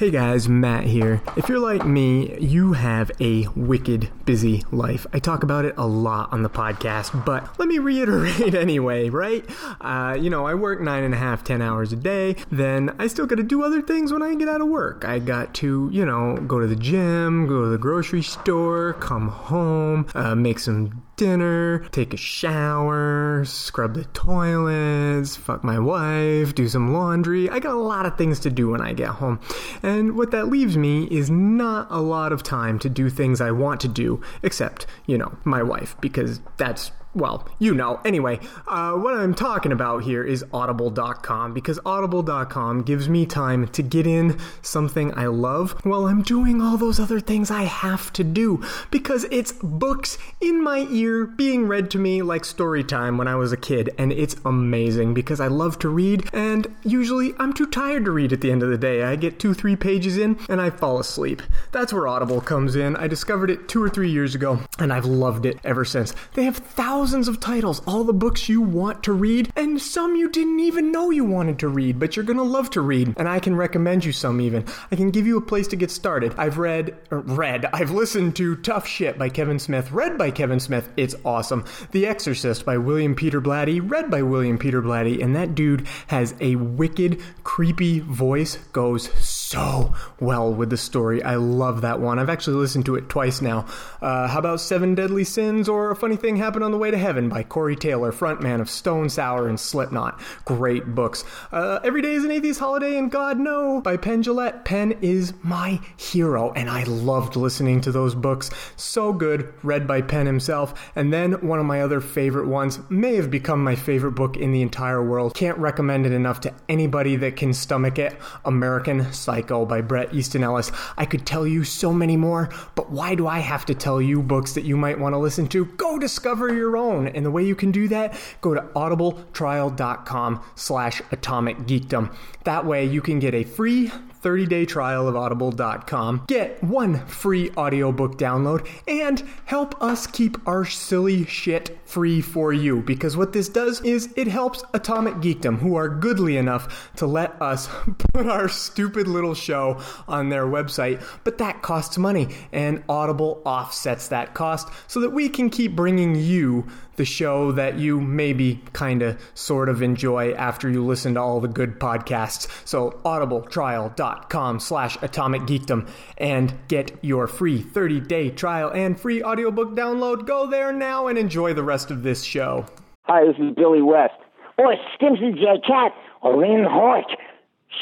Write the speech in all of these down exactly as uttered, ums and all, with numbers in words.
Hey guys, Matt here. If you're like me, you have a wicked busy life. I talk about it a lot on the podcast, but let me reiterate anyway, right? Uh, you know, I work nine and a half, ten hours a day. Then I still got to do other things when I get out of work. I got to, you know, go to the gym, go to the grocery store, come home, uh, make some dinner, take a shower, scrub the toilets, fuck my wife, do some laundry. I got a lot of things to do when I get home. And what that leaves me is not a lot of time to do things I want to do, except, you know, my wife, because that's, well, you know. Anyway, uh, what I'm talking about here is audible dot com, because audible dot com gives me time to get in something I love while I'm doing all those other things I have to do, because it's books in my ear being read to me like story time when I was a kid, and it's amazing because I love to read, and usually I'm too tired to read at the end of the day. I get two, three pages in, and I fall asleep. That's where Audible comes in. I discovered it two or three years ago, and I've loved it ever since. They have thousands Thousands of titles, all the books you want to read, and some you didn't even know you wanted to read, but you're gonna love to read, and I can recommend you some even. I can give you a place to get started. I've read, or read, I've listened to Tough Shit by Kevin Smith, read by Kevin Smith, it's awesome. The Exorcist by William Peter Blatty, read by William Peter Blatty, and that dude has a wicked, creepy voice, goes so well with the story. I love that one. I've actually listened to it twice now. Uh, how about Seven Deadly Sins or A Funny Thing Happened on the Way to Heaven by Corey Taylor, frontman of Stone Sour and Slipknot. Great books. Uh, Every Day is an eighties Holiday and God No by Penn Jillette. Penn is my hero, and I loved listening to those books. So good, read by Penn himself. And then one of my other favorite ones, may have become my favorite book in the entire world. Can't recommend it enough to anybody that can stomach it. American Psycho by Bret Easton Ellis. I could tell you so many more, but why do I have to tell you books that you might want to listen to? Go discover your own. And the way you can do that, go to audibletrial.com slash Atomic Geekdom. That way you can get a free thirty-day trial of audible dot com, get one free audiobook download, and help us keep our silly shit free for you, because what this does is it helps Atomic Geekdom, who are goodly enough to let us put our stupid little show on their website, but that costs money, and Audible offsets that cost so that we can keep bringing you the show that you maybe kind of sort of enjoy after you listen to all the good podcasts. So audible trial dot com slash Atomic Geekdom and get your free thirty-day trial and free audiobook download. Go there now and enjoy the rest of this show. Hi, this is Billy West. Or Skims and J Cat or Lynn Hort.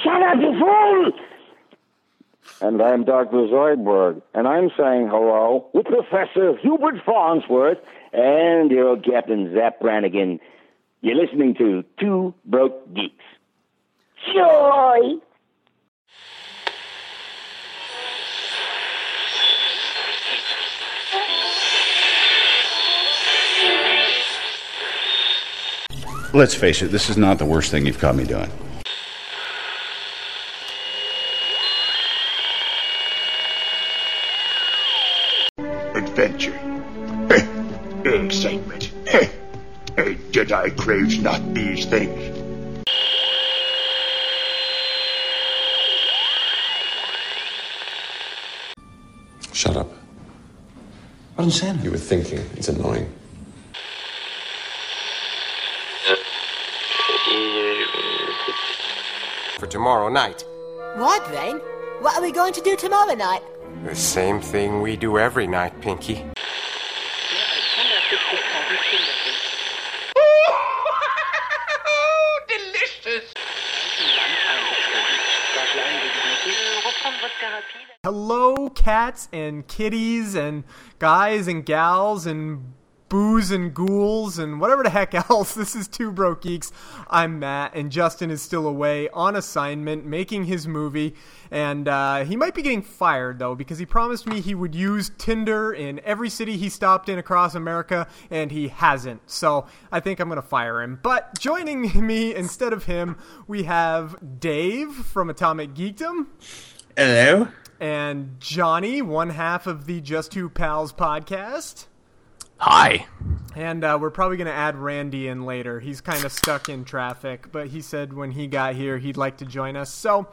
Shut up, you fool! And I'm Doctor Zoidberg, and I'm saying hello with Professor Hubert Farnsworth and your old Captain Zap Brannigan. You're listening to Two Broke Geeks. Joy! Let's face it, this is not the worst thing you've caught me doing. Adventure. Excitement. Jedi craves not these things. Shut up. I wasn't saying it. You were thinking. It's annoying. For tomorrow night. What then? What are we going to do tomorrow night? The same thing we do every night, Pinky. Oh, delicious! Hello, cats and kitties and guys and gals and booze and ghouls and whatever the heck else. This is Two Broke Geeks. I'm Matt, and Justin is still away on assignment making his movie, and uh, he might be getting fired, though, because he promised me he would use Tinder in every city he stopped in across America, and he hasn't, so I think I'm going to fire him. But joining me instead of him, we have Dave from Atomic Geekdom. Hello. And Johnny, one half of the Just Two Pals podcast. Hi. And uh, we're probably going to add Randy in later. He's kind of stuck in traffic, but he said when he got here he'd like to join us. So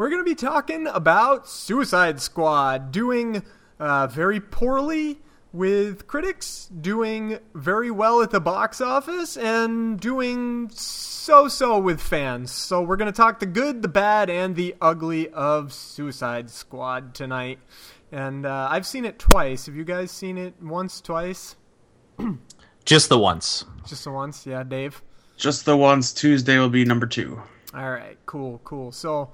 we're going to be talking about Suicide Squad, doing uh, very poorly with critics, doing very well at the box office, and doing so-so with fans. So we're going to talk the good, the bad, and the ugly of Suicide Squad tonight. And uh, I've seen it twice. Have you guys seen it once, twice? Just the once. Just the once, yeah, Dave? Just the once. Tuesday will be number two. All right, cool, cool. So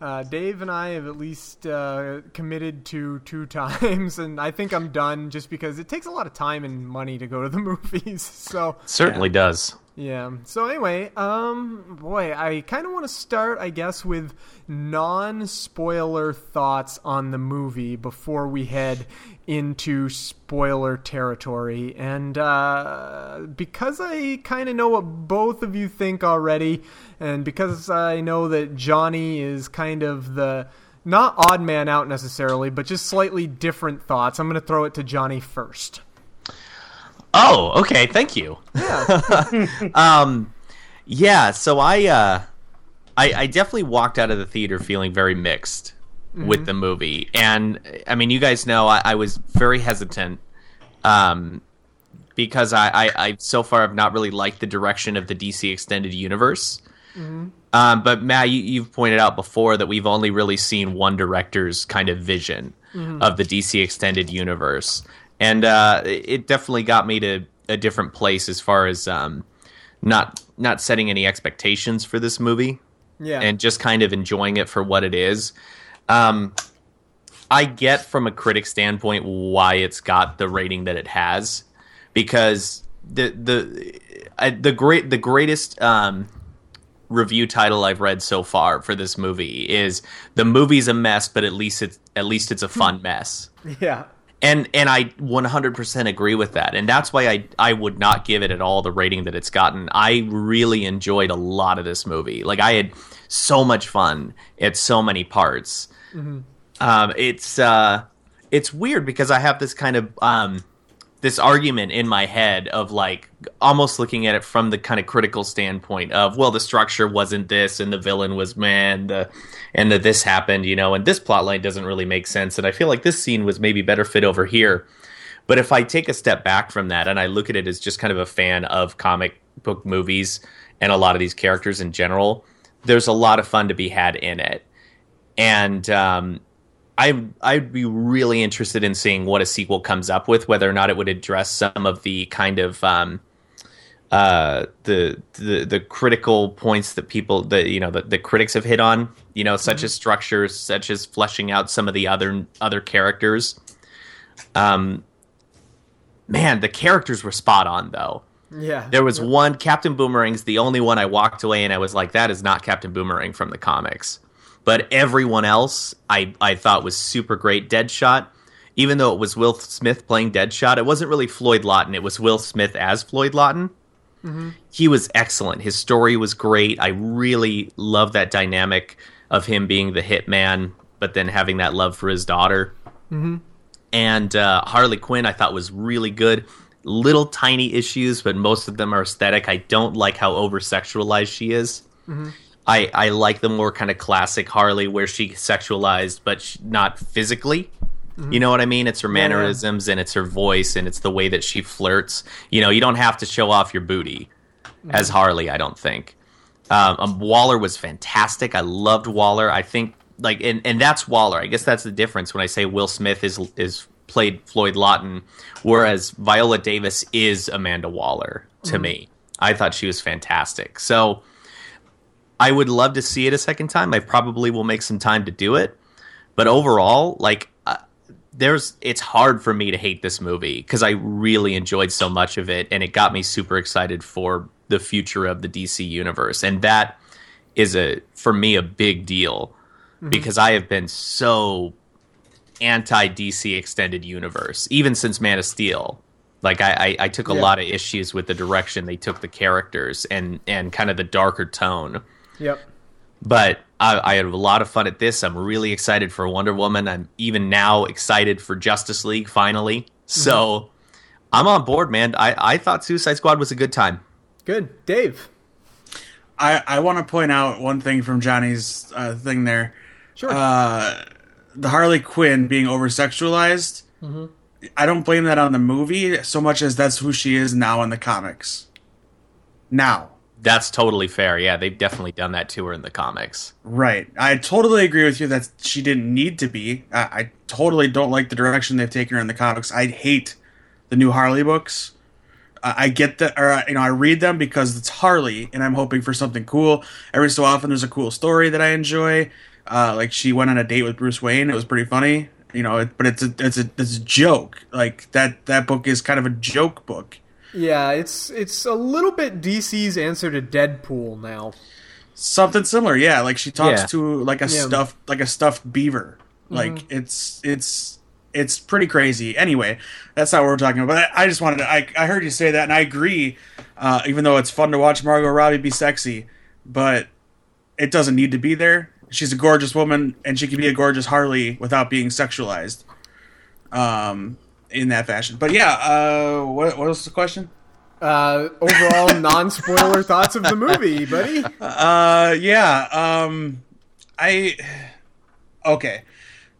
uh, Dave and I have at least uh, committed to two times, and I think I'm done just because it takes a lot of time and money to go to the movies. So it certainly yeah. does. Yeah. So anyway, um, boy, I kind of want to start, I guess, with non-spoiler thoughts on the movie before we head into spoiler territory. And uh, because I kind of know what both of you think already, and because I know that Johnny is kind of the, not odd man out necessarily, but just slightly different thoughts, I'm going to throw it to Johnny first. Oh, okay. Thank you. Yeah. um, yeah. So I, uh, I, I definitely walked out of the theater feeling very mixed mm-hmm. with the movie, and I mean, you guys know I, I was very hesitant, um, because I, I, I so far have not really liked the direction of the D C Extended Universe. Mm-hmm. Um, but Matt, you, you've pointed out before that we've only really seen one director's kind of vision mm-hmm. of the D C Extended Universe. And uh, it definitely got me to a different place as far as um, not not setting any expectations for this movie, yeah, and just kind of enjoying it for what it is. Um, I get from a critic standpoint why it's got the rating that it has, because the the I, the great the greatest um, review title I've read so far for this movie is "The movie's a mess, but at least it's at least it's a fun mess." Yeah. And and I one hundred percent agree with that. And that's why I, I would not give it at all the rating that it's gotten. I really enjoyed a lot of this movie. Like, I had so much fun at so many parts. Mm-hmm. Um, it's uh, it's weird because I have this kind of um, this argument in my head of, like, almost looking at it from the kind of critical standpoint of, well, the structure wasn't this, and the villain was man, the, and that this happened, you know, and this plot line doesn't really make sense, and I feel like this scene was maybe better fit over here. But if I take a step back from that and I look at it as just kind of a fan of comic book movies and a lot of these characters in general, there's a lot of fun to be had in it. And um, I, I'd be really interested in seeing what a sequel comes up with, whether or not it would address some of the kind of um, Uh, the the the critical points that people that you know that the critics have hit on, you know, such mm-hmm. as structure, such as fleshing out some of the other other characters. Um, man, the characters were spot on though. Yeah, there was yeah. one Captain Boomerang's the only one I walked away and I was like, that is not Captain Boomerang from the comics. But everyone else I I thought was super great. Deadshot. Even though it was Will Smith playing Deadshot, it wasn't really Floyd Lawton. It was Will Smith as Floyd Lawton. Mm-hmm. He was excellent. His story was great. I really love that dynamic of him being the hitman, but then having that love for his daughter. Mm-hmm. And uh, Harley Quinn, I thought, was really good. Little tiny issues, but most of them are aesthetic. I don't like how over-sexualized she is. Mm-hmm. I, I like the more kind of classic Harley where she sexualized, but she, not physically. You know what I mean? It's her mannerisms yeah. and it's her voice and it's the way that she flirts. You know, you don't have to show off your booty as Harley, I don't think. Um, Waller was fantastic. I loved Waller. I think, like, and, and that's Waller. I guess that's the difference when I say Will Smith is is played Floyd Lawton, whereas Viola Davis is Amanda Waller to mm-hmm. me. I thought she was fantastic. So I would love to see it a second time. I probably will make some time to do it. But overall, like, There's, it's hard for me to hate this movie because I really enjoyed so much of it, and it got me super excited for the future of the D C universe, and that is a for me a big deal mm-hmm. because I have been so anti D C extended universe even since Man of Steel. Like I, I, I took a yeah. lot of issues with the direction they took the characters and and kind of the darker tone. Yep. But I, I had a lot of fun at this. I'm really excited for Wonder Woman. I'm even now excited for Justice League, finally. So mm-hmm. I'm on board, man. I, I thought Suicide Squad was a good time. Good. Dave? I, I want to point out one thing from Johnny's uh, thing there. Sure. Uh, the Harley Quinn being over-sexualized, mm-hmm. I don't blame that on the movie so much as that's who she is now in the comics. Now. That's totally fair. Yeah, they've definitely done that to her in the comics. Right. I totally agree with you that she didn't need to be. I, I totally don't like the direction they've taken her in the comics. I hate the new Harley books. Uh, I get that, or you know, I read them because it's Harley, and I'm hoping for something cool. Every so often, there's a cool story that I enjoy. Uh, like she went on a date with Bruce Wayne. It was pretty funny, you know. It, but it's a it's a it's a joke. Like that that book is kind of a joke book. Yeah, it's it's a little bit D C's answer to Deadpool now. Something similar, yeah. Like she talks yeah. to like a yeah. stuffed like a stuffed beaver. Mm-hmm. Like it's it's it's pretty crazy. Anyway, that's not what we're talking about. I, I just wanted to. I I heard you say that, and I agree. Uh, even though it's fun to watch Margot Robbie be sexy, but it doesn't need to be there. She's a gorgeous woman, and she can be a gorgeous Harley without being sexualized. Um. In that fashion. But yeah, uh, what, what was the question? Uh, overall non-spoiler thoughts of the movie, buddy. Uh, yeah. Um, I Okay.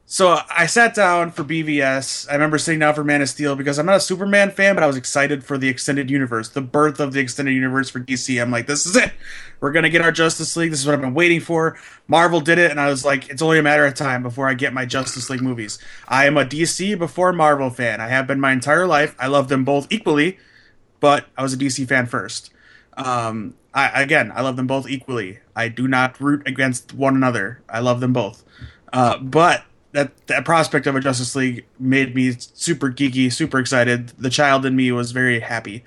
So I sat down for B V S. I remember sitting down for Man of Steel because I'm not a Superman fan, but I was excited for the Extended Universe, the birth of the Extended Universe for D C. I'm like, this is it. We're going to get our Justice League. This is what I've been waiting for. Marvel did it, and I was like, it's only a matter of time before I get my Justice League movies. I am a D C before Marvel fan. I have been my entire life. I love them both equally, but I was a D C fan first. Um, I, again, I love them both equally. I do not root against one another. I love them both. Uh, but... That, that prospect of a Justice League made me super geeky, super excited. The child in me was very happy.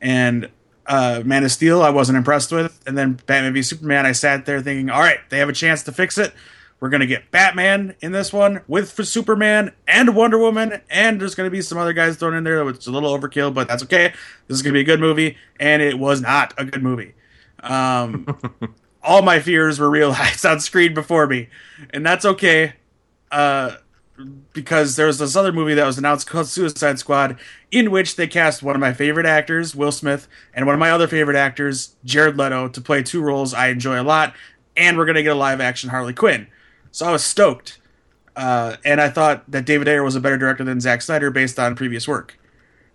And uh, Man of Steel, I wasn't impressed with. And then Batman v. Superman, I sat there thinking, all right, they have a chance to fix it. We're going to get Batman in this one with for Superman and Wonder Woman. And there's going to be some other guys thrown in there, which is a little overkill, but that's okay. This is going to be a good movie. And it was not a good movie. Um, all my fears were realized on screen before me. And that's okay. Uh, because there was this other movie that was announced called Suicide Squad, in which they cast one of my favorite actors, Will Smith, and one of my other favorite actors, Jared Leto, to play two roles I enjoy a lot, and we're going to get a live-action Harley Quinn. So I was stoked, uh, and I thought that David Ayer was a better director than Zack Snyder based on previous work.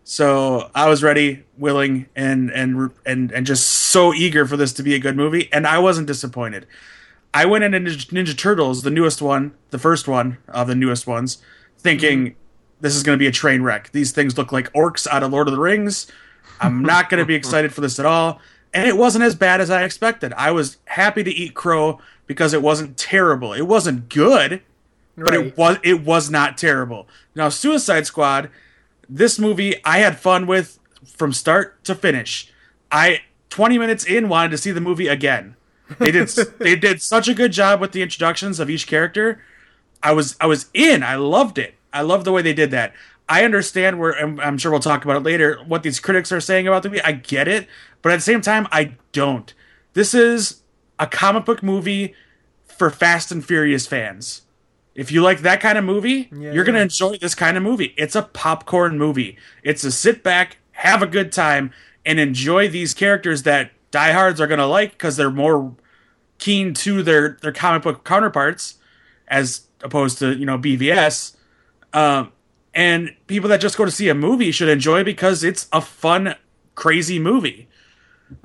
So I was ready, willing, and and and and just so eager for this to be a good movie, and I wasn't disappointed. I went into Ninja Turtles, the newest one, the first one of the newest ones, thinking this is going to be a train wreck. These things look like orcs out of Lord of the Rings. I'm not going to be excited for this at all. And it wasn't as bad as I expected. I was happy to eat crow because it wasn't terrible. It wasn't good, but right. it was it was not terrible. Now, Suicide Squad, this movie I had fun with from start to finish. I, twenty minutes in, wanted to see the movie again. they did they did such a good job with the introductions of each character. I was I was in. I loved it. I loved the way they did that. I understand where, and I'm sure we'll talk about it later, what these critics are saying about the movie. I get it, but at the same time, I don't. This is a comic book movie for Fast and Furious fans. If you like that kind of movie, yeah, you're going to yeah. enjoy this kind of movie. It's a popcorn movie. It's a sit back, have a good time, and enjoy these characters that diehards are going to like because they're more keen to their, their comic book counterparts as opposed to, you know, B V S. Um, and people that just go to see a movie should enjoy because it's a fun, crazy movie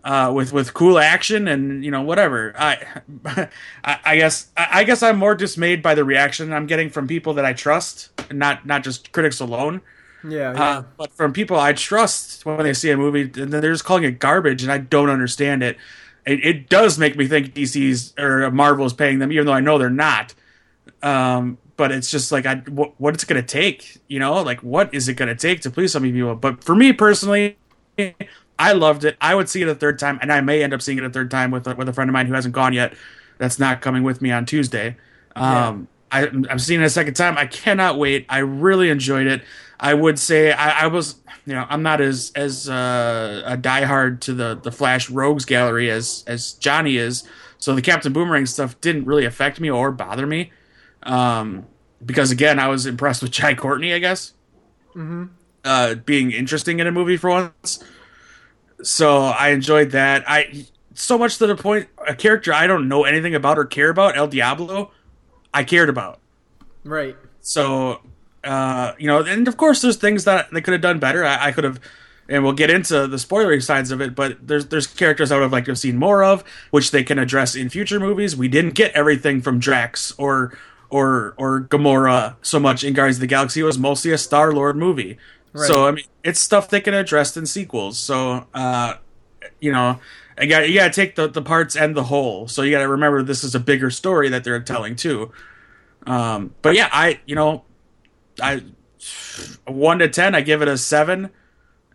uh, with, with cool action and, you know, whatever. I, I guess, I guess I'm more dismayed by the reaction I'm getting from people that I trust and not, not just critics alone. Yeah, yeah. Uh, but from people I trust when they see a movie, and then they're just calling it garbage, and I don't understand it. It, it does make me think D C's or Marvel's paying them, even though I know they're not. Um, but it's just like, I w- what it's going to take, you know? Like, what is it going to take to please so many people? But for me personally, I loved it. I would see it a third time, and I may end up seeing it a third time with a, with a friend of mine who hasn't gone yet. That's not coming with me on Tuesday. Um, yeah. I, I'm seeing it a second time. I cannot wait. I really enjoyed it. I would say I, I was, you know, I'm not as as uh, a diehard to the, the Flash Rogues Gallery as as Johnny is, so the Captain Boomerang stuff didn't really affect me or bother me, um, because again I was impressed with Jai Courtney, I guess, mm-hmm. uh, being interesting in a movie for once. So I enjoyed that. I so much to the point a character I don't know anything about or care about, El Diablo, I cared about. Right. So, uh, you know, and of course there's things that they could have done better. I, I could have, and we'll get into the spoilery sides of it, but there's there's characters I would have liked to have seen more of, which they can address in future movies. We didn't get everything from Drax or or or Gamora so much in Guardians of the Galaxy. It was mostly a Star-Lord movie. Right. So, I mean, it's stuff they can address in sequels. So, uh, you know, you got you got to take the, the parts and the whole. So you got to remember this is a bigger story that they're telling, too. Um, but, yeah, I, you know, I one to ten, I give it a seven.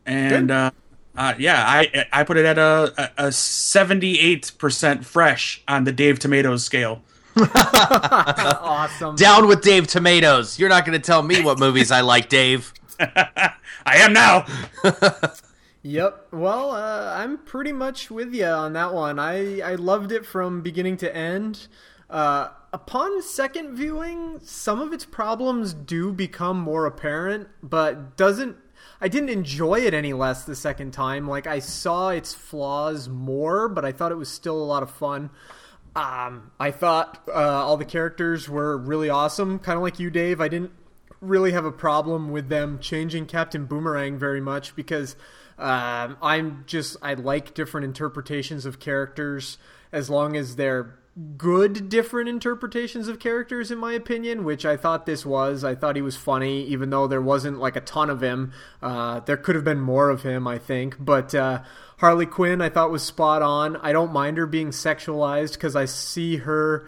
And, uh, uh, yeah, I I put it at a, a seventy-eight percent fresh on the Dave Tomatoes scale. Awesome. Down with Dave Tomatoes. You're not going to tell me what movies I like, Dave. I am now. Yep. Well, uh, I'm pretty much with you on that one. I, I loved it from beginning to end. Uh, upon second viewing, some of its problems do become more apparent, but doesn't I didn't enjoy it any less the second time. Like, I saw its flaws more, but I thought it was still a lot of fun. Um, I thought uh, all the characters were really awesome, kind of like you, Dave. I didn't really have a problem with them changing Captain Boomerang very much because um, I'm just I like different interpretations of characters as long as they're good different interpretations of characters, in my opinion, which I thought this was. I thought he was funny, even though there wasn't like a ton of him. Uh, there could have been more of him, I think. But uh, Harley Quinn I thought was spot on. I don't mind her being sexualized because I see her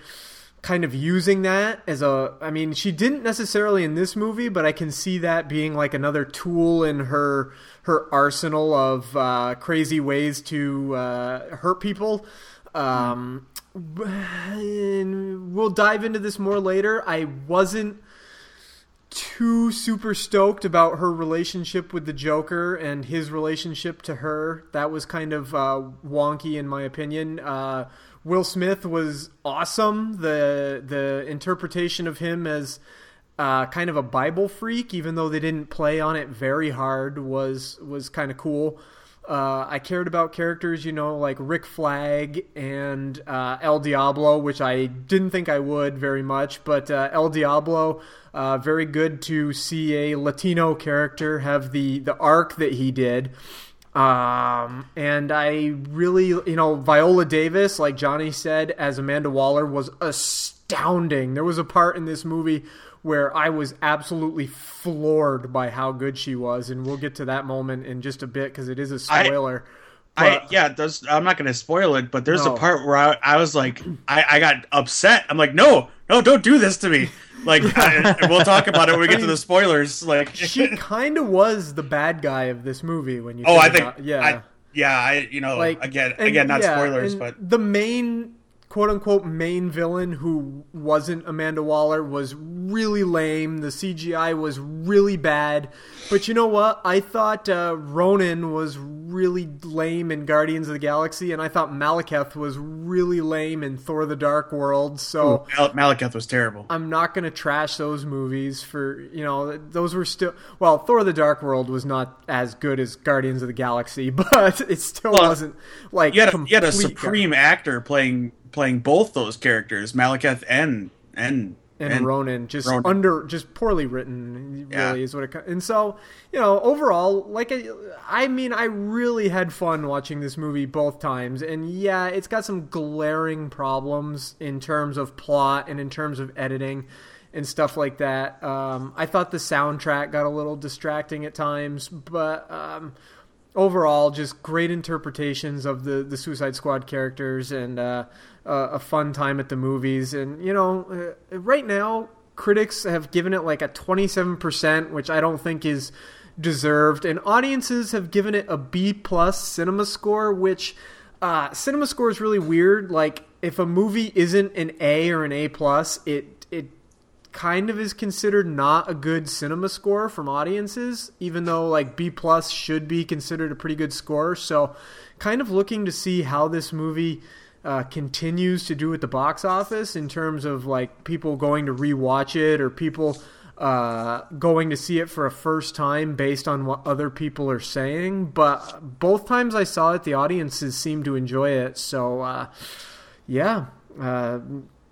kind of using that as a, I mean, she didn't necessarily in this movie, but I can see that being like another tool in her her arsenal of uh, crazy ways to uh, hurt people. Um, and we'll dive into this more later. I wasn't too super stoked about her relationship with the Joker and his relationship to her. That was kind of uh, wonky in my opinion. Uh, Will Smith was awesome. The the interpretation of him as uh, kind of a Bible freak, even though they didn't play on it very hard, was was kind of cool. Uh, I cared about characters, you know, like Rick Flag and uh, El Diablo, which I didn't think I would very much. But uh, El Diablo, uh, very good to see a Latino character have the, the arc that he did. Um, and I really, you know, Viola Davis, like Johnny said, as Amanda Waller was astounding. There was a part in this movie where I was absolutely floored by how good she was, and we'll get to that moment in just a bit because it is a spoiler. I, but, I, yeah, those, I'm not going to spoil it, but there's no. a part where I, I was like, I, I got upset. I'm like, no, no, don't do this to me. Like, I, we'll talk about it when we get I mean, to the spoilers. Like, she kind of was the bad guy of this movie when you. Oh, think I think, about, yeah, I, yeah, I, you know, like, again, and, again, not yeah, spoilers, but the main. quote-unquote main villain who wasn't Amanda Waller was really lame. The C G I was really bad. But you know what? I thought uh, Ronan was really lame in Guardians of the Galaxy, and I thought Malekith was really lame in Thor the Dark World. So Ooh, Mal- Malekith was terrible. I'm not going to trash those movies for, you know, those were still... Well, Thor the Dark World was not as good as Guardians of the Galaxy, but it still well, wasn't like... You had a, you had a supreme guy. actor playing... playing both those characters, Malekith and and and, and Ronan, just Ronan. under just poorly written, really yeah. is what it. And so, you know, overall, like I, I mean, I really had fun watching this movie both times, and yeah, it's got some glaring problems in terms of plot and in terms of editing and stuff like that. Um, I thought the soundtrack got a little distracting at times, but. Um, Overall, just great interpretations of the, the Suicide Squad characters and uh, uh, a fun time at the movies. And, you know, uh, right now, critics have given it like a twenty-seven percent, which I don't think is deserved. And audiences have given it a B plus cinema score, which uh, cinema score is really weird. Like, if a movie isn't an A or an A plus, it it kind of is considered not a good cinema score from audiences, even though like B plus should be considered a pretty good score. So kind of looking to see how this movie uh, continues to do at the box office in terms of like people going to rewatch it or people uh, going to see it for a first time based on what other people are saying. But both times I saw it, the audiences seemed to enjoy it. So uh, yeah, uh,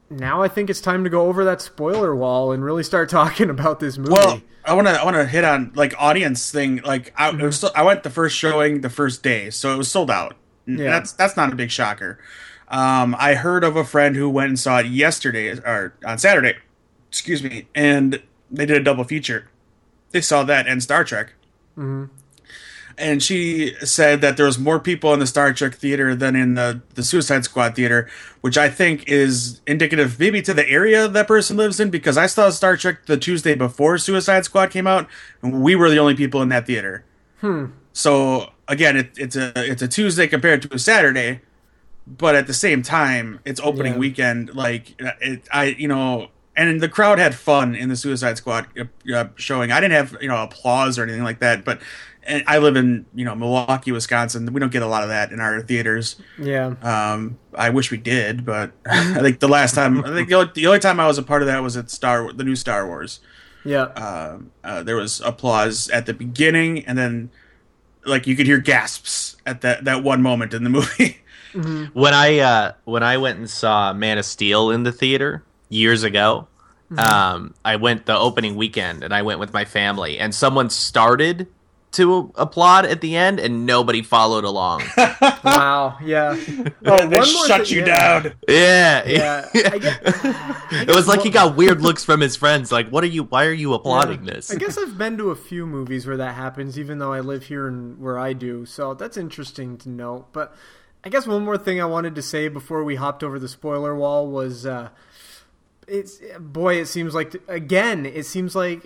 now I think it's time to go over that spoiler wall and really start talking about this movie. Well, I want to I want to hit on like audience thing. Like I, mm-hmm. it was still, I went the first showing the first day, so it was sold out. Yeah. That's that's not a big shocker. Um, I heard of a friend who went and saw it yesterday or on Saturday, excuse me, and they did a double feature. They saw that and Star Trek. Mm-hmm. And she said that there was more people in the Star Trek theater than in the, the Suicide Squad theater, which I think is indicative maybe to the area that person lives in, because I saw Star Trek the Tuesday before Suicide Squad came out, and we were the only people in that theater. Hmm. So, again, it, it's a it's a Tuesday compared to a Saturday, but at the same time, it's opening yeah. weekend. Like, it, I you know... And the crowd had fun in the Suicide Squad uh, showing. I didn't have, you know, applause or anything like that, but and I live in, you know, Milwaukee, Wisconsin. We don't get a lot of that in our theaters. Yeah. Um, I wish we did, but I think the last time, I think the only, the only time I was a part of that was at Star, the new Star Wars. Yeah. Uh, uh, there was applause at the beginning, and then like you could hear gasps at that that one moment in the movie. Mm-hmm. When I uh, when I went and saw Man of Steel in the theater years ago, mm-hmm. um, I went the opening weekend, and I went with my family, and someone started to applaud at the end, and nobody followed along. Wow, yeah. Oh, they shut th- you yeah. down. Yeah. yeah. yeah. I guess, I guess it was like he got weird looks from his friends, like, what are you, why are you applauding yeah. this? I guess I've been to a few movies where that happens, even though I live here and where I do, so that's interesting to note. But I guess one more thing I wanted to say before we hopped over the spoiler wall was... Uh, It's boy, it seems like, again, it seems like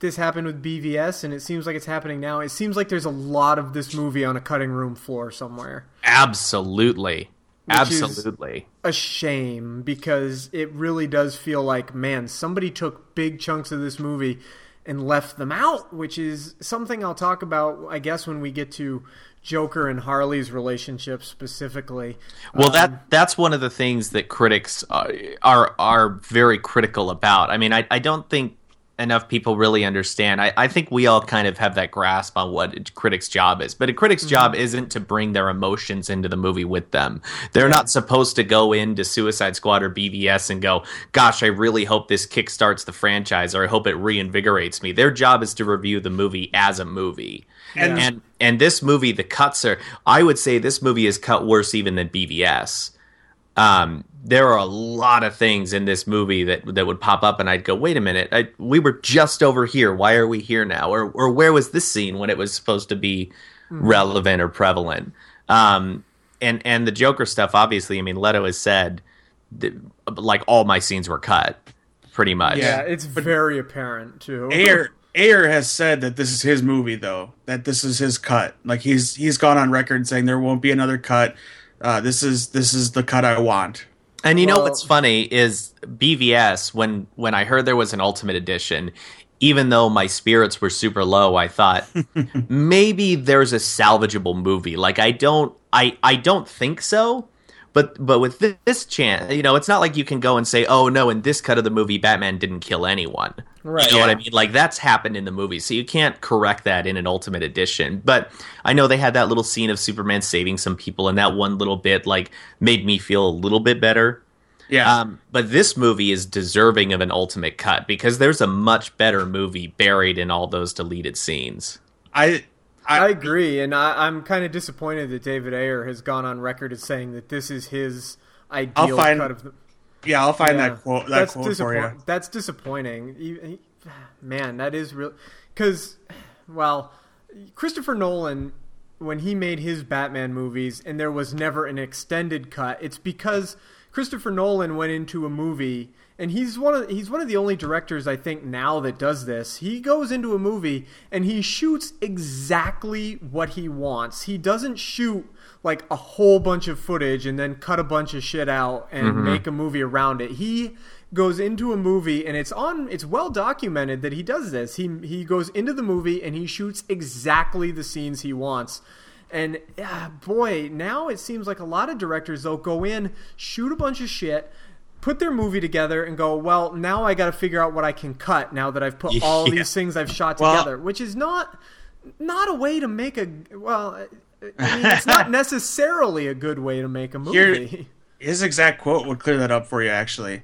this happened with B V S, and it seems like it's happening now. It seems like there's a lot of this movie on a cutting room floor somewhere. Absolutely. Which Absolutely. Is a shame, because it really does feel like, man, somebody took big chunks of this movie and left them out, which is something I'll talk about, I guess, when we get to Joker and Harley's relationship specifically. Well, um, that that's one of the things that critics are are, are very critical about. I mean, I, I don't think enough people really understand. I, I think we all kind of have that grasp on what a critic's job is. But a critic's mm-hmm. job isn't to bring their emotions into the movie with them. They're yeah. not supposed to go into Suicide Squad or B V S and go, gosh, I really hope this kickstarts the franchise, or I hope it reinvigorates me. Their job is to review the movie as a movie. And, yeah. and and this movie, the cuts are, I would say this movie is cut worse even than B V S. Um, there are a lot of things in this movie that that would pop up, and I'd go, wait a minute, I, we were just over here. Why are we here now? Or or where was this scene when it was supposed to be mm-hmm. relevant or prevalent? Um, and, and the Joker stuff, obviously, I mean, Leto has said, that, like, all my scenes were cut, pretty much. Yeah, it's but very apparent, too. Ayer, Ayer has said that this is his movie, though, that this is his cut. Like, he's he's gone on record saying there won't be another cut. Uh, this is this is the cut I want. And you well, know what's funny is B V S, when, when I heard there was an Ultimate Edition, even though my spirits were super low, I thought, maybe there's a salvageable movie. Like, I don't I, I don't think so. But but with this, this chance, you know, it's not like you can go and say, oh, no, in this cut of the movie, Batman didn't kill anyone. Right. You know yeah. what I mean? Like, that's happened in the movie, so you can't correct that in an Ultimate Edition. But I know they had that little scene of Superman saving some people, and that one little bit, like, made me feel a little bit better. Yeah. Um, but this movie is deserving of an Ultimate Cut, because there's a much better movie buried in all those deleted scenes. I... I, I agree, and I, I'm kind of disappointed that David Ayer has gone on record as saying that this is his ideal find, cut of the... Yeah, I'll find yeah, that quote, that that's quote disapp- for you. That's disappointing. He, he, man, that is real. Because, well, Christopher Nolan, when he made his Batman movies, and there was never an extended cut, it's because Christopher Nolan went into a movie, and he's one of he's one of the only directors, I think, now that does this. He goes into a movie and he shoots exactly what he wants. He doesn't shoot like a whole bunch of footage and then cut a bunch of shit out and mm-hmm. make a movie around it. He goes into a movie, and it's on it's well documented that he does this. He he goes into the movie and he shoots exactly the scenes he wants. And, ah, boy, now it seems like a lot of directors, they'll go in, shoot a bunch of shit, put their movie together, and go, well, now I got to figure out what I can cut now that I've put yeah. all these things I've shot well, together, which is not not a way to make a – well, I mean, it's not necessarily a good way to make a movie. Here, his exact quote would clear that up for you, actually.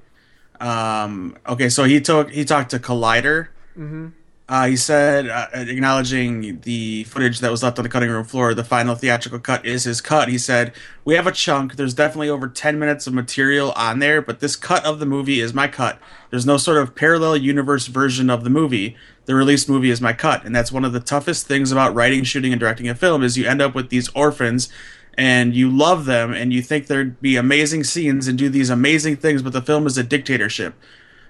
Um, okay, so he took he talked to Collider. Mm-hmm. Uh, he said, uh, acknowledging the footage that was left on the cutting room floor, the final theatrical cut is his cut. He said, "We have a chunk. There's definitely over ten minutes of material on there, but this cut of the movie is my cut. There's no sort of parallel universe version of the movie. The released movie is my cut." And that's one of the toughest things about writing, shooting, and directing a film is you end up with these orphans and you love them and you think there'd be amazing scenes and do these amazing things, but the film is a dictatorship.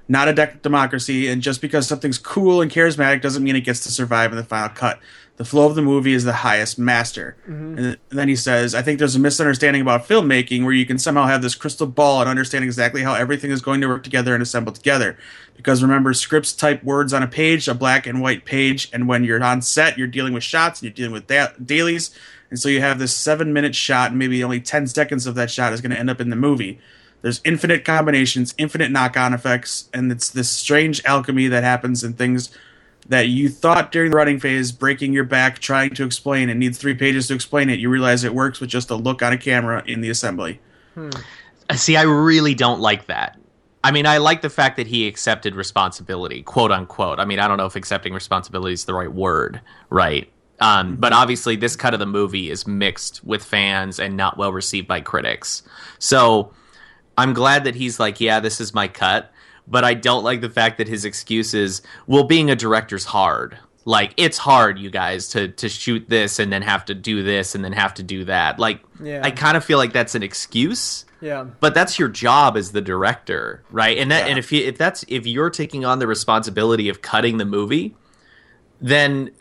Not a de- democracy, and just because something's cool and charismatic doesn't mean it gets to survive in the final cut. The flow of the movie is the highest master. Mm-hmm. And then he says, "I think there's a misunderstanding about filmmaking where you can somehow have this crystal ball and understand exactly how everything is going to work together and assemble together. Because remember, scripts type words on a page, a black and white page, and when you're on set, you're dealing with shots, and you're dealing with da- dailies, and so you have this seven-minute shot, and maybe only ten seconds of that shot is going to end up in the movie. There's infinite combinations, infinite knock-on effects, and it's this strange alchemy that happens in things that you thought during the writing phase, breaking your back, trying to explain, and needs three pages to explain it. You realize it works with just a look on a camera in the assembly." Hmm. See, I really don't like that. I mean, I like the fact that he accepted responsibility, quote-unquote. I mean, I don't know if accepting responsibility is the right word, right? Um, but obviously, this cut of the movie is mixed with fans and not well-received by critics. So I'm glad that he's like, yeah, this is my cut, but I don't like the fact that his excuse is, well, being a director's hard. Like, it's hard, you guys, to to shoot this and then have to do this and then have to do that. Like, yeah. I kind of feel like that's an excuse. Yeah. But that's your job as the director, right? And that, yeah. and if you, if that's if you're taking on the responsibility of cutting the movie, then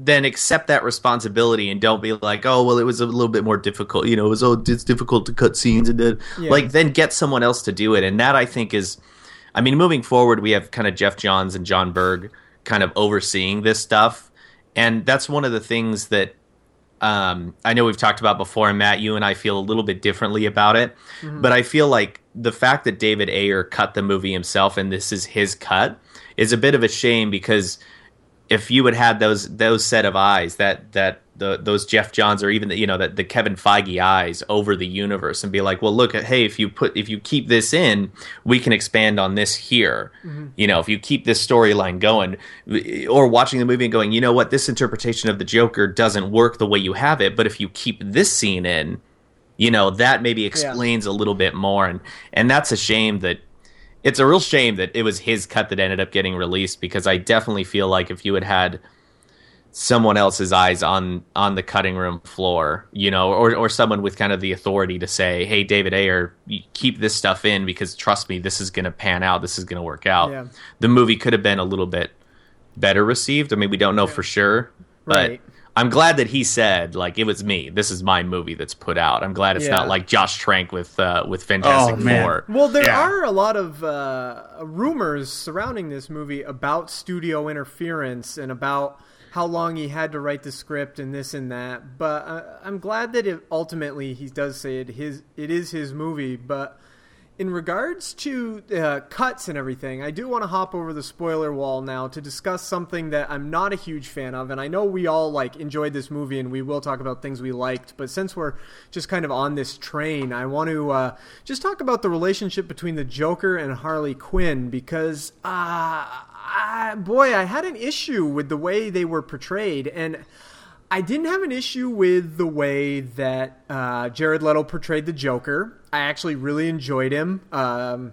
then accept that responsibility and don't be like, oh, well, it was a little bit more difficult. You know, it was, oh, it's difficult to cut scenes. And then, yeah. like, then get someone else to do it. And that, I think, is, I mean, moving forward, we have kind of Jeff Johns and John Berg kind of overseeing this stuff. And that's one of the things that um, I know we've talked about before, and Matt, you and I feel a little bit differently about it. Mm-hmm. But I feel like the fact that David Ayer cut the movie himself and this is his cut is a bit of a shame, because if you would have those those set of eyes, that that the, those Jeff Johns or even the, you know, that the Kevin Feige eyes over the universe, and be like, well, look, hey, if you put if you keep this in, we can expand on this here. Mm-hmm. You know, if you keep this storyline going, or watching the movie and going, you know what, this interpretation of the Joker doesn't work the way you have it, but if you keep this scene in, you know, that maybe explains yeah. a little bit more, and and that's a shame that. It's a real shame that it was his cut that ended up getting released, because I definitely feel like if you had had someone else's eyes on on the cutting room floor, you know, or or someone with kind of the authority to say, hey, David Ayer, keep this stuff in because trust me, this is going to pan out. This is going to work out. Yeah. The movie could have been a little bit better received. I mean, we don't know for sure, but right. I'm glad that he said, like, it was me. This is my movie that's put out. I'm glad it's yeah. not like Josh Trank with uh, with Fantastic oh, Four. Well, there yeah. are a lot of uh, rumors surrounding this movie about studio interference and about how long he had to write the script and this and that. But uh, I'm glad that it, ultimately he does say it, his, it is his movie. But in regards to uh, cuts and everything, I do want to hop over the spoiler wall now to discuss something that I'm not a huge fan of. And I know we all like enjoyed this movie and we will talk about things we liked. But since we're just kind of on this train, I want to uh, just talk about the relationship between the Joker and Harley Quinn. Because, uh, I, boy, I had an issue with the way they were portrayed. And I didn't have an issue with the way that uh, Jared Leto portrayed the Joker. I actually really enjoyed him. Um,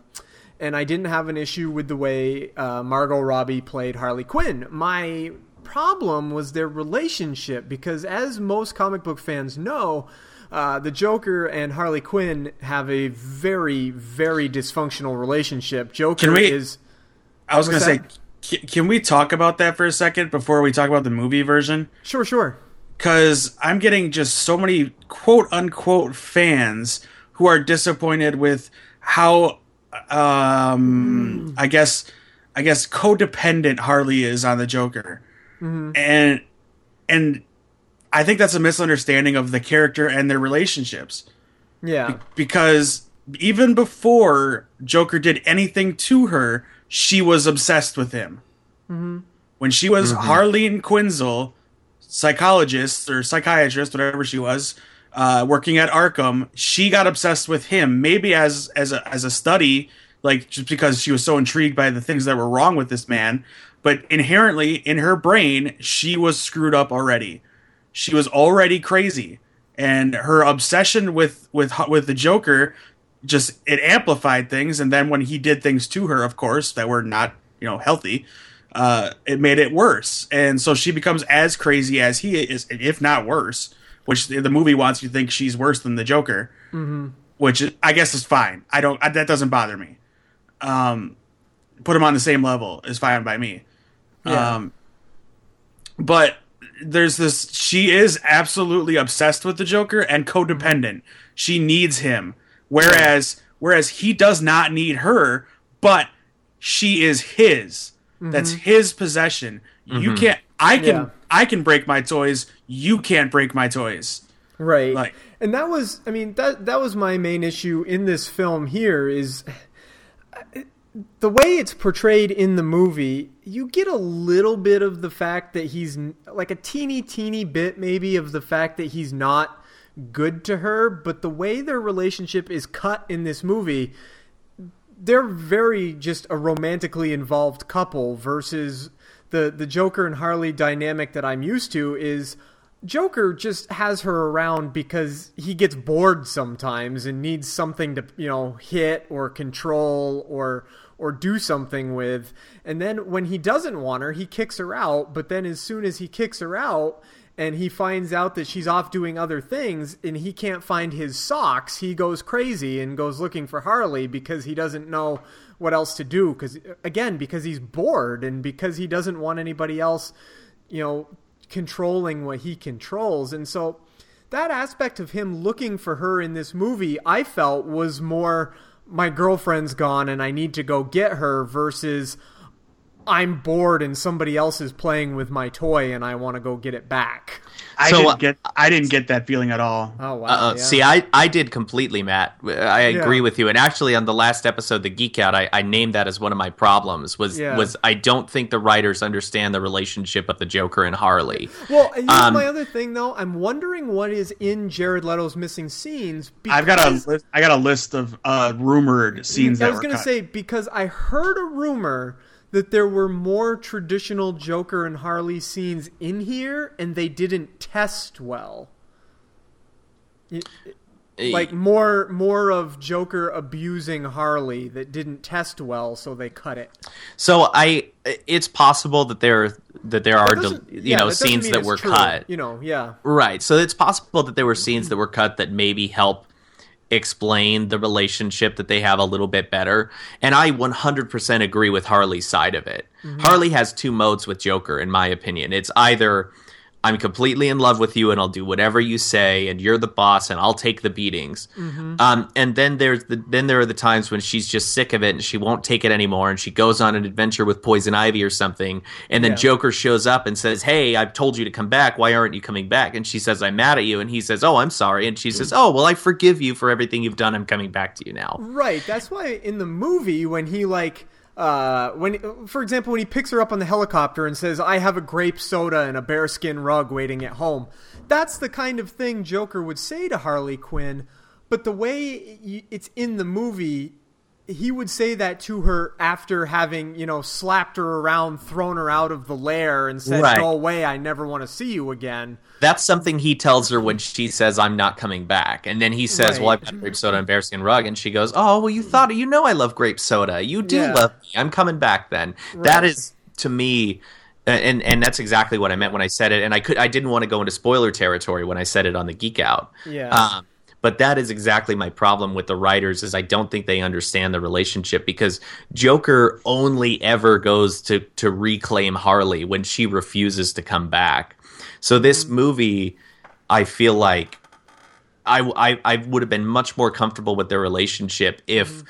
and I didn't have an issue with the way uh, Margot Robbie played Harley Quinn. My problem was their relationship, because as most comic book fans know, uh, the Joker and Harley Quinn have a very, very dysfunctional relationship. Joker Can we, is... I was going to say, can, can we talk about that for a second before we talk about the movie version? Sure, sure. Because I'm getting just so many quote-unquote fans who are disappointed with how, um, mm. I guess, I guess codependent Harley is on the Joker. Mm-hmm. And and I think that's a misunderstanding of the character and their relationships. Yeah. Be- because even before Joker did anything to her, she was obsessed with him. Mm-hmm. When she was mm-hmm. Harleen Quinzel, psychologist or psychiatrist, whatever she was, uh, working at Arkham, she got obsessed with him, maybe as as a, as a study, like just because she was so intrigued by the things that were wrong with this man. But inherently, in her brain, she was screwed up already. She was already crazy, and her obsession with with with the Joker just it amplified things. And then when he did things to her, of course, that were not you know healthy, uh, it made it worse. And so she becomes as crazy as he is, if not worse. Which the movie wants you to think she's worse than the Joker, mm-hmm. which I guess is fine. I don't I, that doesn't bother me. Um, put him on the same level is fine by me. Yeah. Um, but there's this, she is absolutely obsessed with the Joker and codependent. She needs him. Whereas, whereas he does not need her, but she is his, mm-hmm. that's his possession. Mm-hmm. You can't, I can, yeah. I can break my toys. You can't break my toys. Right. Like, and that was, I mean, that, that was my main issue in this film here is the way it's portrayed in the movie. You get a little bit of the fact that he's like a teeny, teeny bit maybe of the fact that he's not good to her. But the way their relationship is cut in this movie, they're very just a romantically involved couple versus the, the Joker and Harley dynamic that I'm used to is Joker just has her around because he gets bored sometimes and needs something to, you know, hit or control or or do something with. And then when he doesn't want her, he kicks her out. But then as soon as he kicks her out and he finds out that she's off doing other things and he can't find his socks, he goes crazy and goes looking for Harley because he doesn't know what else to do. Because again, because he's bored and because he doesn't want anybody else, you know, controlling what he controls. And so that aspect of him looking for her in this movie, I felt was more... my girlfriend's gone and I need to go get her versus I'm bored and somebody else is playing with my toy and I want to go get it back. I, so, didn't, uh, get, I didn't get that feeling at all. Oh, wow. Uh, yeah. See, I, I did completely, Matt. I agree yeah. with you. And actually on the last episode, The Geek Out, I, I named that as one of my problems was, yeah. was I don't think the writers understand the relationship of the Joker and Harley. Well, here's um, my other thing, though. I'm wondering what is in Jared Leto's missing scenes. Because I've got a list, I got a list of uh, rumored scenes that were cut. I was going to say, because I heard a rumor that there were more traditional Joker and Harley scenes in here, and they didn't test well. It, it, like more, more of Joker abusing Harley that didn't test well, so they cut it. So I, it's possible that there, that there are, del- you yeah, know, that scenes that were true, cut. You know, yeah, right. So it's possible that there were scenes that were cut that maybe help explain the relationship that they have a little bit better. And I one hundred percent agree with Harley's side of it. Mm-hmm. Harley has two modes with Joker, in my opinion. It's either I'm completely in love with you and I'll do whatever you say and you're the boss and I'll take the beatings. Mm-hmm. Um, and then there's the, then there are the times when she's just sick of it and she won't take it anymore and she goes on an adventure with Poison Ivy or something. And then yeah. Joker shows up and says, hey, I've told you to come back. Why aren't you coming back? And she says, I'm mad at you. And he says, oh, I'm sorry. And she says, oh, well, I forgive you for everything you've done. I'm coming back to you now. Right. That's why in the movie when he like... Uh, when, for example, when he picks her up on the helicopter and says, I have a grape soda and a bearskin rug waiting at home. That's the kind of thing Joker would say to Harley Quinn. But the way it's in the movie, he would say that to her after having, you know, slapped her around, thrown her out of the lair and said, right. Go away, I never want to see you again. That's something he tells her when she says, I'm not coming back. And then he says, right. Well, I've got grape soda and bearskin rug. And she goes, oh, well, you thought, you know I love grape soda. You do yeah. love me. I'm coming back then. Right. That is, to me, and and that's exactly what I meant when I said it. And I could I didn't want to go into spoiler territory when I said it on the Geek Out. Yeah. Um, But that is exactly my problem with the writers is I don't think they understand the relationship because Joker only ever goes to, to reclaim Harley when she refuses to come back. So this movie, I feel like I, I, I would have been much more comfortable with their relationship if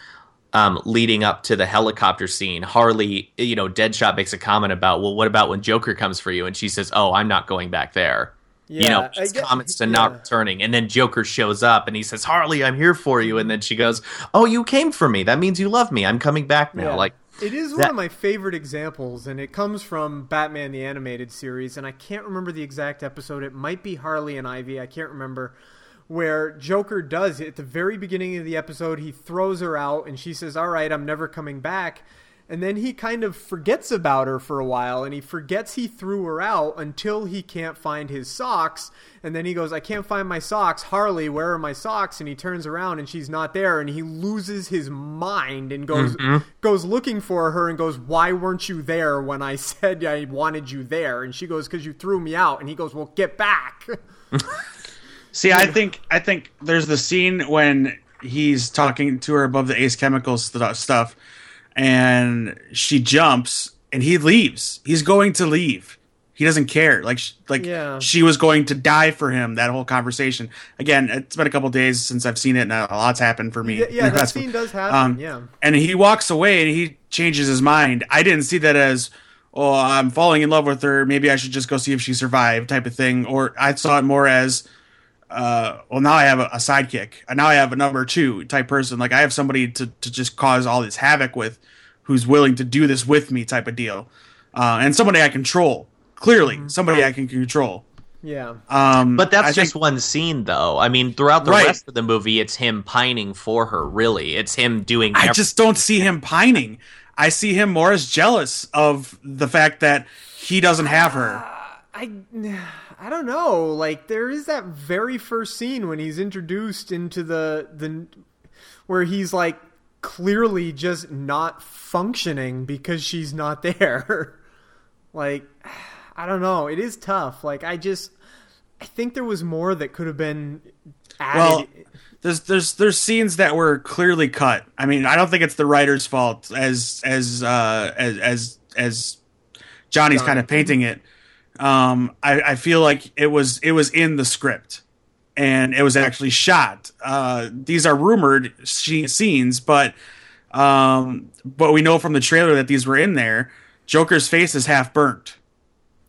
um, leading up to the helicopter scene, Harley, you know, Deadshot makes a comment about, well, what about when Joker comes for you? And she says, oh, I'm not going back there. Yeah, you know, his comments to yeah. not returning. And then Joker shows up and he says, Harley, I'm here for you. And then she goes, oh, you came for me. That means you love me. I'm coming back now. Yeah. Like It is that- one of my favorite examples, and it comes from Batman the Animated Series. And I can't remember the exact episode. It might be Harley and Ivy. I can't remember. where Joker does it at the very beginning of the episode. He throws her out and she says, all right, I'm never coming back. And then he kind of forgets about her for a while, and he forgets he threw her out until he can't find his socks. And then he goes, I can't find my socks. Harley, where are my socks? And he turns around and she's not there, and he loses his mind and goes mm-hmm. goes looking for her and goes, why weren't you there when I said I wanted you there? And she goes, because you threw me out. And he goes, well, get back. See, I think I think there's the scene when he's talking to her above the Ace Chemicals st- stuff. And she jumps, and he leaves. He's going to leave. He doesn't care. Like, she, like yeah. she was going to die for him. That whole conversation. Again, it's been a couple days since I've seen it, and a lot's happened for me. Yeah, yeah that scene does happen. Um, yeah, and he walks away, and he changes his mind. I didn't see that as, oh, I'm falling in love with her. Maybe I should just go see if she survived, type of thing. Or I saw it more as, uh, well, now I have a, a sidekick. Now I have a number two type person. Like, I have somebody to, to just cause all this havoc with, who's willing to do this with me type of deal. Uh, and somebody I control. Clearly, mm-hmm. somebody I can control. Yeah. Um, but that's I just think, one scene, though. I mean, throughout the right. rest of the movie, it's him pining for her, really. It's him doing everything. I just don't see him pining. I see him more as jealous of the fact that he doesn't have her. Uh, I... I don't know. Like, there is that very first scene when he's introduced into the the where he's like clearly just not functioning because she's not there. Like, I don't know. It is tough. Like, I just I think there was more that could have been added. Well, there's there's there's scenes that were clearly cut. I mean, I don't think it's the writer's fault as as uh, as as as Johnny's Johnny. kind of painting it. Um, I, I feel like it was it was in the script, and it was actually shot. Uh, these are rumored she- scenes, but um, but we know from the trailer that these were in there. Joker's face is half burnt.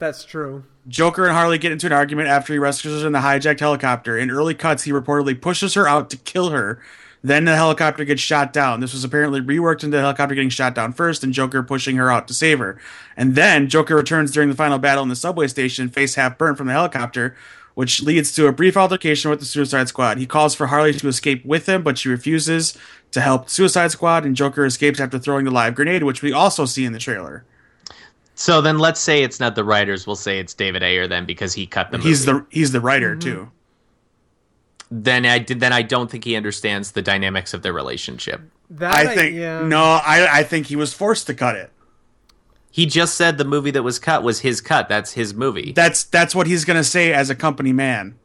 That's true. Joker and Harley get into an argument after he rescues her in the hijacked helicopter. In early cuts, he reportedly pushes her out to kill her. Then the helicopter gets shot down. This was apparently reworked into the helicopter getting shot down first and Joker pushing her out to save her. And then Joker returns during the final battle in the subway station, face half burnt from the helicopter, which leads to a brief altercation with the Suicide Squad. He calls for Harley to escape with him, but she refuses to help the Suicide Squad, and Joker escapes after throwing the live grenade, which we also see in the trailer. So then let's say it's not the writers. We'll say it's David Ayer then, because he cut the movie. He's the, he's the writer, mm-hmm. too. Then I did. Then I don't think he understands the dynamics of their relationship. That I think I, yeah. no. I, I think he was forced to cut it. He just said the movie that was cut was his cut. That's his movie. That's that's what he's gonna say as a company man.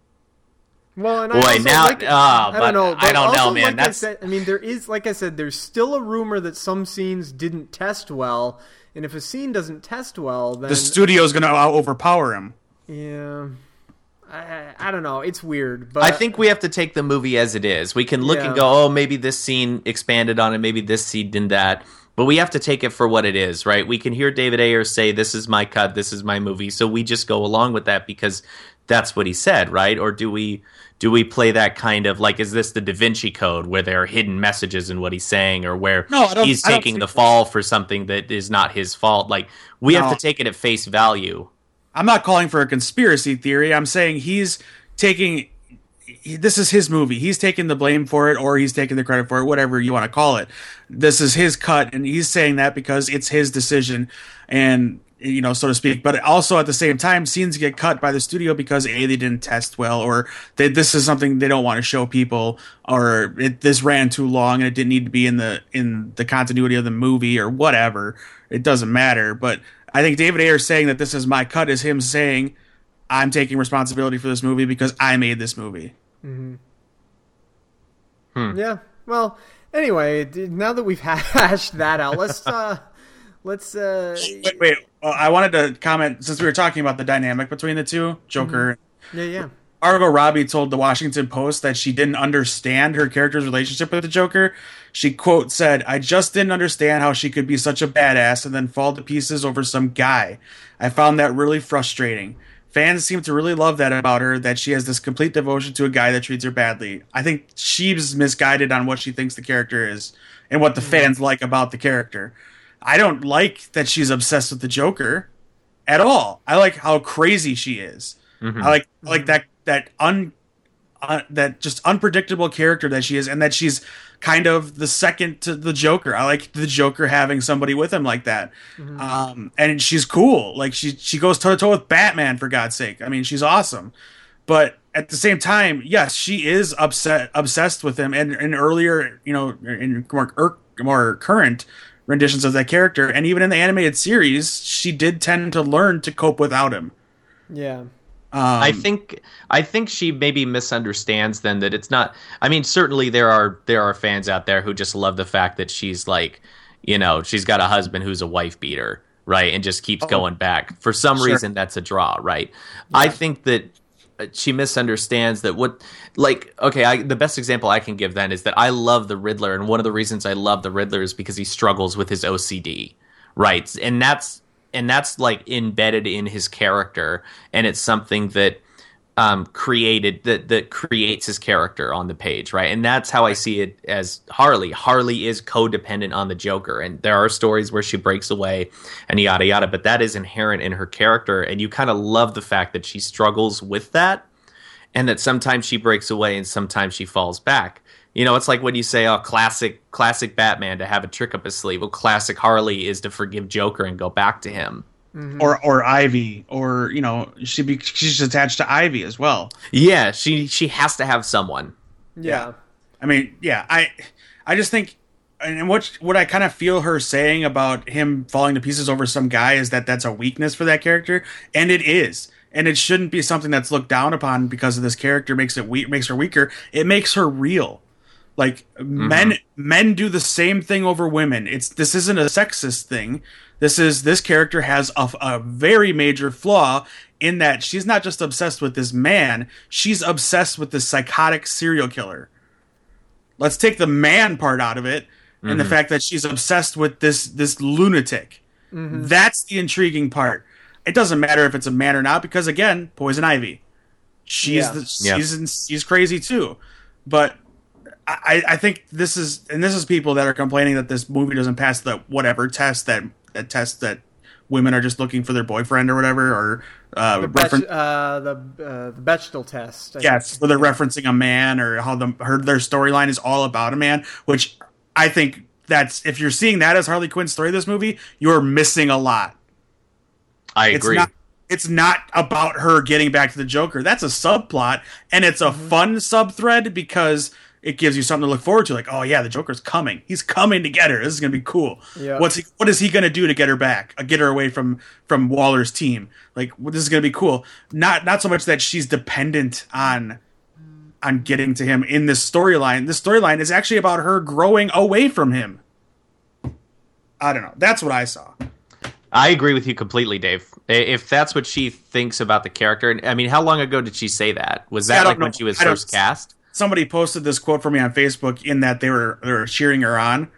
Well, and I Boy, also, now like, oh, I don't know. I don't also, know, man. Like that's... I, said, I mean, there is, like I said, there's still a rumor that some scenes didn't test well, and if a scene doesn't test well, then the studio's gonna overpower him. Yeah. I, I don't know. It's weird. But I think we have to take the movie as it is. We can look yeah. and go, oh, maybe this scene expanded on it. Maybe this scene did that. But we have to take it for what it is, right? We can hear David Ayer say, this is my cut. This is my movie. So we just go along with that because that's what he said, right? Or do we do we play that kind of like, is this the Da Vinci Code where there are hidden messages in what he's saying or where no, he's taking the fall that. for something that is not his fault? Like, we no. have to take it at face value. I'm not calling for a conspiracy theory. I'm saying he's taking he, – this is his movie. He's taking the blame for it, or he's taking the credit for it, whatever you want to call it. This is his cut, and he's saying that because it's his decision and, you know, so to speak. But also at the same time, scenes get cut by the studio because, A, they didn't test well, or they, this is something they don't want to show people, or it, this ran too long and it didn't need to be in the in the continuity of the movie or whatever. It doesn't matter, but – I think David Ayer saying that this is my cut is him saying, I'm taking responsibility for this movie because I made this movie. Mm-hmm. Hmm. Yeah. Well, anyway, now that we've hashed that out, let's, uh, let's, uh, wait, wait. Well, I wanted to comment since we were talking about the dynamic between the two, Joker. Mm-hmm. Yeah. Yeah. Margot Robbie told the Washington Post that she didn't understand her character's relationship with the Joker. She, quote, said, I just didn't understand how she could be such a badass and then fall to pieces over some guy. I found that really frustrating. Fans seem to really love that about her, that she has this complete devotion to a guy that treats her badly. I think she's misguided on what she thinks the character is and what the fans like about the character. I don't like that she's obsessed with the Joker at all. I like how crazy she is. Mm-hmm. I like I like that... that un uh, that just unpredictable character that she is, and that she's kind of the second to the Joker. I like the Joker having somebody with him like that. Mm-hmm. Um, and she's cool. Like she, she goes toe to toe with Batman, for God's sake. I mean, she's awesome. But at the same time, yes, she is upset, obsessed with him. And in earlier, you know, in more, more current renditions of that character, and even in the animated series, she did tend to learn to cope without him. Yeah. Um, I think I think she maybe misunderstands then that it's not. I mean, certainly there are there are fans out there who just love the fact that she's like, you know, she's got a husband who's a wife beater, right, and just keeps oh, going back. For some sure. reason, that's a draw, right? Yeah. I think that she misunderstands that what, like, okay, I, the best example I can give then is that I love the Riddler, and one of the reasons I love the Riddler is because he struggles with his O C D, right, and that's. And that's like embedded in his character, and it's something that um, created that that creates his character on the page, right? And that's how I see it as Harley. Harley is codependent on the Joker, and there are stories where she breaks away and yada yada, but that is inherent in her character, and you kind of love the fact that she struggles with that, and that sometimes she breaks away and sometimes she falls back. You know, it's like when you say, oh, classic classic Batman to have a trick up his sleeve. Well, classic Harley is to forgive Joker and go back to him. Mm-hmm. Or or Ivy. Or, you know, she be, she's attached to Ivy as well. Yeah, she, she has to have someone. Yeah. yeah. I mean, yeah, I I just think, and what, what I kind of feel her saying about him falling to pieces over some guy is that that's a weakness for that character. And it is. And it shouldn't be something that's looked down upon because of this character makes it we- makes her weaker. It makes her real. Like mm-hmm. men, men do the same thing over women. It's this isn't a sexist thing. This is this character has a, a very major flaw in that she's not just obsessed with this man. She's obsessed with this psychotic serial killer. Let's take the man part out of it, mm-hmm. and the fact that she's obsessed with this this lunatic. Mm-hmm. That's the intriguing part. It doesn't matter if it's a man or not because again, Poison Ivy. She's yeah. the, she's yeah. she's crazy too, but. I, I think this is, and this is people that are complaining that this movie doesn't pass the whatever test that, that test that women are just looking for their boyfriend or whatever, or uh, the reference uh, the uh, the Bechdel test. I yes, think. Where they're referencing a man or how the her their storyline is all about a man, which I think that's if you're seeing that as Harley Quinn's story of this movie, you're missing a lot. I it's agree. Not, It's not about her getting back to the Joker. That's a subplot, and it's a mm-hmm. fun subthread because. It gives you something to look forward to, like, oh yeah, the Joker's coming. He's coming to get her. This is gonna be cool. Yeah. What's he, what is he gonna do to get her back? Get her away from from Waller's team. Like well, this is gonna be cool. Not not so much that she's dependent on on getting to him in this storyline. This storyline is actually about her growing away from him. I don't know. That's what I saw. I agree with you completely, Dave. If that's what she thinks about the character, and I mean, how long ago did she say that? Was that like know. when she was first cast? Somebody posted this quote for me on Facebook in that they were they were cheering her on,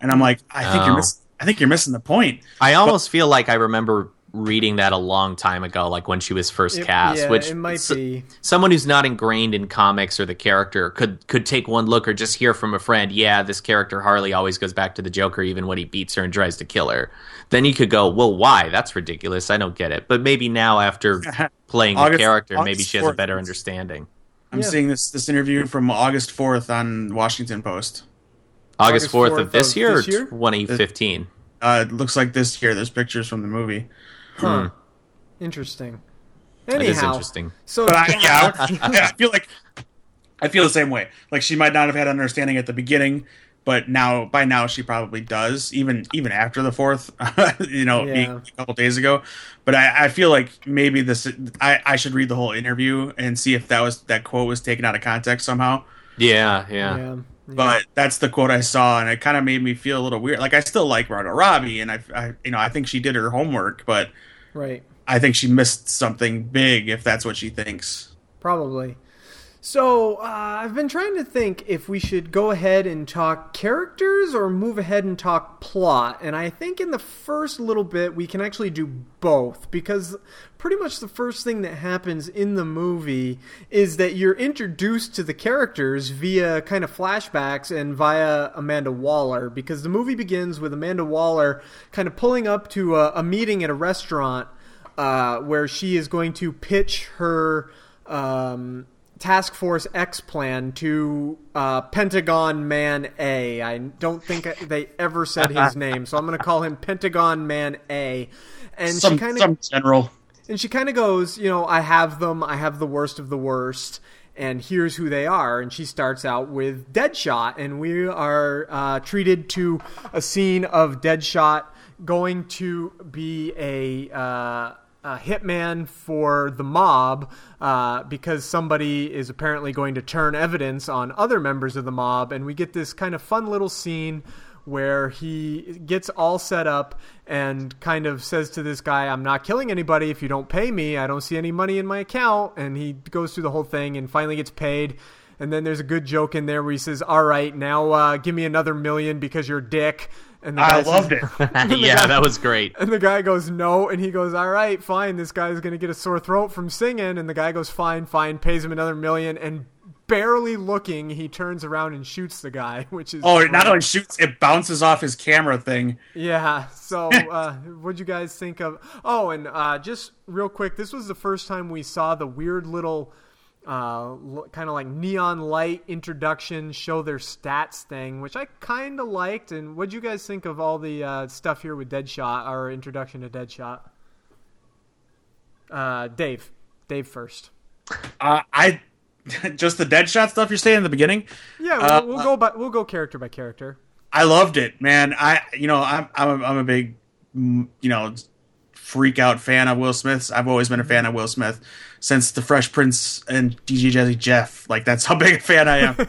and I'm like, I think oh. you're miss- I think you're missing the point. I almost but- feel like I remember reading that a long time ago, like when she was first it, cast. Yeah, which it might so- be someone who's not ingrained in comics or the character could could take one look or just hear from a friend. Yeah, this character Harley always goes back to the Joker, even when he beats her and tries to kill her. Then you could go, well, why? That's ridiculous. I don't get it. But maybe now after playing August, the character, August maybe she has a better understanding. I'm yeah. seeing this this interview from August fourth on Washington Post. August fourth of this year or twenty fifteen? Uh, it looks like this year. There's pictures from the movie. Huh. Hmm. Interesting. Anyhow, it is interesting. So but I, yeah, I, I feel like I feel the same way. Like she might not have had understanding at the beginning, but now by now she probably does, even even after the fourth, you know, yeah. being a couple days ago. But I, I feel like maybe this I, I should read the whole interview and see if that was that quote was taken out of context somehow. Yeah, yeah. yeah, yeah. But that's the quote I saw, and it kind of made me feel a little weird. Like I still like Margot Robbie, and I, I you know I think she did her homework, but right. I think she missed something big if that's what she thinks. Probably. So uh, I've been trying to think if we should go ahead and talk characters or move ahead and talk plot. And I think in the first little bit, we can actually do both because pretty much the first thing that happens in the movie is that you're introduced to the characters via kind of flashbacks and via Amanda Waller because the movie begins with Amanda Waller kind of pulling up to a, a meeting at a restaurant uh, where she is going to pitch her... Um, Task Force X plan to uh, Pentagon Man A. I don't think they ever said his name, so I'm going to call him Pentagon Man A. And some, she kinda, some general. And she kind of goes, you know, I have them, I have the worst of the worst, and here's who they are. And she starts out with Deadshot, and we are uh, treated to a scene of Deadshot going to be a... Uh, a hitman for the mob uh, because somebody is apparently going to turn evidence on other members of the mob. And we get this kind of fun little scene where he gets all set up and kind of says to this guy, I'm not killing anybody if you don't pay me. I don't see any money in my account. And he goes through the whole thing and finally gets paid. And then there's a good joke in there where he says, all right, now uh, give me another million because you're a dick. And the I loved says, it. Yeah, guy, that was great. And the guy goes, no. And he goes, all right, fine. This guy's going to get a sore throat from singing. And the guy goes, fine, fine. Pays him another million. And barely looking, he turns around and shoots the guy, which is... Oh, great. Not only shoots, it bounces off his camera thing. Yeah. So uh, what'd you guys think of... Oh, and uh, just real quick, this was the first time we saw the weird little... Uh, kind of like neon light introduction, show their stats thing, which I kind of liked. And what'd you guys think of all the uh, stuff here with Deadshot, our introduction to Deadshot? Uh, Dave. Dave first. Uh, I just the Deadshot stuff you're saying in the beginning? Yeah, we'll, uh, we'll go by, we'll go character by character. I loved it, man. I you know I'm I'm a, I'm a big you know freak out fan of Will Smith's. I've always been a fan of Will Smith. Since the Fresh Prince and D J Jazzy Jeff, like that's how big a fan I am.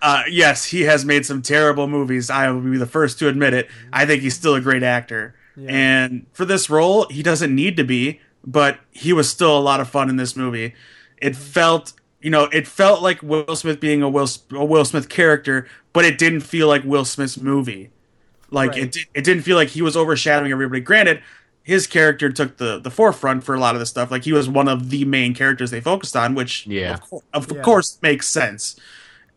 uh, yes, he has made some terrible movies. I will be the first to admit it. I think he's still a great actor. Yeah. And for this role, he doesn't need to be, but he was still a lot of fun in this movie. It felt, you know, it felt like Will Smith being a Will, a Will Smith character, but it didn't feel like Will Smith's movie. Like right. it, it didn't feel like he was overshadowing everybody. Granted, his character took the, the forefront for a lot of this stuff. Like, he was one of the main characters they focused on, which yeah. of, co- of yeah. course makes sense.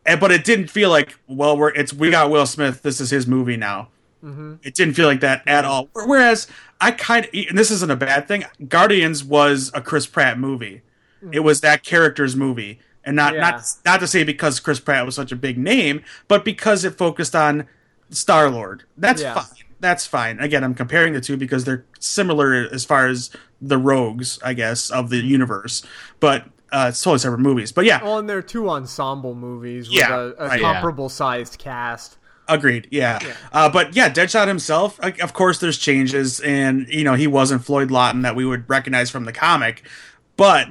And, but it didn't feel like, well, we're it's we got Will Smith. This is his movie now. Mm-hmm. It didn't feel like that at all. Whereas I kind of, and this isn't a bad thing. Guardians was a Chris Pratt movie. Mm-hmm. It was that character's movie, and not yeah. not not to say because Chris Pratt was such a big name, but because it focused on Star-Lord. That's yeah. fine. That's fine. Again, I'm comparing the two because they're similar as far as the rogues, I guess, of the universe. But uh, it's totally separate movies. But yeah. Well, and they're two ensemble movies with yeah, a, a right, comparable-sized yeah. cast. Agreed, yeah. yeah. Uh, but yeah, Deadshot himself, like, of course there's changes. And, you know, he wasn't Floyd Lawton that we would recognize from the comic. But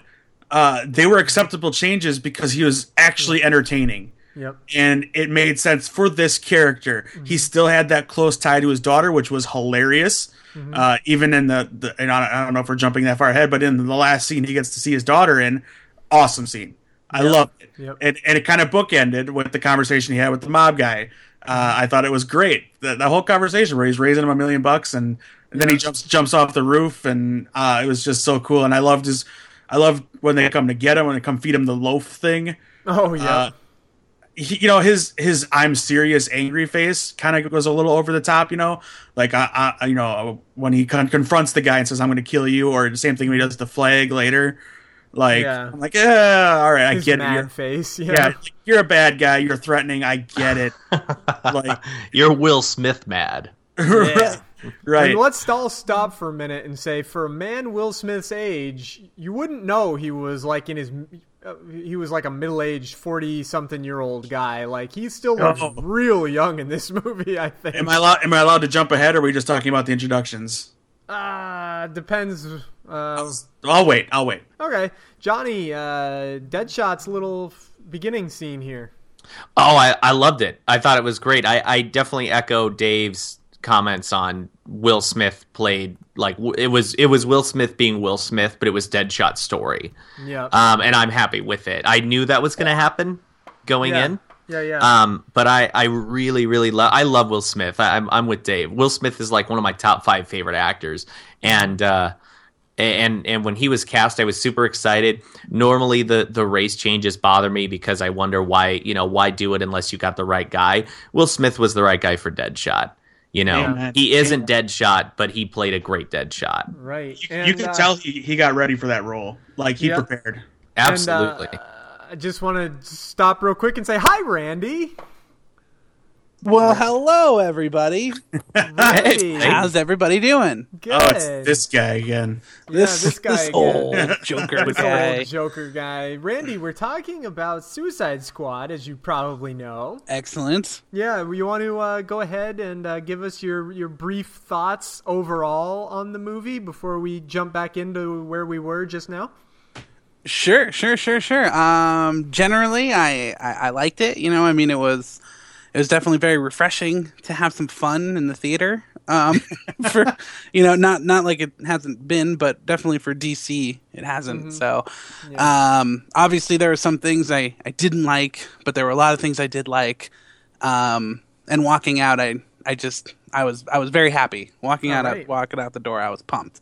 uh, they were acceptable changes because he was actually entertaining. Yep. And it made sense for this character. Mm-hmm. He still had that close tie to his daughter, which was hilarious. Mm-hmm. Uh, even in the, the and I don't, I don't know if we're jumping that far ahead, but in the last scene he gets to see his daughter in, awesome scene. I yep. loved it. Yep. And, and it kind of bookended with the conversation he had with the mob guy. Uh, I thought it was great. The, the whole conversation where he's raising him a million bucks and, and then yep. he jumps jumps off the roof, and uh, it was just so cool. And I loved his. I loved when they come to get him, when they come feed him the loaf thing. Oh yeah. Uh, He, you know, his his I'm serious angry face kind of goes a little over the top, you know, like, I, I you know, when he con- confronts the guy and says, I'm going to kill you, or the same thing when he does the flag later. Like, yeah. I'm like, yeah, all right, his I get mad it. Your face. Yeah. yeah. You're a bad guy. You're threatening. I get it. Like, you're Will Smith mad. Right. Right. And let's all stop for a minute and say, for a man Will Smith's age, you wouldn't know he was like in his uh, he was like a middle-aged forty-something-year-old guy. Like, he still looks oh. real young in this movie, I think. Am I allowed, am I allowed to jump ahead, or are we just talking about the introductions? Uh, depends. Uh, I'll, I'll wait. I'll wait. Okay. Johnny, uh, Deadshot's little beginning scene here. Oh, I, I loved it. I thought it was great. I, I definitely echo Dave's comments on Will Smith played like it was it was Will Smith being Will Smith, but it was Deadshot's story. Yeah. Um, and I'm happy with it. I knew that was going to happen going yeah. in. Yeah, yeah. Um, but I, I really really love I love Will Smith. I, I'm I'm with Dave. Will Smith is like one of my top five favorite actors, and uh, and and when he was cast, I was super excited. Normally the the race changes bother me because I wonder why you know why do it unless you got the right guy. Will Smith was the right guy for Deadshot. You know, yeah, he isn't yeah. Deadshot, but he played a great Deadshot. Right. You, and, you can uh, tell he, he got ready for that role. Like, he yeah. prepared. Absolutely. And, uh, I just want to stop real quick and say hi, Randy. Well, hello, everybody. Randy. How's everybody doing? Good. Oh, it's this guy again. Yeah, this, this guy this again. Old Joker this guy. Old Joker guy. Randy, we're talking about Suicide Squad, as you probably know. Excellent. Yeah, you want to uh, go ahead and uh, give us your, your brief thoughts overall on the movie before we jump back into where we were just now? Sure, sure, sure, sure. Um, generally, I, I, I liked it. You know, I mean, it was... It was definitely very refreshing to have some fun in the theater. Um, for you know, not not like it hasn't been, but definitely for D C, it hasn't. Mm-hmm. So, yeah. um, obviously, there were some things I, I didn't like, but there were a lot of things I did like. Um, and walking out, I I just I was I was very happy walking All out right. walking out the door. I was pumped.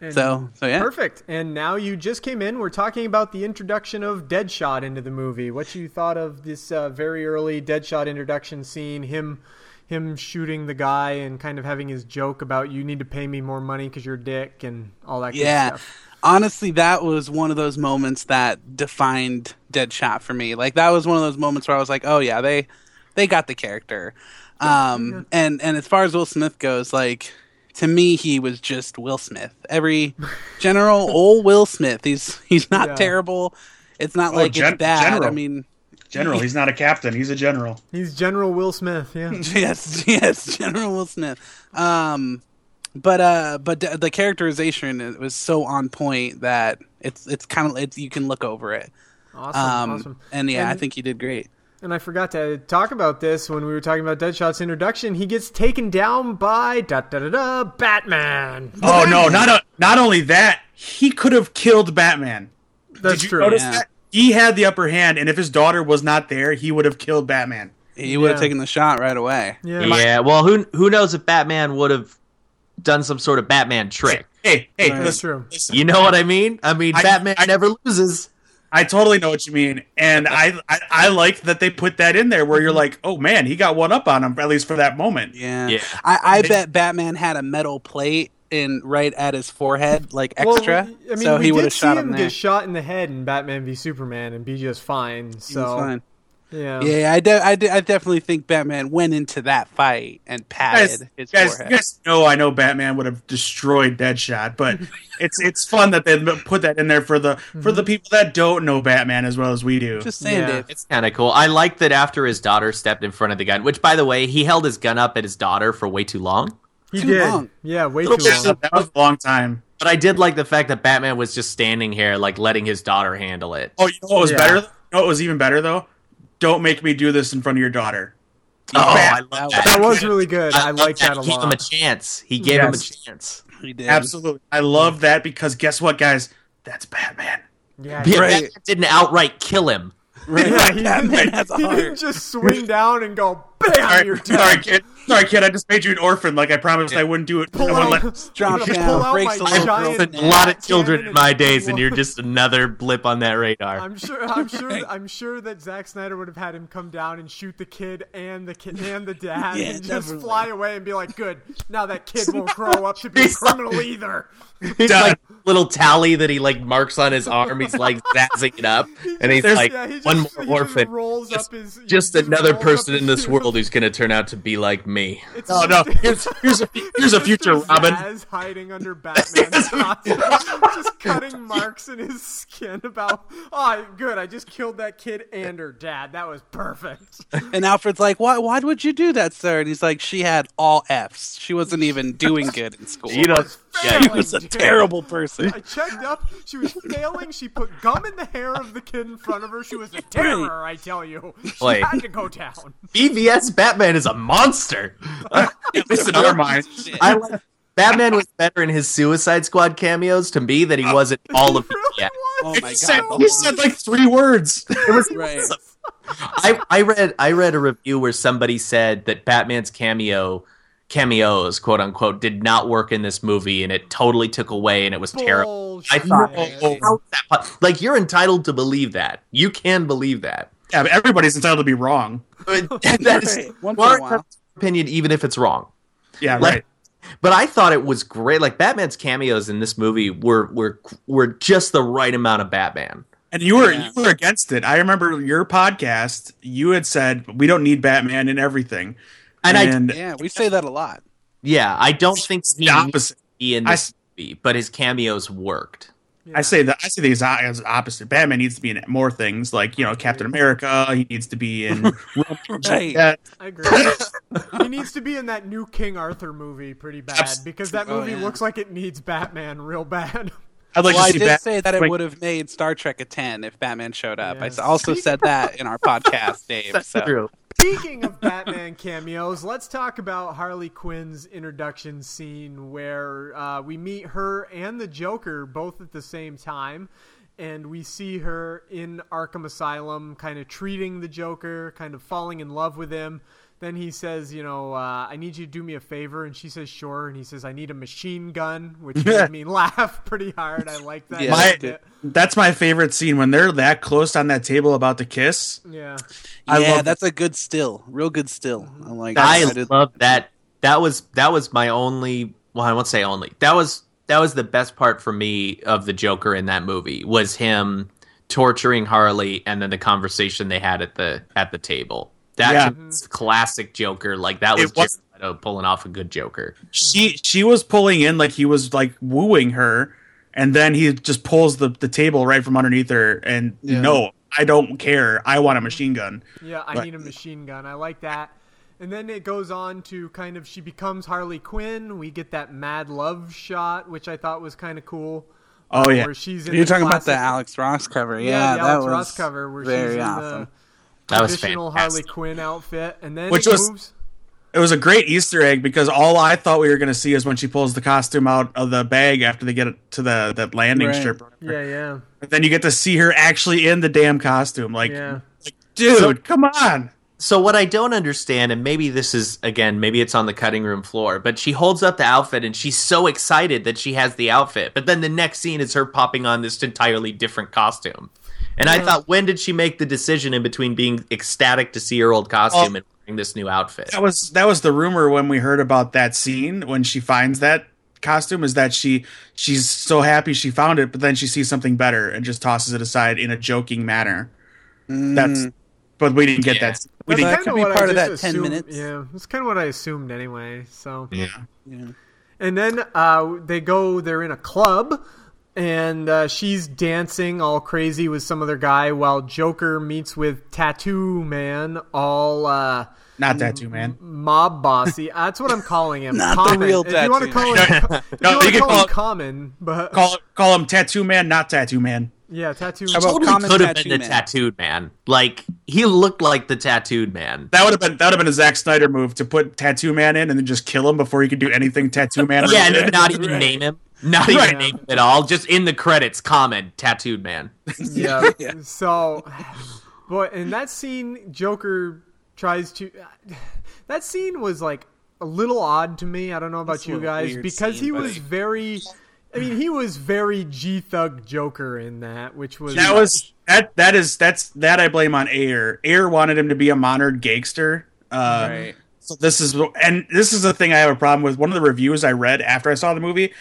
And so so yeah, perfect. And now you just came in. We're talking about the introduction of Deadshot into the movie. What you thought of this uh, very early Deadshot introduction scene? Him, him shooting the guy and kind of having his joke about you need to pay me more money because you're a dick and all that. Yeah, kind of stuff. Honestly, that was one of those moments that defined Deadshot for me. Like that was one of those moments where I was like, oh yeah, they, they got the character. Yeah, um, yeah. and and as far as Will Smith goes, like. To me, he was just Will Smith. Every general, old Will Smith. He's he's not yeah. terrible. It's not oh, like gen- it's bad. General. I mean, general. He's not a captain. He's a general. He's General Will Smith. Yeah. yes, yes, General Will Smith. Um, but uh, but d- the characterization it was so on point that it's it's kind of it's you can look over it. Awesome. Um, awesome. And yeah, and- I think he did great. And I forgot to talk about this when we were talking about Deadshot's introduction. He gets taken down by da da da da Batman. Oh no! Not a, not only that, he could have killed Batman. That's Did you true. Notice yeah. that? He had the upper hand, and if his daughter was not there, he would have killed Batman. He would yeah. have taken the shot right away. Yeah. yeah. Well, who who knows if Batman would have done some sort of Batman trick? Hey, hey, right. That's true. You know what I mean? I mean, I, Batman I, never I, loses. I totally know what you mean, and I, I I like that they put that in there where you're like, oh man, he got one up on him, at least for that moment. Yeah, yeah. I, I bet Batman had a metal plate in right at his forehead, like extra. Well, I mean, so we he would have shot him. Did see him get shot in the head in Batman v Superman and be just fine. So he was fine. Yeah, yeah, I, de- I, de- I definitely think Batman went into that fight and patted guys, his guys, forehead. You guys know I know Batman would have destroyed Deadshot, but it's it's fun that they put that in there for the mm-hmm. for the people that don't know Batman as well as we do. Just saying, yeah. Dave. It's kind of cool. I like that after his daughter stepped in front of the gun, which, by the way, he held his gun up at his daughter for way too long. He too did. Long. Yeah, way too long. That was a long time. But I did like the fact that Batman was just standing here, like, letting his daughter handle it. Oh, you know what was yeah. better? You know what was even better, though? Don't make me do this in front of your daughter. Oh, I love that. That was really good. I, I like that a lot. He gave him a chance. He gave yes. him a chance. He did. Absolutely. I love that because guess what, guys? That's Batman. Yeah, right. Batman didn't outright kill him. Right. Yeah, he, didn't, he didn't just swing down and go, bam, sorry, you're dead. Sorry, kid. Sorry, kid. I just made you an orphan like I promised yeah. I wouldn't do it. Pull out, drop down, breaks a little. A lot of children in my days, and you're just another blip on that radar. I'm sure I'm sure, right. I'm sure that Zack Snyder would have had him come down and shoot the kid and the kid and the dad yeah, and just definitely. fly away and be like, good, now that kid won't grow up to be a criminal either. He's like little tally that he like marks on his arm. He's like zazzing it up, he and he's like, yeah, he just, one more orphan. Just, rolls just, up his, just another person in this world who's gonna turn out to be like me. It's oh no! Here's here's a, here's a future Robin. Zazz hiding under Batman's costume, just cutting marks in his skin. About oh, good! I just killed that kid and her dad. That was perfect. And Alfred's like, why? Why would you do that, sir? And he's like, she had all Fs. She wasn't even doing good in school. You know. Yeah, he was a terrible person. I checked up. She was failing. She put gum in the hair of the kid in front of her. She was a terror, I tell you. She like, had to go down. B V S Batman is a monster. Listen, never mind. I like Batman was better in his Suicide Squad cameos to me than he was in all of really yeah. Oh my said, god. He said like three words. It was right. I I read I read a review where somebody said that Batman's cameo cameos, quote unquote, did not work in this movie, and it totally took away, and it was Bullshit. terrible. I thought, oh, how is that? Like, you're entitled to believe that. You can believe that. Yeah, but everybody's entitled to be wrong. That is right. One opinion, even if it's wrong. Yeah, like, right. But I thought it was great. Like Batman's cameos in this movie were were were just the right amount of Batman. And you were yeah. you were against it. I remember your podcast. You had said we don't need Batman in everything. And, and I yeah, we say that a lot. Yeah, I don't think he needs to be in this I, movie, but his cameos worked. Yeah. I say that I say the exact opposite. Batman needs to be in more things, like you know Captain America. He needs to be in. Right. I agree. He needs to be in that new King Arthur movie pretty bad because that movie oh, yeah. looks like it needs Batman real bad. I'd like well, to see I did Bat- say that it would have made Star Trek a ten if Batman showed up. Yes. I also said that in our podcast, Dave. That's so. True. Speaking of Batman cameos, let's talk about Harley Quinn's introduction scene where uh, we meet her and the Joker both at the same time. And we see her in Arkham Asylum kind of treating the Joker, kind of falling in love with him. Then he says, you know, uh, I need you to do me a favor. And she says, sure. And he says, I need a machine gun, which made me laugh pretty hard. I like that. Yeah. My, that's my favorite scene when they're that close on that table about to kiss. Yeah. I yeah, that's it. A good still. Real good still. Mm-hmm. I'm like, I love that. That was that was my only, well, I won't say only. That was that was the best part for me of the Joker in that movie was him torturing Harley and then the conversation they had at the at the table. That's yeah. classic Joker. Like that was, was Jared Leto pulling off a good Joker. She she was pulling in like he was like wooing her, and then he just pulls the, the table right from underneath her. And yeah. no, I don't care. I want a machine gun. Yeah, I but, need a machine gun. I like that. And then it goes on to kind of she becomes Harley Quinn. We get that mad love shot, which I thought was kind of cool. Oh yeah, where she's in you're talking classic, about the Alex Ross cover. Yeah, yeah the that Alex was Ross cover where very she's in awesome. The, That was traditional Harley Quinn outfit, and then Which it was, moves. It was a great Easter egg because all I thought we were going to see is when she pulls the costume out of the bag after they get it to the, the landing right. strip. Yeah, yeah. But then you get to see her actually in the damn costume. Like, yeah. like dude, so, come on. So what I don't understand, and maybe this is, again, maybe it's on the cutting room floor, but she holds up the outfit and she's so excited that she has the outfit. But then the next scene is her popping on this entirely different costume. And yeah. I thought, when did she make the decision in between being ecstatic to see her old costume oh, and wearing this new outfit? That was that was the rumor when we heard about that scene when she finds that costume is that she she's so happy she found it, but then she sees something better and just tosses it aside in a joking manner. Mm. That's but we didn't get yeah. that. We didn't that could be part of that assumed, ten minutes. Yeah, that's kind of what I assumed anyway. So yeah, yeah. And then uh, they go. They're in a club. And uh, she's dancing all crazy with some other guy while Joker meets with Tattoo Man, all uh, not Tattoo Man, mob bossy. That's what I'm calling him. Not Common. The real Tattoo. If you want to call him, no, if no, you want to call, call him Common, but call call him Tattoo Man, not Tattoo Man. Yeah, Tattoo Man. Totally could have been the man. Tattooed Man. Like he looked like the Tattooed Man. That would have been that would have been a Zack Snyder move to put Tattoo Man in and then just kill him before he could do anything Tattoo Man. yeah, and not even right. name him. Not even right. named at all. Just in the credits, comment, Tattooed Man. Yeah. yeah. So, but in that scene, Joker tries to... That scene was, like, a little odd to me. I don't know about it's you guys. Because scene, he buddy. was very... I mean, he was very G-Thug Joker in that, which was... That was... That, that is... That's... That I blame on Ayer. Ayer wanted him to be a modern gangster. Uh, right. So this is... And this is the thing I have a problem with. One of the reviews I read after I saw the movie...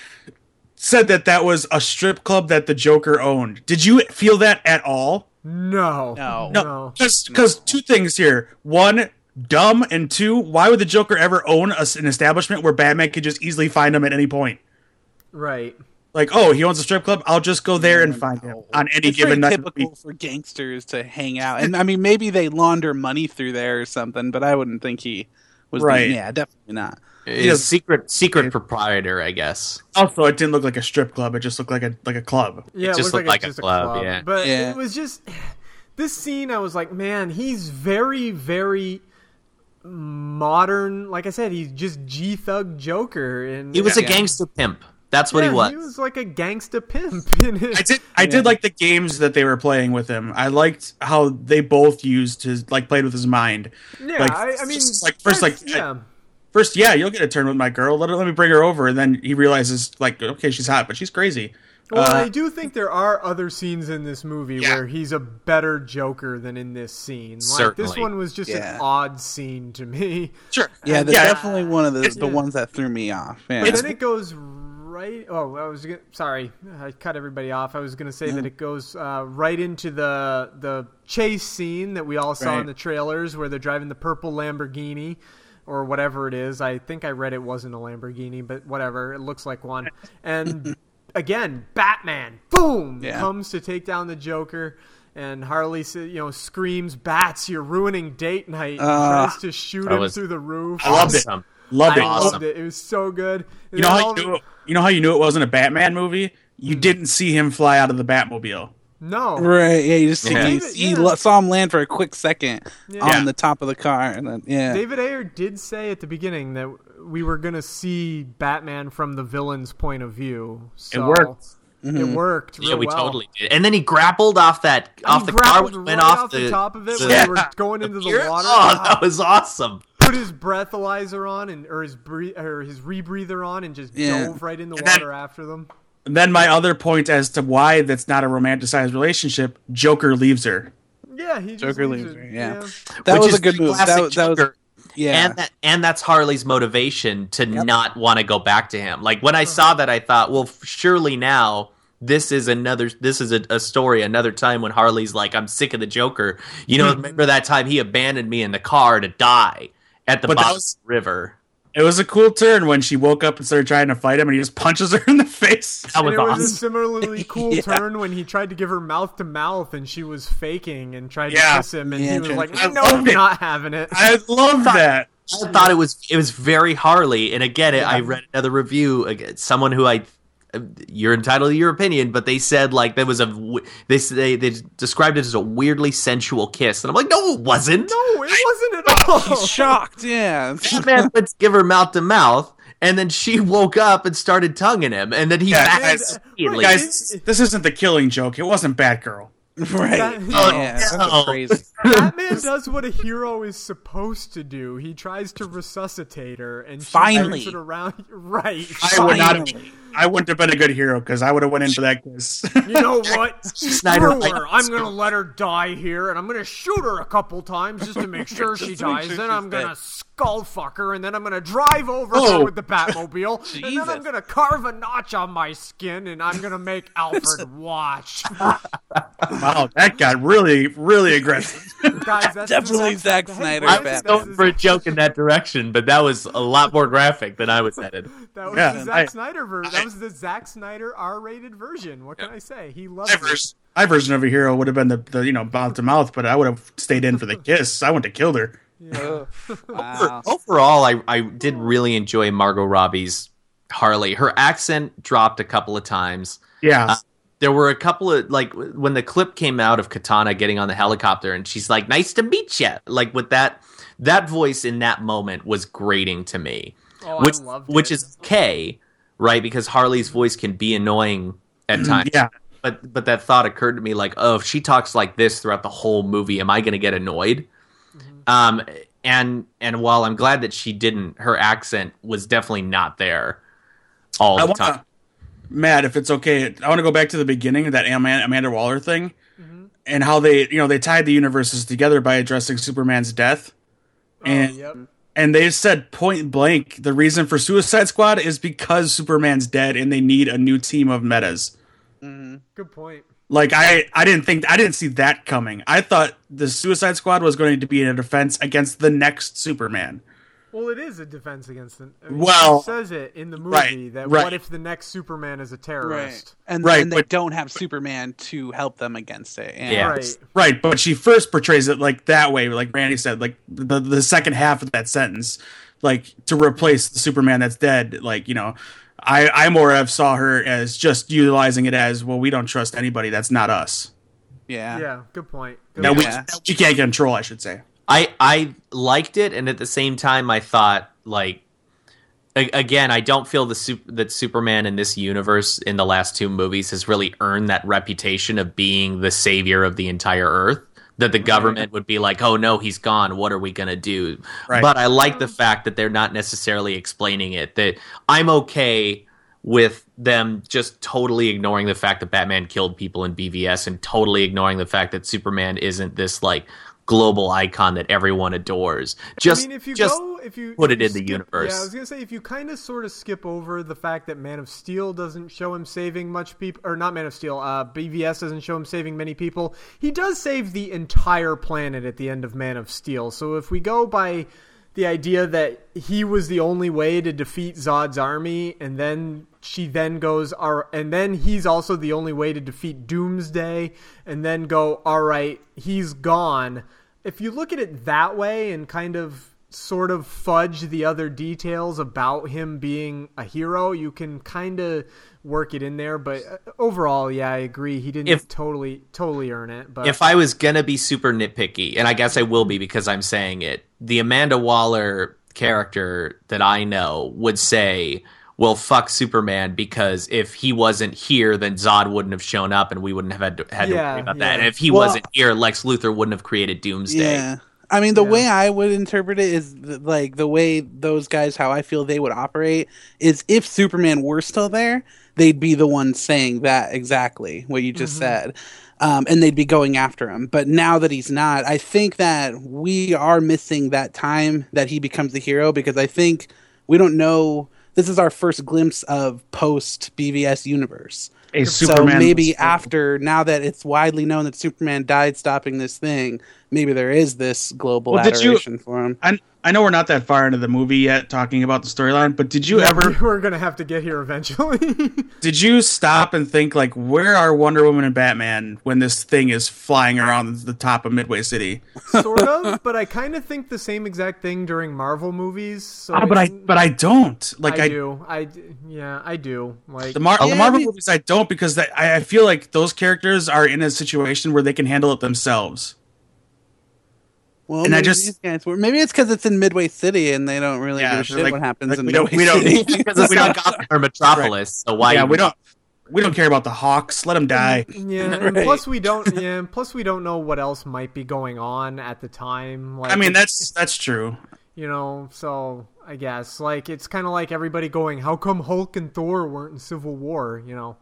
said that that was a strip club that the Joker owned. Did you feel that at all? No. No. No. Because no. two things here. One, dumb. And two, why would the Joker ever own a, an establishment where Batman could just easily find him at any point? Right. Like, oh, he owns a strip club? I'll just go there no, and find no. him on any it's given night. It's typical for gangsters to hang out. And, I mean, maybe they launder money through there or something, but I wouldn't think he was right. The, yeah, definitely not. Is secret secret proprietor, I guess. Also, it didn't look like a strip club. It just looked like a like a club. Yeah, it just it looked, looked like, like a, club, a club. Yeah, but yeah. it was just this scene. I was like, man, he's very very modern. Like I said, he's just G Thug Joker, and he was yeah. a gangster pimp. That's what yeah, he was. He was like a gangster pimp. In his, I did I yeah. did like the games that they were playing with him. I liked how they both used his like played with his mind. Yeah, like, I, I mean, like first like. Yeah. I, First, yeah, you'll get a turn with my girl. Let, let me bring her over. And then he realizes, like, okay, she's hot, but she's crazy. Well, uh, I do think there are other scenes in this movie yeah. where he's a better Joker than in this scene. Like, certainly. This one was just yeah. an odd scene to me. Sure. Yeah, they're yeah. definitely one of those, the yeah. ones that threw me off. Yeah. But then it goes right. Oh, I was sorry. I cut everybody off. I was going to say yeah. that it goes uh, right into the the chase scene that we all saw right. in the trailers, where they're driving the purple Lamborghini or whatever it is. I think I read it wasn't a Lamborghini, but whatever. It looks like one. And again, Batman, boom, yeah. comes to take down the Joker. And Harley, you know, screams, "Bats, you're ruining date night!" and uh, tries to shoot him was, through the roof. I loved it. Loved it. I awesome. loved it. It was so good. You know, how all... you, knew, you know how you knew it wasn't a Batman movie? You didn't see him fly out of the Batmobile. No. Right. Yeah. You just yeah. You, David, you yeah. saw him land for a quick second yeah. on yeah. the top of the car, and then yeah. David Ayer did say at the beginning that we were going to see Batman from the villain's point of view. So. It worked. Mm-hmm. It worked. Yeah, we well. totally did. And then he grappled off that and off the car, which right went off, off the, the top of it the, when yeah. they were going into the water. Oh, that was awesome! Put his breathalyzer on and or his bre- or his rebreather on and just yeah. dove right in the and water then, after them. And then my other point as to why that's not a romanticized relationship: Joker leaves her. Yeah, he just Joker leaves her. her. Yeah, yeah. that which was a good move. That was. That was Yeah. And that, and that's Harley's motivation to yep. not want to go back to him. Like when I saw that, I thought, well, surely now this is another, this is a, a story, another time when Harley's like, I'm sick of the Joker. You know, remember that time he abandoned me in the car to die at the but bottom was, of the river. It was a cool turn when she woke up and started trying to fight him, and he just punches her in the face. That was and it awesome. It was a similarly cool yeah. turn when he tried to give her mouth to mouth, and she was faking and tried yeah. to kiss him, and yeah, he was like, "No, I'm it. not having it." I love that. I thought it was it was very Harley, and again, yeah. I read another review. Again, someone who I, you're entitled to your opinion, but they said like there was a they they, they described it as a weirdly sensual kiss, and I'm like, no, it wasn't. No, it wasn't at all. He's shocked, yeah. Batman let's give her mouth to mouth, and then she woke up and started tonguing him, and then he yeah, guys, guys, this isn't the Killing Joke. It wasn't Batgirl. Right. That, oh, yeah, no. That's crazy. Batman does what a hero is supposed to do. He tries to resuscitate her, and she finally it around. Right. Finally. I would not have been, I wouldn't have been a good hero because I would have went in for that kiss. You know what? Snyder, her. I'm going to let her die here, and I'm going to shoot her a couple times just to make sure she dies. Sure then I'm going to skull fuck her, and then I'm going to drive over oh. her with the Batmobile, and then I'm going to carve a notch on my skin, and I'm going to make Alfred watch. Wow, that got really, really aggressive. Guys, that's definitely Zack Snyder. I was going for a joke in that direction, but that was a lot more graphic than I was headed. That was yeah, the Zack I, Snyder version. I, That was the Zack Snyder R-rated version. What can yeah. I say? He loves my it. Version, my version of a hero would have been the, the you know mouth to mouth, but I would have stayed in for the kiss. I went to kill her. Yeah. Wow. Over, overall, I, I did really enjoy Margot Robbie's Harley. Her accent dropped a couple of times. Yeah. Uh, there were a couple of, like, when the clip came out of Katana getting on the helicopter, and she's like, "Nice to meet you." Like, with that, that voice in that moment was grating to me. Oh, which, I loved it. Which is okay. Right, because Harley's voice can be annoying at times. Yeah. But but that thought occurred to me like, oh, if she talks like this throughout the whole movie, am I going to get annoyed? Mm-hmm. Um, and and while I'm glad that she didn't, her accent was definitely not there all I the wanna, time. Matt, if it's okay, I want to go back to the beginning of that Amanda Waller thing mm-hmm. and how they, you know, they tied the universes together by addressing Superman's death. Oh, and yep. And they said point blank, the reason for Suicide Squad is because Superman's dead and they need a new team of metas. Mm, good point. Like, I, I didn't think, I didn't see that coming. I thought the Suicide Squad was going to be a defense against the next Superman. Well, it is a defense against the... I mean, well... It says it in the movie right, that right. what if the next Superman is a terrorist? Right. And, right, and they but, don't have Superman to help them against it. And yeah. Right. Right, but she first portrays it like that way, like Randy said, like the, the second half of that sentence, like to replace the Superman that's dead, like, you know, I, I more have saw her as just utilizing it as, well, we don't trust anybody that's not us. Yeah. Yeah, good point. Good that, point. We, yeah. that we can't control, I should say. I, I liked it, and at the same time, I thought, like, a- again, I don't feel the su- that Superman in this universe in the last two movies has really earned that reputation of being the savior of the entire Earth, that the government right. would be like, oh, no, he's gone. What are we going to do? Right. But I like the fact that they're not necessarily explaining it, that I'm okay with them just totally ignoring the fact that Batman killed people in B V S and totally ignoring the fact that Superman isn't this, like, global icon that everyone adores. Just, I mean, if you just go, if you put if it you in skip, the universe. Yeah, I was gonna say if you kind of sort of skip over the fact that Man of Steel doesn't show him saving much people, or not Man of Steel, uh, B V S doesn't show him saving many people. He does save the entire planet at the end of Man of Steel. So if we go by the idea that he was the only way to defeat Zod's army, and then she then goes, "Our," and then he's also the only way to defeat Doomsday, and then go, all right, he's gone. If you look at it that way and kind of sort of fudge the other details about him being a hero, you can kind of work it in there. But overall, yeah, I agree. He didn't if, totally, totally earn it. But if I was going to be super nitpicky, and I guess I will be because I'm saying it, the Amanda Waller character that I know would say, well, fuck Superman, because if he wasn't here, then Zod wouldn't have shown up and we wouldn't have had to, had to yeah, worry about yeah. that. And if he well, wasn't here, Lex Luthor wouldn't have created Doomsday. Yeah. I mean, the yeah. way I would interpret it is th- like the way those guys, how I feel they would operate is if Superman were still there, they'd be the ones saying that exactly what you just mm-hmm. said. Um, and they'd be going after him. But now that he's not, I think that we are missing that time that he becomes the hero, because I think we don't know. This is our first glimpse of post-B V S universe. A so Superman maybe after, now that it's widely known that Superman died stopping this thing, maybe there is this global well, adoration you, for him. I, I know we're not that far into the movie yet talking about the storyline, but did you yeah, ever... We're going to have to get here eventually. Did you stop and think, like, where are Wonder Woman and Batman when this thing is flying around the top of Midway City? Sort of, but I kind of think the same exact thing during Marvel movies. So oh, but, I, but I don't. Like I, I do. I, yeah, I do. Like the, Mar- yeah, the Marvel I mean, movies I don't, because that, I, I feel like those characters are in a situation where they can handle it themselves. Well, and maybe I just, these guys were, maybe it's because it's in Midway City and they don't really yeah, give a shit like, what happens like, in we Midway we City. Don't, because it's we not Gotham or Metropolis, right. So why? Yeah, we don't. We don't care about the Hawks. Let them die. Yeah, right. and plus we don't. Yeah, and plus we don't know what else might be going on at the time. Like, I mean, that's that's true. You know, so I guess like it's kind of like everybody going, "How come Hulk and Thor weren't in Civil War?" You know.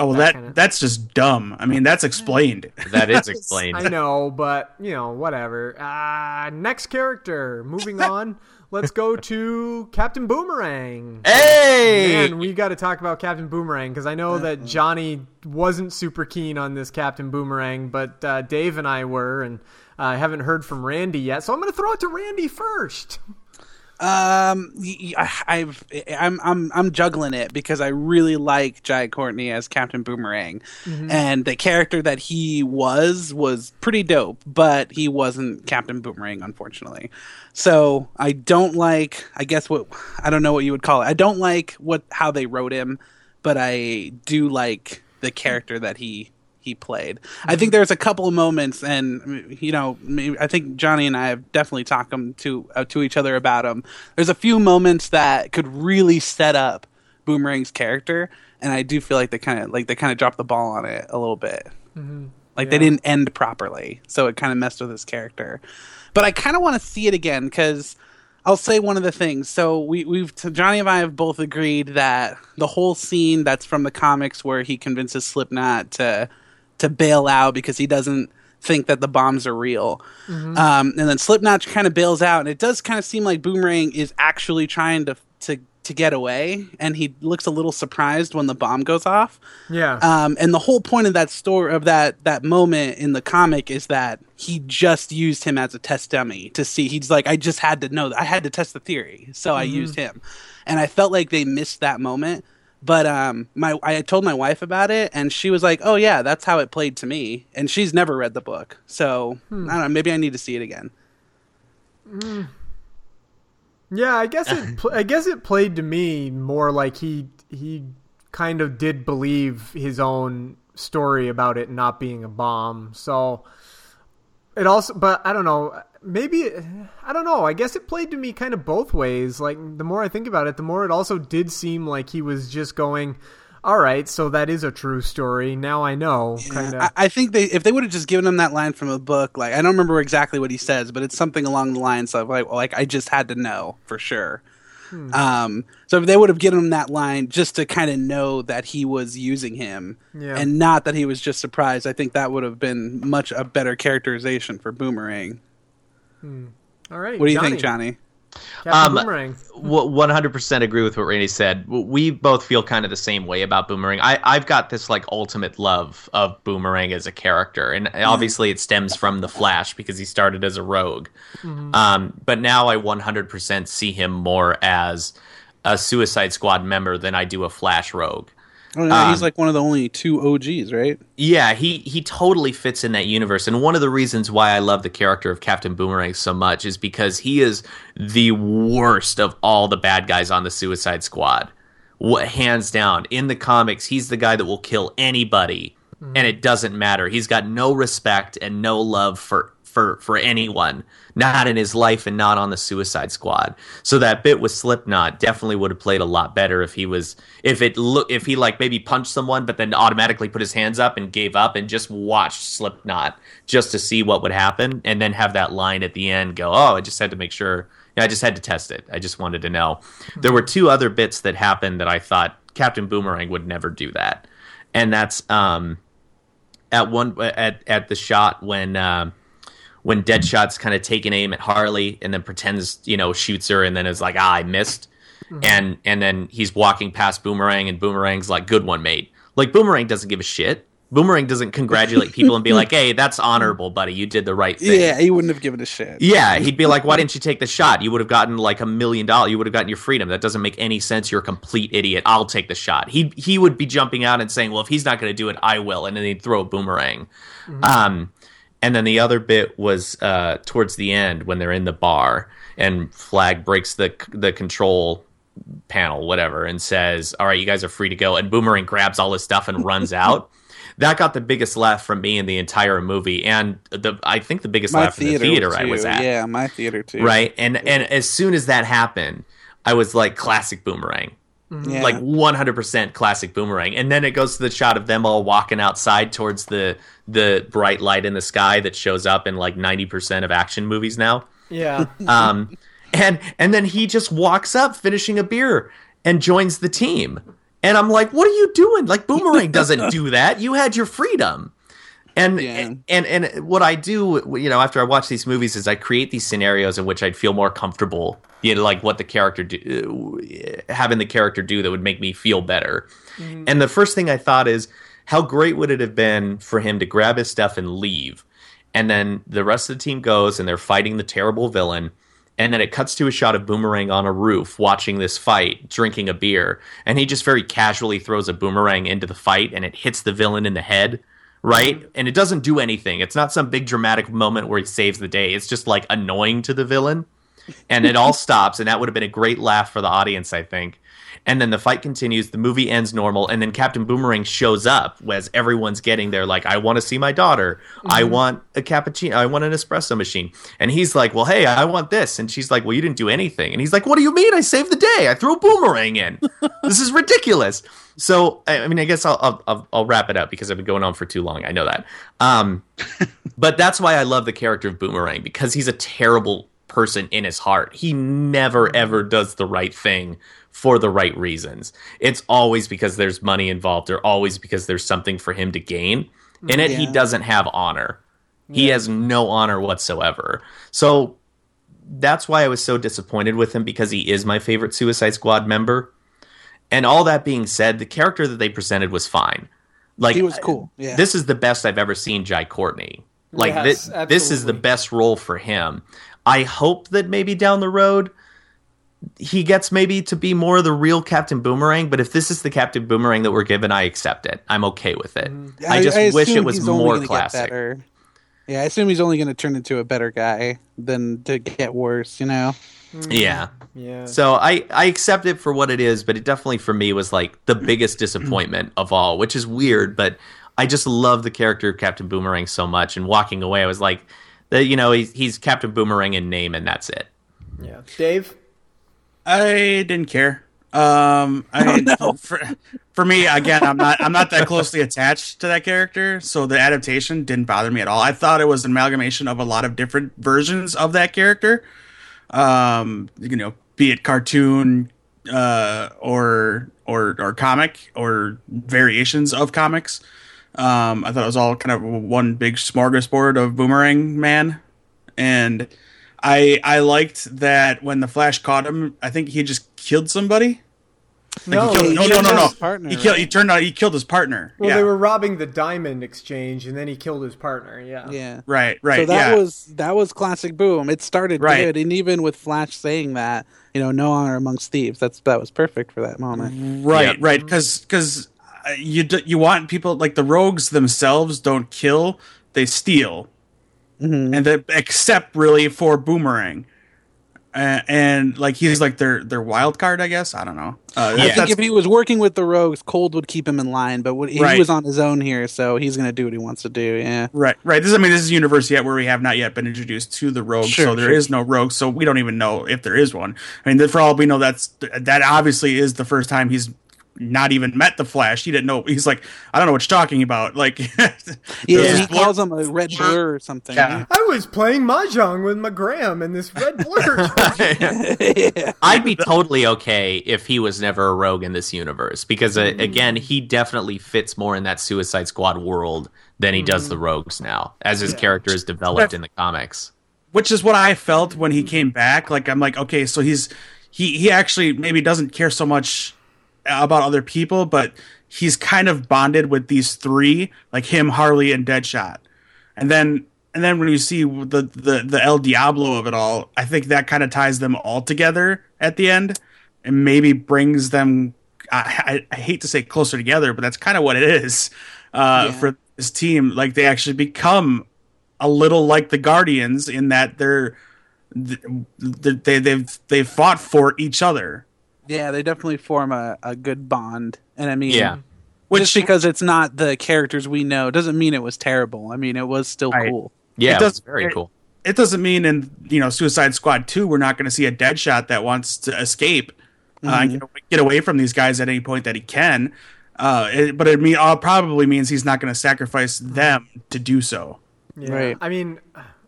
Oh, well, that, that kinda... that's just dumb. I mean, that's explained. That is explained. I know, but, you know, whatever. Uh, next character. Moving on. Let's go to Captain Boomerang. Hey! Man, we got to talk about Captain Boomerang, because I know that Johnny wasn't super keen on this Captain Boomerang, but uh, Dave and I were, and I uh, haven't heard from Randy yet, so I'm going to throw it to Randy first. Um, I've I'm I'm I'm juggling it because I really like Jai Courtney as Captain Boomerang, mm-hmm. and the character that he was was pretty dope, but he wasn't Captain Boomerang, unfortunately. So I don't like. I guess what I don't know what you would call it. I don't like what how they wrote him, but I do like the character that he. He played. I think there's a couple of moments, and you know, maybe, I think Johnny and I have definitely talked to uh, to each other about him. There's a few moments that could really set up Boomerang's character, and I do feel like they kind of like they kind of dropped the ball on it a little bit. Mm-hmm. Like yeah. they didn't end properly, so it kind of messed with his character. But I kind of want to see it again because I'll say one of the things. So we, we've so Johnny and I have both agreed that the whole scene that's from the comics where he convinces Slipknot to to bail out because he doesn't think that the bombs are real. Mm-hmm. Um, and then Slipknot kind of bails out, and it does kind of seem like Boomerang is actually trying to, to, to get away, and he looks a little surprised when the bomb goes off. Yeah. Um, and the whole point of that story, of that, that moment in the comic is that he just used him as a test dummy to see. He's like, I just had to know that. I had to test the theory, so mm-hmm. I used him. And I felt like they missed that moment. But um, my I told my wife about it, and she was like, "Oh yeah, that's how it played to me." And she's never read the book, so hmm. I don't know. Maybe I need to see it again. Mm. Yeah, I guess it. I guess it played to me more like he he kind of did believe his own story about it not being a bomb. So it also, but I don't know. Maybe, I don't know, I guess it played to me kind of both ways. Like, the more I think about it, the more it also did seem like he was just going, all right, so that is a true story, now I know. Yeah, kind of. I, I think they if they would have just given him that line from a book, like, I don't remember exactly what he says, but it's something along the lines of, like, like I just had to know for sure. Hmm. Um, so if they would have given him that line just to kind of know that he was using him yeah. and not that he was just surprised, I think that would have been much a better characterization for Boomerang. Hmm. All right. What do you Johnny. think, Johnny? Captain um, Boomerang. one hundred percent agree with what Rainey said. We both feel kind of the same way about Boomerang. I, I've got this like ultimate love of Boomerang as a character. And obviously it stems from The Flash because he started as a rogue. Mm-hmm. Um, but now I one hundred percent see him more as a Suicide Squad member than I do a Flash rogue. Oh, no, um, he's like one of the only two O Gs, right? Yeah, he, he totally fits in that universe. And one of the reasons why I love the character of Captain Boomerang so much is because he is the worst of all the bad guys on the Suicide Squad. What, hands down. In the comics, he's the guy that will kill anybody, mm-hmm. and it doesn't matter. He's got no respect and no love for for for anyone, not in his life and not on the Suicide Squad. So that bit with Slipknot definitely would have played a lot better if he was if it look if he like maybe punched someone but then automatically put his hands up and gave up and just watched Slipknot just to see what would happen, and then have that line at the end go, oh, I just had to make sure, I just had to test it, I just wanted to know. There were two other bits that happened that I thought Captain Boomerang would never do that, and that's um at one at at the shot when um when Deadshot's kind of taking aim at Harley and then pretends, you know, shoots her and then is like, ah, I missed. Mm-hmm. And and then he's walking past Boomerang and Boomerang's like, good one, mate. Like, Boomerang doesn't give a shit. Boomerang doesn't congratulate people and be like, hey, that's honorable, buddy. You did the right thing. Yeah, he wouldn't have given a shit. Yeah, he'd be like, why didn't you take the shot? You would have gotten like a million dollars. You would have gotten your freedom. That doesn't make any sense. You're a complete idiot. I'll take the shot. He he would be jumping out and saying, well, if he's not going to do it, I will. And then he'd throw a boomerang. Mm-hmm. Um And then the other bit was uh, towards the end when they're in the bar and Flag breaks the the control panel, whatever, and says, all right, you guys are free to go. And Boomerang grabs all his stuff and runs out. That got the biggest laugh from me in the entire movie. And the I think the biggest my laugh in the theater too. I was at. Yeah, my theater too. Right? And, yeah. and as soon as that happened, I was like, classic Boomerang. Yeah. Like one hundred percent classic Boomerang. And then it goes to the shot of them all walking outside towards the the bright light in the sky that shows up in like ninety percent of action movies now. Yeah. um, and and then he just walks up finishing a beer and joins the team. And I'm like, what are you doing? Like, Boomerang doesn't do that. You had your freedom. And, yeah. and and and what I do, you know, after I watch these movies is I create these scenarios in which I'd feel more comfortable, you know, like what the character do, having the character do that would make me feel better. Mm-hmm. And the first thing I thought is, how great would it have been for him to grab his stuff and leave? And then the rest of the team goes and they're fighting the terrible villain. And then it cuts to a shot of Boomerang on a roof watching this fight, drinking a beer. And he just very casually throws a boomerang into the fight and it hits the villain in the head. Right? And it doesn't do anything. It's not some big dramatic moment where he saves the day. It's just like annoying to the villain. And it all stops. And that would have been a great laugh for the audience, I think. And then the fight continues. The movie ends normal. And then Captain Boomerang shows up as everyone's getting there. Like, I want to see my daughter. Mm-hmm. I want a cappuccino. I want an espresso machine. And he's like, well, hey, I want this. And she's like, well, you didn't do anything. And he's like, what do you mean? I saved the day. I threw a boomerang in. This is ridiculous. So, I mean, I guess I'll, I'll I'll wrap it up because I've been going on for too long. I know that. Um, but that's why I love the character of Boomerang, because he's a terrible person in his heart. He never, ever does the right thing for the right reasons. It's always because there's money involved or always because there's something for him to gain. In it, yeah. He doesn't have honor. Yeah. He has no honor whatsoever. So that's why I was so disappointed with him, because he is my favorite Suicide Squad member. And all that being said, the character that they presented was fine. Like, he was cool. Yeah. This is the best I've ever seen Jai Courtney. Like, yes, this, this is the best role for him. I hope that maybe down the road he gets maybe to be more of the real Captain Boomerang. But if this is the Captain Boomerang that we're given, I accept it. I'm okay with it. Mm. I, I just I wish it was more classic. Yeah, I assume he's only going to turn into a better guy than to get worse, you know? Yeah. Yeah. So I, I accept it for what it is, but it definitely for me was like the biggest disappointment of all, which is weird, but I just love the character of Captain Boomerang so much, and walking away I was like, you know, he's, he's Captain Boomerang in name and that's it. Yeah. Dave? I didn't care. Um, I oh, no. for, for me again, I'm not I'm not that closely attached to that character, so the adaptation didn't bother me at all. I thought it was an amalgamation of a lot of different versions of that character. Um, you know, be it cartoon uh, or or or comic or variations of comics. Um, I thought it was all kind of one big smorgasbord of Boomerang Man, and I I liked that when the Flash caught him, I think he just killed somebody. Like no, he killed, he no, no, no, no, no. Partner, he killed. Right? He turned out he killed his partner. Well, yeah. They were robbing the diamond exchange, and then he killed his partner. Yeah, yeah, right, right. So that yeah. was that was classic Boom. It started right. good, and even with Flash saying that, you know, no honor amongst thieves. That's that was perfect for that moment. Right, yeah. right, because because you do, you want people like the rogues themselves don't kill, they steal, mm-hmm. and that except really for Boomerang. Uh, and like he's like their their wild card, I guess. I don't know. Uh, yeah. I think if he was working with the rogues, Cold would keep him in line. But what, right. he was on his own here, so he's going to do what he wants to do. Yeah. Right. Right. This I mean, this is a universe yet where we have not yet been introduced to the rogue, sure, so there sure. is no rogue, so we don't even know if there is one. I mean, for all we know, that's that obviously is the first time he's not even met the Flash. He didn't know. He's like, I don't know what you're talking about. Like, yeah, he blur- calls him a red blur or something. Yeah. I was playing mahjong with my gram and this red blur. yeah. I'd be totally okay if he was never a rogue in this universe because, mm. uh, again, he definitely fits more in that Suicide Squad world than he mm. does the rogues now, as his yeah. character is developed in the comics. Which is what I felt when he came back. Like, I'm like, okay, so he's he he actually maybe doesn't care so much about other people, but he's kind of bonded with these three, like him, Harley, and Deadshot. And then and then when you see the, the, the El Diablo of it all, I think that kind of ties them all together at the end and maybe brings them, I, I, I hate to say closer together, but that's kind of what it is uh, yeah. for this team. Like they actually become a little like the Guardians in that they're, they, they've, they've fought for each other. Yeah, they definitely form a, a good bond. And I mean, yeah. Which, just because it's not the characters we know doesn't mean it was terrible. I mean, it was still right. cool. Yeah, it, does, it was very it, cool. It doesn't mean in you know Suicide Squad two we're not going to see a Deadshot that wants to escape mm-hmm. uh, and get, get away from these guys at any point that he can. Uh, it, but it mean, all probably means he's not going to sacrifice them to do so. Yeah. Right. I mean,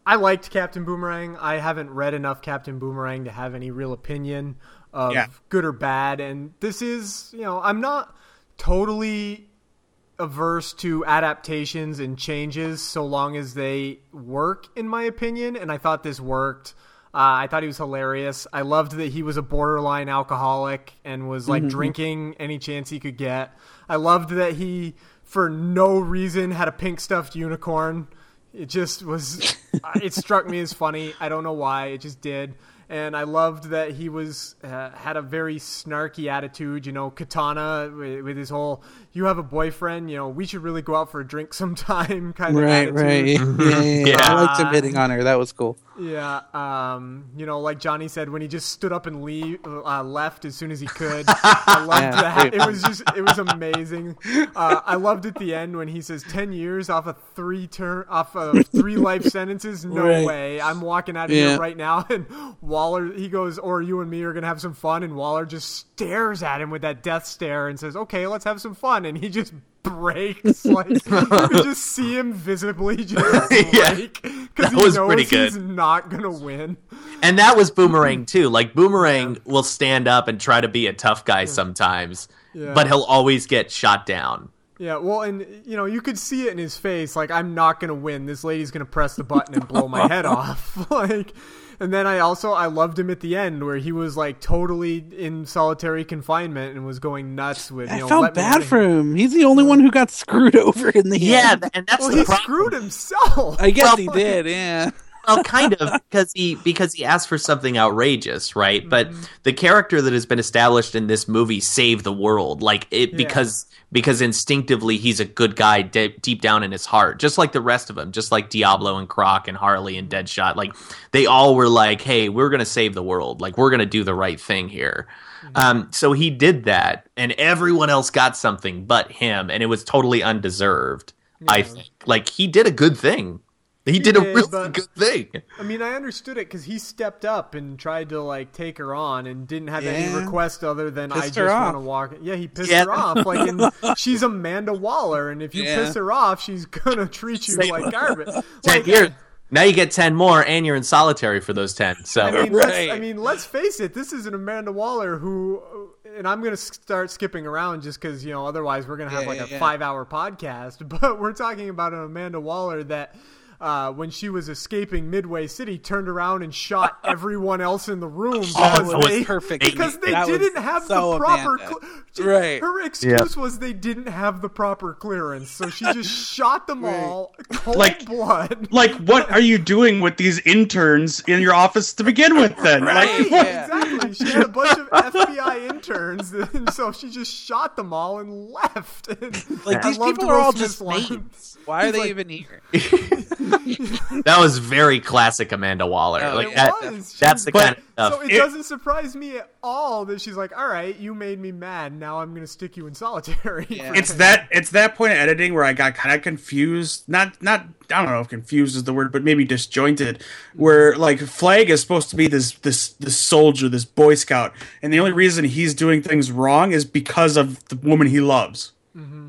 I liked Captain Boomerang. I haven't read enough Captain Boomerang to have any real opinion of yeah. good or bad, and this is, you know, I'm not totally averse to adaptations and changes so long as they work, in my opinion, and I thought this worked. Uh, I thought he was hilarious. I loved that he was a borderline alcoholic and was, like, mm-hmm. drinking any chance he could get. I loved that he, for no reason, had a pink-stuffed unicorn. It just was, it struck me as funny. I don't know why, it just did. And I loved that he was uh, had a very snarky attitude, you know, Katana with, with his whole, you have a boyfriend, you know, we should really go out for a drink sometime kind of right, attitude. Right, right. yeah, yeah. Uh, I liked him hitting on her. That was cool. Yeah. Um, you know, like Johnny said, when he just stood up and leave, uh, left as soon as he could. I loved yeah, that. Dude. It was just, it was amazing. Uh, I loved at the end when he says ten years off of three, ter- off of three life sentences. No right. way. I'm walking out of yeah. here right now and walking. Waller, he goes, or you and me are going to have some fun. And Waller just stares at him with that death stare and says, okay, let's have some fun. And he just breaks. Like, you just see him visibly just break. Because yeah. he knows he's not going to win. And that was Boomerang, too. Like, Boomerang yeah. will stand up and try to be a tough guy yeah. sometimes. Yeah. But he'll always get shot down. Yeah, well, and, you know, you could see it in his face. Like, I'm not going to win. This lady's going to press the button and blow my head off. Like... And then I also, I loved him at the end where he was like totally in solitary confinement and was going nuts with, you know, I felt bad for him. He's the only one who got screwed over in the yeah, end. Yeah, and that's well, the he problem. Screwed himself. I guess well, he did, yeah. Well, kind of, because he because he asked for something outrageous, right? Mm-hmm. But the character that has been established in this movie saved the world, like it yeah. because because instinctively he's a good guy de- deep down in his heart, just like the rest of them, just like Diablo and Croc and Harley and Deadshot. Like they all were like, "Hey, we're gonna save the world. Like we're gonna do the right thing here." Mm-hmm. Um, so he did that, and everyone else got something but him, and it was totally undeserved. Yeah. I think, like he did a good thing. He, he did a really but, good thing. I mean, I understood it because he stepped up and tried to like take her on and didn't have yeah. any request other than pissed I just want to walk. Yeah, he pissed yeah. her off. Like, and she's Amanda Waller, and if you yeah. piss her off, she's gonna treat you Same. like garbage. Like, ten years Now you get ten more, and you're in solitary for those ten. So I mean, right. let's, I mean, let's face it. This is an Amanda Waller who, and I'm going to start skipping around just because, you know, otherwise we're going to have yeah, like yeah, a yeah. five-hour podcast. But we're talking about an Amanda Waller that. uh, when she was escaping Midway City, turned around and shot everyone else in the room because was they, perfect. Because they that didn't have so the proper cl- right. Her excuse yeah. was they didn't have the proper clearance, so she just shot them right. all cold like, blood. Like, what are you doing with these interns in your office to begin with then? Right. Like, yeah, exactly. She had a bunch of F B I interns, and so she just shot them all and left. And like, these people are all just names. Why are He's they like, even here? That was very classic Amanda Waller. Yeah, like it that, was. That's the but, kind of stuff. So it, it doesn't surprise me at all that she's like, all right, you made me mad. Now I'm going to stick you in solitary. Yeah. It's that it's that point of editing where I got kind of confused. Not, not I don't know if confused is the word, but maybe disjointed. Where like Flag is supposed to be this this this soldier, this Boy Scout. And the only reason he's doing things wrong is because of the woman he loves. Mm-hmm.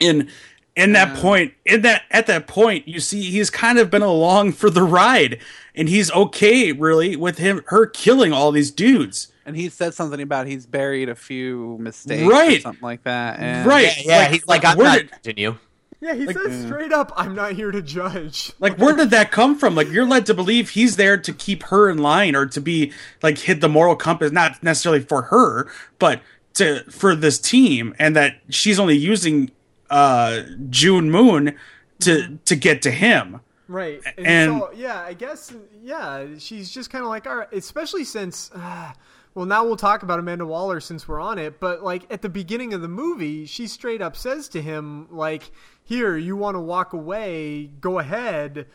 And... In that yeah. point, in that at that point, you see he's kind of been along for the ride, and he's okay, really, with him her killing all these dudes. And he said something about he's buried a few mistakes, right. or something like that. And right? Yeah, yeah like, he's like, like I'm not did, continue. Yeah, he like, says yeah. straight up, "I'm not here to judge." Like, where did that come from? Like, you're led to believe he's there to keep her in line, or to be like hit the moral compass, not necessarily for her, but to for this team, and that she's only using. Uh, June Moon to to get to him, right? And, and so, yeah, I guess yeah, she's just kind of like, all right, especially since uh, well, now we'll talk about Amanda Waller since we're on it, but like at the beginning of the movie, she straight up says to him like, "Here, you want to walk away? Go ahead."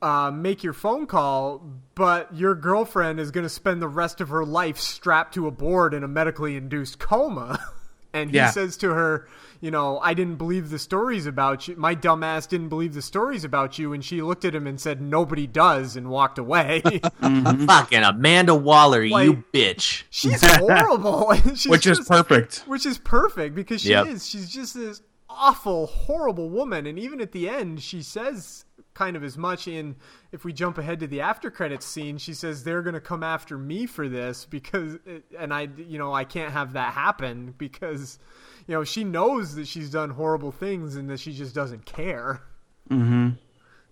Uh, make your phone call, but your girlfriend is going to spend the rest of her life strapped to a board in a medically induced coma. And he yeah. says to her, you know, I didn't believe the stories about you. My dumb ass didn't believe the stories about you. And she looked at him and said, nobody does, and walked away. Mm-hmm. Fucking Amanda Waller, like, you bitch. She's horrible. She's which just, is perfect. Which is perfect because she yep. is. She's just this awful, horrible woman. And even at the end, she says kind of as much in, if we jump ahead to the after credits scene, she says, they're going to come after me for this because, and I, you know, I can't have that happen because, you know, she knows that she's done horrible things and that she just doesn't care. Mm-hmm.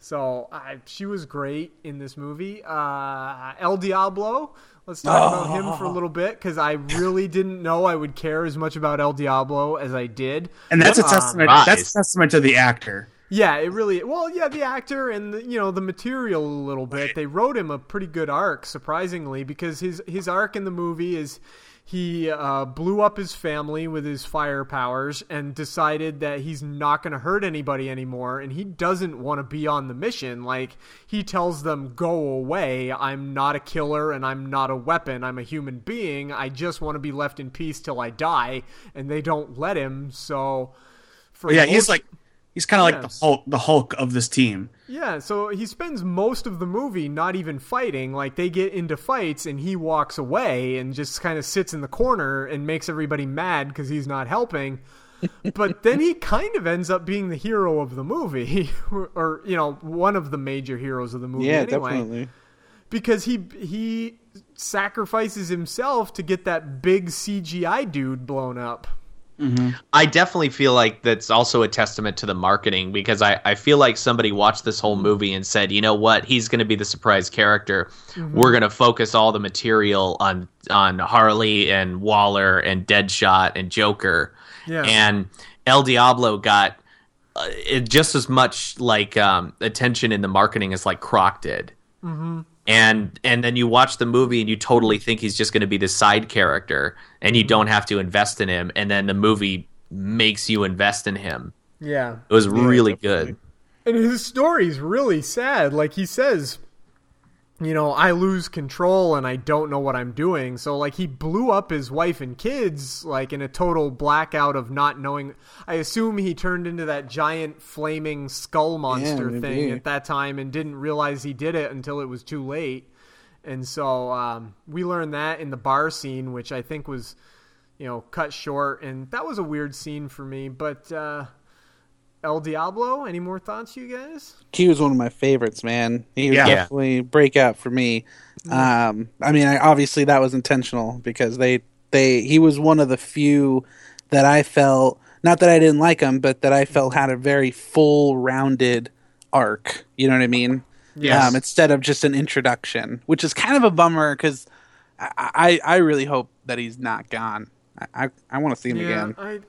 So I, she was great in this movie. Uh, El Diablo. Let's talk oh. about him for a little bit because I really didn't know I would care as much about El Diablo as I did. And that's a testament. Um, that's a testament to the actor. Yeah, it really... Well, yeah, the actor and, the, you know, the material a little bit. They wrote him a pretty good arc, surprisingly, because his, his arc in the movie is he uh, blew up his family with his fire powers and decided that he's not going to hurt anybody anymore, and he doesn't want to be on the mission. Like, he tells them, go away. I'm not a killer, and I'm not a weapon. I'm a human being. I just want to be left in peace till I die, and they don't let him, so... For yeah, most- he's like... He's kind of yes. like the Hulk, the Hulk of this team. Yeah, so he spends most of the movie not even fighting. Like, they get into fights, and he walks away and just kind of sits in the corner and makes everybody mad because he's not helping. But then he kind of ends up being the hero of the movie, or, you know, one of the major heroes of the movie yeah, anyway. Yeah, definitely. Because he he sacrifices himself to get that big C G I dude blown up. Mm-hmm. I definitely feel like that's also a testament to the marketing because I, I feel like somebody watched this whole movie and said, you know what, he's going to be the surprise character. Mm-hmm. We're going to focus all the material on on Harley and Waller and Deadshot and Joker. Yeah. And El Diablo got uh, it just as much like um, attention in the marketing as like Croc did. Mm-hmm. And and then you watch the movie and you totally think he's just going to be the side character and you don't have to invest in him. And then the movie makes you invest in him. Yeah. It was really yeah, good. And his story's really sad. Like he says, you know, I lose control and I don't know what I'm doing. So like he blew up his wife and kids like in a total blackout of not knowing. I assume he turned into that giant flaming skull monster yeah, thing at that time and didn't realize he did it until it was too late. And so um, we learned that in the bar scene, which I think was, you know, cut short. And that was a weird scene for me. But uh, El Diablo, any more thoughts, you guys? He was one of my favorites, man. He was yeah. definitely a breakout for me. Mm-hmm. Um, I mean, I, obviously that was intentional because they, they he was one of the few that I felt, not that I didn't like him, but that I felt had a very full, rounded arc. You know what I mean? Yes. Um, instead of just an introduction, which is kind of a bummer because I, I I really hope that he's not gone. I I, I want to see him yeah, again. I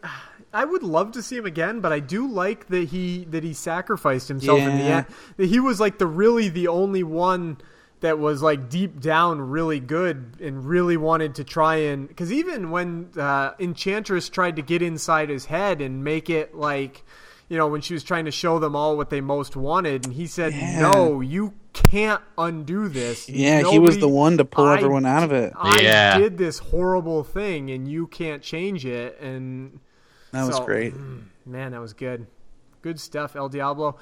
I would love to see him again, but I do like that he that he sacrificed himself yeah. in the end. That he was like the really the only one that was like deep down really good and really wanted to try and, because even when uh, Enchantress tried to get inside his head and make it like, you know, when she was trying to show them all what they most wanted, and he said, yeah. no, you can't undo this. Yeah, Nobody, he was the one to pull I, everyone out of it. I yeah. did this horrible thing, and you can't change it. And that was so great. Man, that was good. Good stuff, El Diablo.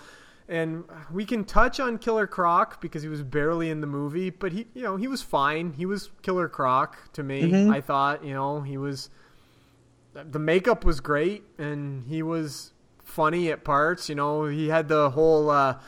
And we can touch on Killer Croc because he was barely in the movie, but he, you know, he was fine. He was Killer Croc to me. Mm-hmm. I thought, you know, he was, the makeup was great, and he was funny at parts. You know, he had the whole uh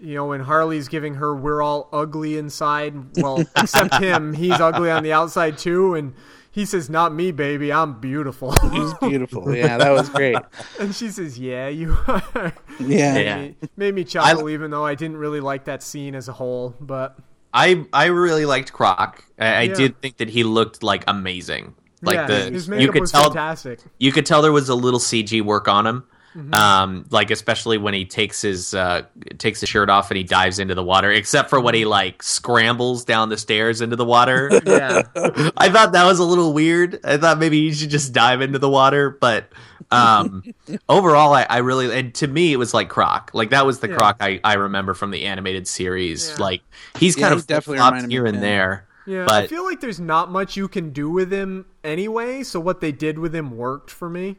you know, when Harley's giving her we're all ugly inside, well, except him, he's ugly on the outside too, and he says, not me, baby, I'm beautiful. He's beautiful. Yeah, that was great. And she says, yeah, you are. Yeah, yeah. Made, me, made me chuckle, I, even though I didn't really like that scene as a whole, but I I really liked Croc. I, yeah. I did think that he looked like amazing. Like yeah, the his makeup you could was tell, fantastic. You could tell there was a little C G work on him. Mm-hmm. Um, like especially when he takes his uh, takes his shirt off and he dives into the water, except for when he like scrambles down the stairs into the water. Yeah, I thought that was a little weird. I thought maybe he should just dive into the water, but um, overall, I, I really and to me it was like Croc. Like that was the yeah. Croc I, I remember from the animated series. Yeah. Like he's yeah, kind he of flip-flopped here and there. Yeah, but I feel like there's not much you can do with him anyway. So what they did with him worked for me.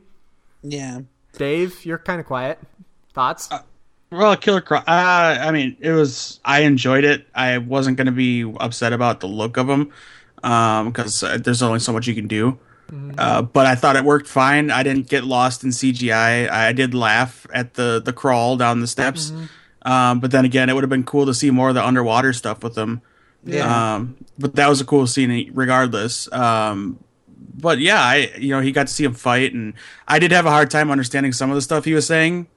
Yeah. Dave, you're kind of quiet. Thoughts? Uh, well, Killer Croc. Uh, I mean, it was. I enjoyed it. I wasn't going to be upset about the look of him because um, uh, there's only so much you can do. Mm-hmm. Uh, but I thought it worked fine. I didn't get lost in C G I. I did laugh at the, the crawl down the steps. Mm-hmm. Um, but then again, it would have been cool to see more of the underwater stuff with him. Yeah. Um, but that was a cool scene, regardless. Um, But yeah, I you know he got to see him fight, and I did have a hard time understanding some of the stuff he was saying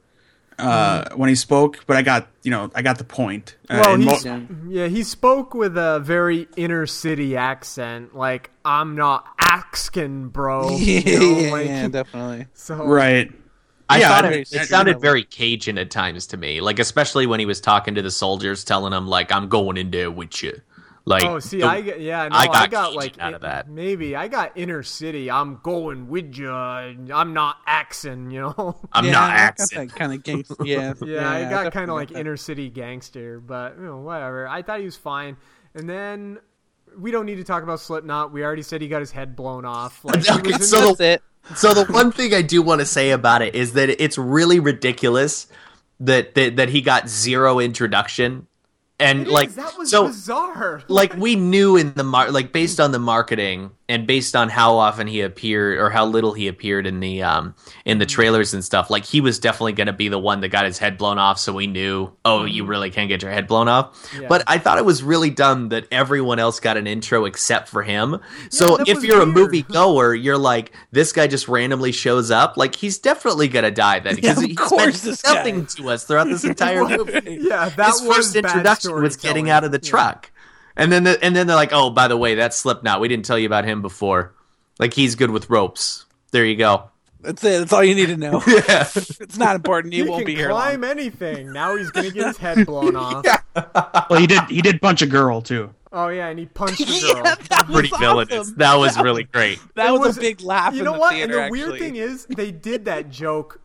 uh, mm. when he spoke. But I got you know I got the point. Well, uh, he's, mo- yeah, he spoke with a very inner city accent, like I'm not asking, bro. Yeah, you know, like, yeah definitely. So right. I yeah, thought it, it, it sounded very Cajun at times to me, like especially when he was talking to the soldiers, telling them like I'm going in there with you. Like, oh, see, the, I yeah, no, I got, I got like out of that. Maybe I got inner city. I'm going with you. I'm not axing, you know. I'm yeah, not axing. Kind of gangster. Yeah, yeah, yeah, I got kind of like that. Inner city gangster, but you know, whatever. I thought he was fine, and then we don't need to talk about Slipknot. We already said he got his head blown off. Like, okay, so the, it. So the one thing I do want to say about it is that it's really ridiculous that that, that he got zero introduction. And it like is. That was so, bizarre. Like we knew in the mar- like based on the marketing and based on how often he appeared or how little he appeared in the um in the trailers and stuff, like he was definitely going to be the one that got his head blown off. So we knew, oh, you really can't get your head blown off. Yeah. But I thought it was really dumb that everyone else got an intro except for him. So yeah, if you're weird. a movie goer, you're like, this guy just randomly shows up. Like he's definitely going to die then because yeah, he's he meant nothing guy. to us throughout this entire movie. Yeah, that his was first introduction. Was getting out of the truck, yeah. and then the, and then they're like, "Oh, by the way, that's Slipknot. We didn't tell you about him before. Like he's good with ropes. There you go. That's it. That's all you need to know. Yeah, it's not important. He, he won't can be here. Climb long. Anything. Now he's gonna get his head blown off. Yeah. Well, he did. He did punch a girl too. Oh yeah, and he punched a girl. Yeah, pretty awesome. Villainous. That was really great. That was, was a big laugh. You in know the what? Theater, and the actually. weird thing is, they did that joke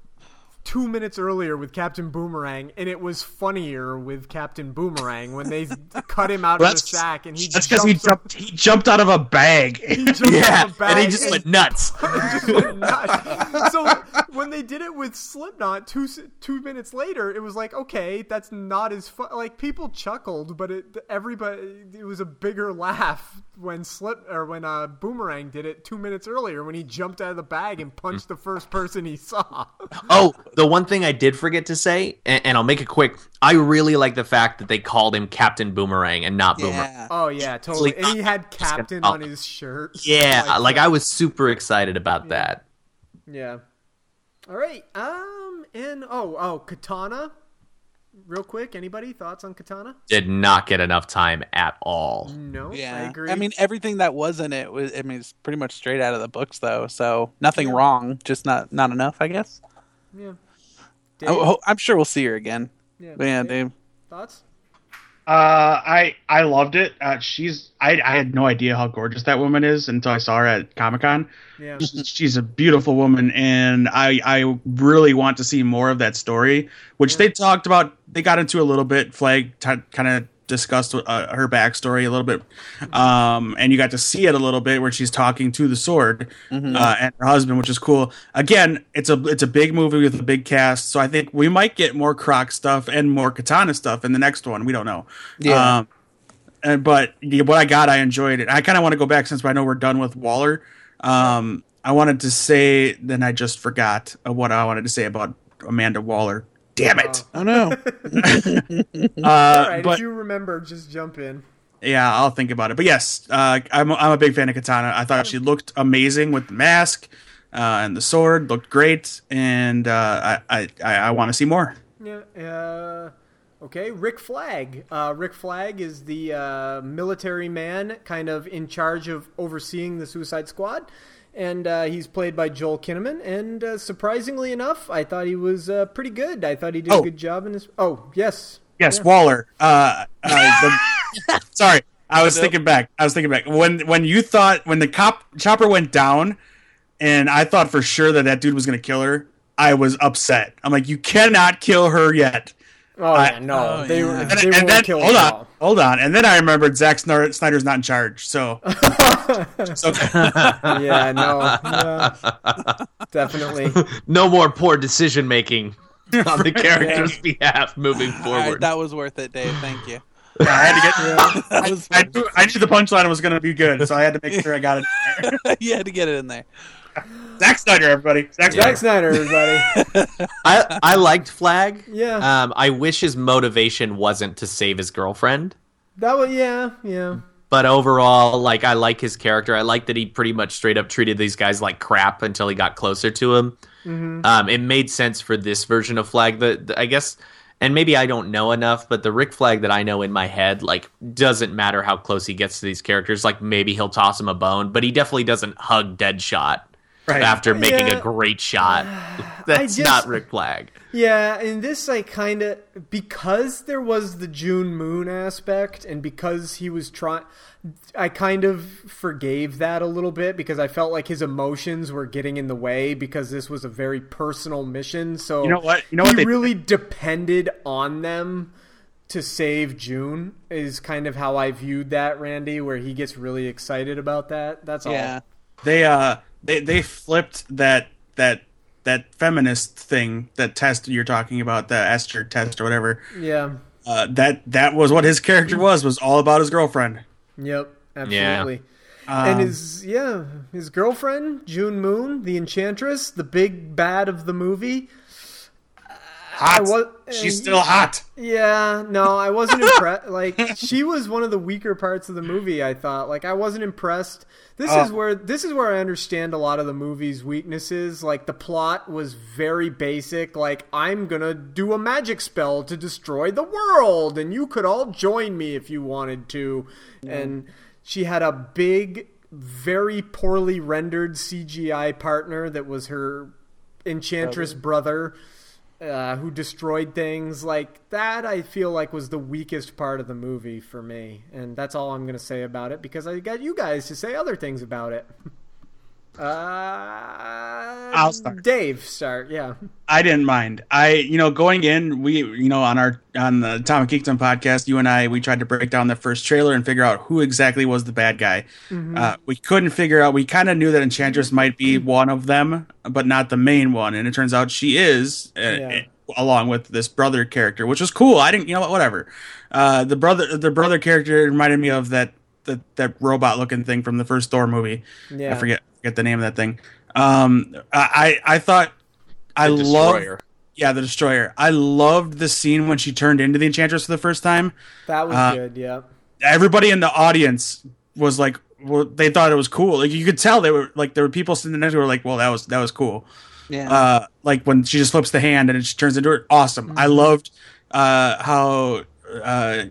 two minutes earlier with Captain Boomerang, and it was funnier with Captain Boomerang when they cut him out well, of the sack, and he that's because he jumped. He jumped out of a bag. He jumped yeah, out of a bag, and he just and went nuts. Just went nuts. So when they did it with Slipknot two two minutes later, it was like, okay, that's not as fun. Like people chuckled, but it everybody it was a bigger laugh when Slip or when uh, Boomerang did it two minutes earlier when he jumped out of the bag and punched mm-hmm. the first person he saw. Oh. The one thing I did forget to say, and, and I'll make it quick, I really like the fact that they called him Captain Boomerang and not yeah. Boomerang. Oh, yeah, totally. Like, and he had Captain on his shirt. Yeah, like, like I was super excited about yeah. that. Yeah. All right. Um. And, oh, oh, Katana. real quick, anybody thoughts on Katana? Did not get enough time at all. No, yeah. I agree. I mean, everything that was in it was, I mean, it's pretty much straight out of the books, though. So nothing yeah. wrong, just not not enough, I guess. Yeah. I, I'm sure we'll see her again. Yeah, but yeah, Dave. Thoughts? Uh, I I loved it. Uh, she's I I had no idea how gorgeous that woman is until I saw her at Comic-Con. Yeah, she's, she's a beautiful woman, and I I really want to see more of that story, which yeah. they talked about. They got into a little bit. Flag t- kind of discussed uh, her backstory a little bit, um, and you got to see it a little bit where she's talking to the sword mm-hmm. uh, and her husband, which is cool. Again, it's a it's a big movie with a big cast, so I think we might get more Croc stuff and more Katana stuff in the next one. We don't know. Yeah. Um, and, but what I got, I enjoyed it. I kind of want to go back since I know we're done with Waller. Um, I wanted to say, then I just forgot what I wanted to say about Amanda Waller. Damn it! Oh, oh no! uh, All right, but, if you remember, just jump in. Yeah, I'll think about it. But yes, uh, I'm I'm a big fan of Katana. I thought she looked amazing with the mask uh, and the sword. Looked great, and uh, I I, I want to see more. Yeah. Uh, okay, Rick Flag. Uh, Rick Flag is the uh, military man, kind of in charge of overseeing the Suicide Squad. And uh, he's played by Joel Kinnaman. And uh, surprisingly enough, I thought he was uh, pretty good. I thought he did oh. a good job in this. Oh, yes. Yes, yeah. Waller. Uh, uh, the... Sorry, I was nope. thinking back. I was thinking back. When when you thought, when the cop chopper went down, and I thought for sure that that dude was going to kill her, I was upset. I'm like, you cannot kill her yet. Oh, uh, yeah, no. Oh, they were. Yeah. They and then, hold on. All. Hold on. And then I remembered Zack Snyder's not in charge. So. so yeah, no. Yeah, definitely. No more poor decision making on the character's yeah. behalf moving forward. Right, that was worth it, Dave. Thank you. Yeah, I had to get yeah, I, was I, knew, I knew the punchline was going to be good, so I had to make sure I got it in there. You had to get it in there. Zack Snyder, everybody. Zack Snyder, Zack Snyder everybody. I, I liked Flag. Yeah. Um, I wish his motivation wasn't to save his girlfriend. That was, yeah, yeah. But overall, like, I like his character. I like that he pretty much straight up treated these guys like crap until he got closer to him. Mm-hmm. Um, it made sense for this version of Flag. The, the I guess, and maybe I don't know enough, but the Rick Flag that I know in my head, like, doesn't matter how close he gets to these characters. Like, maybe he'll toss him a bone, but he definitely doesn't hug Deadshot. Right. After making yeah. a great shot. That's just not Rick Flag. Yeah, and this I kind of... Because there was the June Moon aspect, and because he was trying... I kind of forgave that a little bit, because I felt like his emotions were getting in the way, because this was a very personal mission, so you know what? You know what he they- really depended on them to save June, is kind of how I viewed that, Randy, where he gets really excited about that. That's all. Yeah. They, uh... They they flipped that that that feminist thing, that test you're talking about, the Esther test or whatever. Yeah. Uh, that that was what his character was was all about his girlfriend. Yep, absolutely. Yeah. And um, his yeah his girlfriend June Moon, the Enchantress, the big bad of the movie. Hot. I was, She's still hot. Yeah, no, I wasn't impressed. Like, she was one of the weaker parts of the movie, I thought. Like, I wasn't impressed. This oh. is where this is where I understand a lot of the movie's weaknesses. Like, the plot was very basic. Like, I'm going to do a magic spell to destroy the world, and you could all join me if you wanted to. Yeah. And she had a big, very poorly rendered C G I partner that was her Enchantress Probably. brother. Uh, who destroyed things like that. I feel like was the weakest part of the movie for me, and that's all I'm going to say about it, because I got you guys to say other things about it. Uh, I'll start. Dave, start. Yeah, I didn't mind. I, you know, going in, we, you know, on our on the Atomic Geekdom podcast, you and I, we tried to break down the first trailer and figure out who exactly was the bad guy. Mm-hmm. Uh, we couldn't figure out. We kind of knew that Enchantress might be one of them, but not the main one. And it turns out she is, uh, yeah. along with this brother character, which was cool. I didn't, you know, whatever. Uh, the brother, the brother character reminded me of that that that robot looking thing from the first Thor movie. Yeah, I forget. Get the name of that thing. Um, I I thought I loved yeah the Destroyer. I loved the scene when she turned into the Enchantress for the first time. That was uh, good. Yeah. Everybody in the audience was like, well, they thought it was cool. Like, you could tell they were like, there were people sitting next to her like, well, that was that was cool. Yeah. Uh, like when she just flips the hand and it just turns into her. Awesome. Mm-hmm. I loved uh, how uh,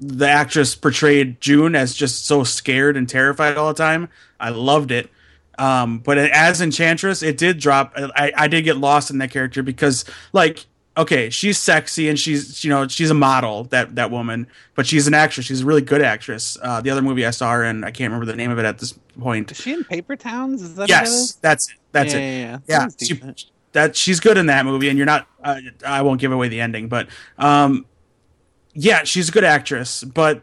the actress portrayed June as just so scared and terrified all the time. I loved it. Um, but as Enchantress, it did drop. I, I did get lost in that character because, like, okay, she's sexy and she's, you know, she's a model, that, that woman, but she's an actress. She's a really good actress. Uh, the other movie I saw her in, I can't remember the name of it at this point. Is she in Paper Towns? Is that yes, that's it. That's yeah, it. Yeah, yeah. yeah she, that she's good in that movie, and you're not. Uh, I won't give away the ending, but um, yeah, she's a good actress. But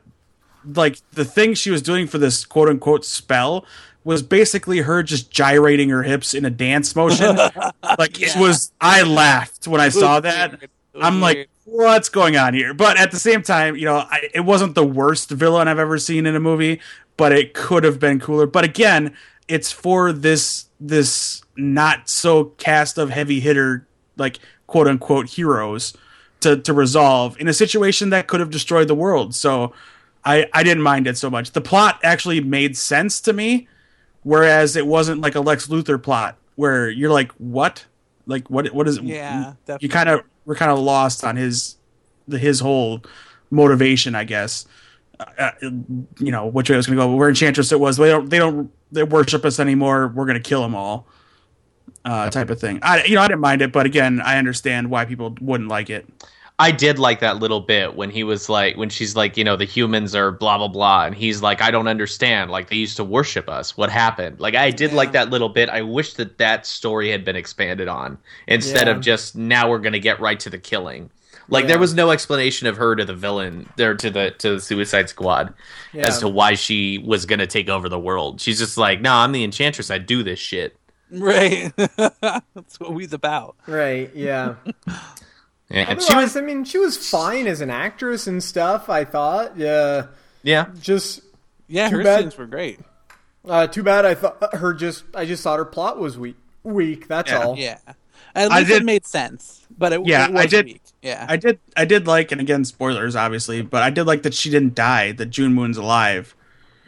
like the thing she was doing for this quote unquote spell was basically her just gyrating her hips in a dance motion. Like yeah. it was, I laughed when I saw that. I'm like, what's going on here? But at the same time, you know, I, it wasn't the worst villain I've ever seen in a movie, but it could have been cooler. But again, it's for this, this not so cast of heavy hitter, like quote unquote heroes to, to resolve in a situation that could have destroyed the world. So I, I didn't mind it so much. The plot actually made sense to me. Whereas it wasn't like a Lex Luthor plot where you're like, what? Like, what? What is it? Yeah, definitely. You kind of we're kind of lost on his the his whole motivation, I guess. Uh, you know, which way it was going to go. We're Enchantress. It was they don't they don't they worship us anymore. We're going to kill them all, uh, type of thing. I you know I didn't mind it, but again, I understand why people wouldn't like it. I did like that little bit when he was like, when she's like, you know, the humans are blah, blah, blah. And he's like, I don't understand. Like, they used to worship us. What happened? Like, I did yeah. like that little bit. I wish that that story had been expanded on instead yeah. of just now we're going to get right to the killing. Like, yeah. there was no explanation of her to the villain or to the to the Suicide Squad yeah. as to why she was going to take over the world. She's just like, no, nah, I'm the Enchantress. I do this shit. Right. That's what we's about. Right. Yeah. Yeah, she was, I mean, she was fine as an actress and stuff, I thought. Yeah. Yeah. Just yeah, her bad. scenes were great. Uh, too bad I thought her just I just thought her plot was weak. Weak, that's yeah. all. Yeah. At least did, it made sense, but it, yeah, it was I did, weak. Yeah. I did I did like, and again, spoilers obviously, but I did like that she didn't die, that June Moon's alive.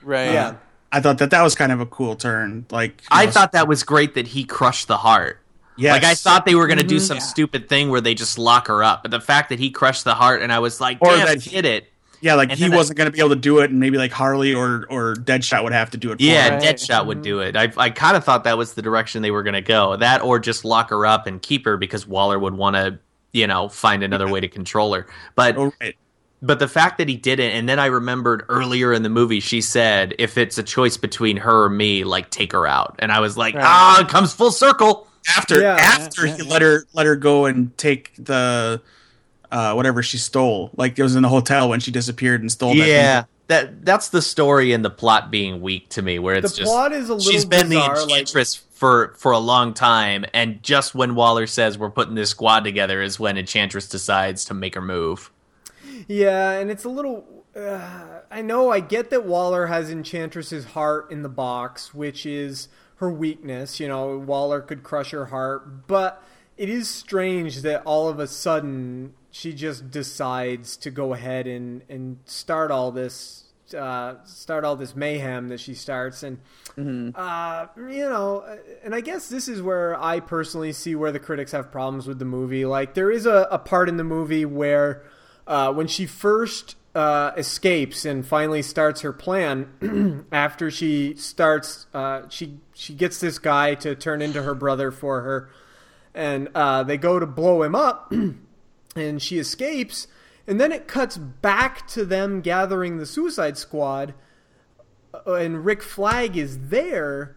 Right. Um, yeah. I thought that that was kind of a cool turn. Like I know, thought that was great that he crushed the heart. Yes. Like, I thought they were going to do some yeah. stupid thing where they just lock her up. But the fact that he crushed the heart, and I was like, damn, or that he did it. Yeah, like, and he wasn't going to be able to do it, and maybe, like, Harley or, or Deadshot would have to do it for yeah, him. Yeah, Deadshot mm-hmm. would do it. I I kind of thought that was the direction they were going to go. That or just lock her up and keep her because Waller would want to, you know, find another yeah. way to control her. But... Oh, right. But the fact that he didn't, and then I remembered earlier in the movie, she said, if it's a choice between her or me, like, take her out. And I was like, right. ah, it comes full circle. After yeah, after yeah, yeah. he let her let her go and take the uh, whatever she stole. Like, it was in the hotel when she disappeared and stole that. Yeah, thing. that that's the story and the plot being weak to me, where it's the just... The plot is a little She's been bizarre, the Enchantress like... for, for a long time, and just when Waller says we're putting this squad together is when Enchantress decides to make her move. Yeah, and it's a little... Uh, I know, I get that Waller has Enchantress's heart in the box, which is her weakness. You know, Waller could crush her heart, but it is strange that all of a sudden she just decides to go ahead and, and start all this, uh, start all this mayhem that she starts. And, mm-hmm. uh, you know, and I guess this is where I personally see where the critics have problems with the movie. Like, there is a, a part in the movie where uh, when she first Uh, escapes and finally starts her plan after she starts uh, she she gets this guy to turn into her brother for her, and uh, they go to blow him up and she escapes, and then it cuts back to them gathering the Suicide Squad, and Rick Flag is there,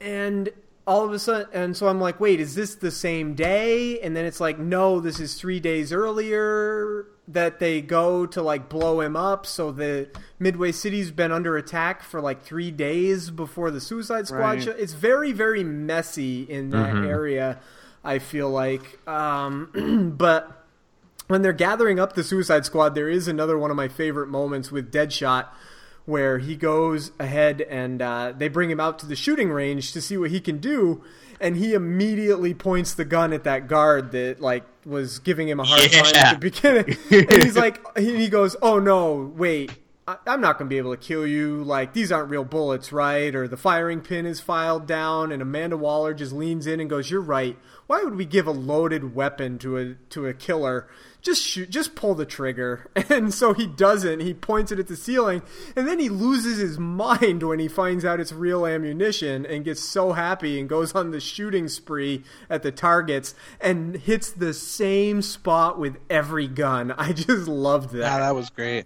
and all of a sudden, and so I'm like, wait, is this the same day? And then it's like, no, this is three days earlier that they go to, like, blow him up. So the Midway City's been under attack for, like, three days before the Suicide Squad right. show. It's very, very messy in that mm-hmm. area, I feel like. Um, but when they're gathering up the Suicide Squad, there is another one of my favorite moments with Deadshot, where he goes ahead and uh, they bring him out to the shooting range to see what he can do, and he immediately points the gun at that guard that, like, was giving him a hard yeah. time at the beginning. And he's like, he goes, oh, no, wait, I- I'm not going to be able to kill you. Like, these aren't real bullets, right? Or the firing pin is filed down, and Amanda Waller just leans in and goes, you're right. Why would we give a loaded weapon to a to a killer just shoot, just pull the trigger. And so he doesn't. He points it at the ceiling, and then he loses his mind when he finds out it's real ammunition and gets so happy and goes on the shooting spree at the targets and hits the same spot with every gun. I just loved that. Yeah, that was great.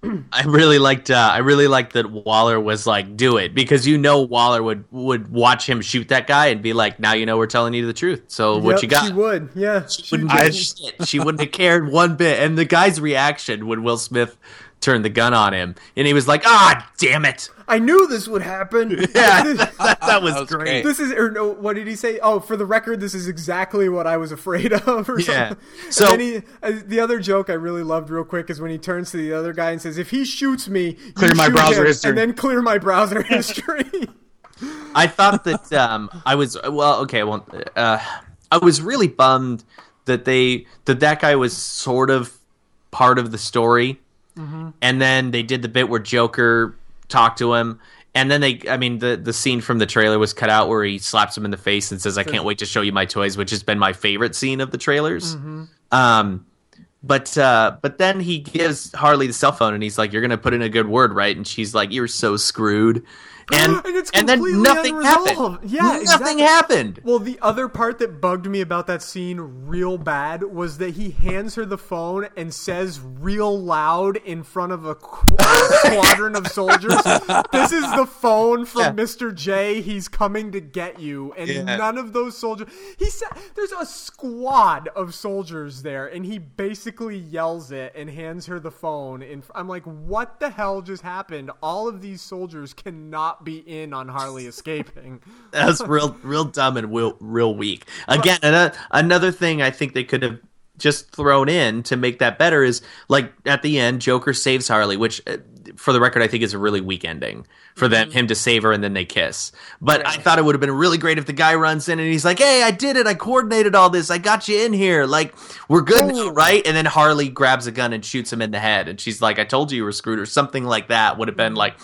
I, I really liked. Uh, I really liked that Waller was like, "Do it," because you know Waller would would watch him shoot that guy and be like, "Now you know we're telling you the truth. So what yep, you got?" She would. Yeah. She, she wouldn't. I, she wouldn't have cared one bit. And the guy's reaction when Will Smith turned the gun on him, and he was like, "Ah, damn it! I knew this would happen." Yeah, that, that, that was, was great. great. This is, or no, what did he say? Oh, for the record, this is exactly what I was afraid of. Or yeah. Something. So and then he, the other joke I really loved, real quick, is when he turns to the other guy and says, "If he shoots me, clear my browser history, and then clear my browser history." I thought that um, I was well. Okay, well, uh, I was really bummed that they that that guy was sort of part of the story. Mm-hmm. And then they did the bit where Joker talked to him. And then they, I mean, the, the scene from the trailer was cut out where he slaps him in the face and says, "I can't wait to show you my toys," which has been my favorite scene of the trailers. Mm-hmm. Um, but uh, but then he gives Harley the cell phone and he's like, "You're going to put in a good word, right?" And she's like, "You're so screwed." And, and, it's and then nothing unresolved. happened. Yeah, nothing exactly. happened. Well, the other part that bugged me about that scene real bad was that he hands her the phone and says real loud in front of a squadron of soldiers, "This is the phone from yeah. Mister J. He's coming to get you." And yeah. none of those soldiers. He said, "There's a squad of soldiers there," and he basically yells it and hands her the phone. And I'm like, what the hell just happened? All of these soldiers cannot be in on Harley escaping. That's real real dumb and real, real weak. Again, another, another thing I think they could have just thrown in to make that better is, like, at the end, Joker saves Harley, which, for the record, I think is a really weak ending for them, him to save her and then they kiss. But right. I thought it would have been really great if the guy runs in and he's like, "Hey, I did it. I coordinated all this. I got you in here. Like, we're good oh. now, right?" And then Harley grabs a gun and shoots him in the head. And she's like, "I told you you were screwed," or something like that. Would have been like,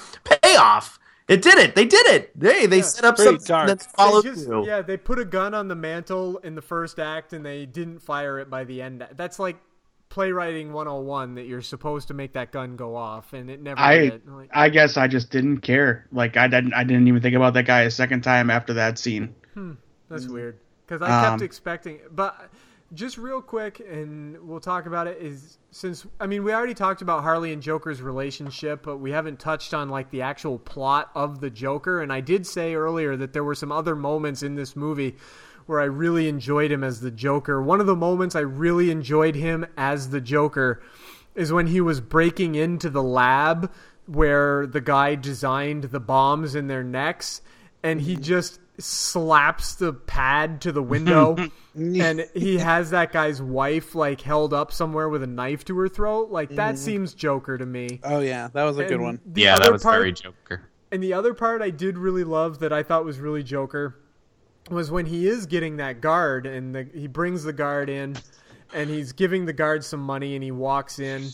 payoff. It did it. They did it. Hey, they yeah, set up something dark. That's followed just, through. Yeah, they put a gun on the mantle in the first act, and they didn't fire it by the end. That's like playwriting one oh one, that you're supposed to make that gun go off, and it never I, did. Like, I guess I just didn't care. Like, I didn't, I didn't even think about that guy a second time after that scene. Hmm, that's weird. Because I kept um, expecting – but – just real quick, and we'll talk about it, is since, I mean, we already talked about Harley and Joker's relationship, but we haven't touched on, like, the actual plot of the Joker. And I did say earlier that there were some other moments in this movie where I really enjoyed him as the Joker. One of the moments I really enjoyed him as the Joker is when he was breaking into the lab where the guy designed the bombs in their necks, and he just slaps the pad to the window and he has that guy's wife like held up somewhere with a knife to her throat. Like, that mm. seems Joker to me. Oh yeah, that was a and good one. Yeah, that was part, very Joker. And the other part I did really love that I thought was really Joker was when he is getting that guard and the, he brings the guard in and he's giving the guard some money and he walks in.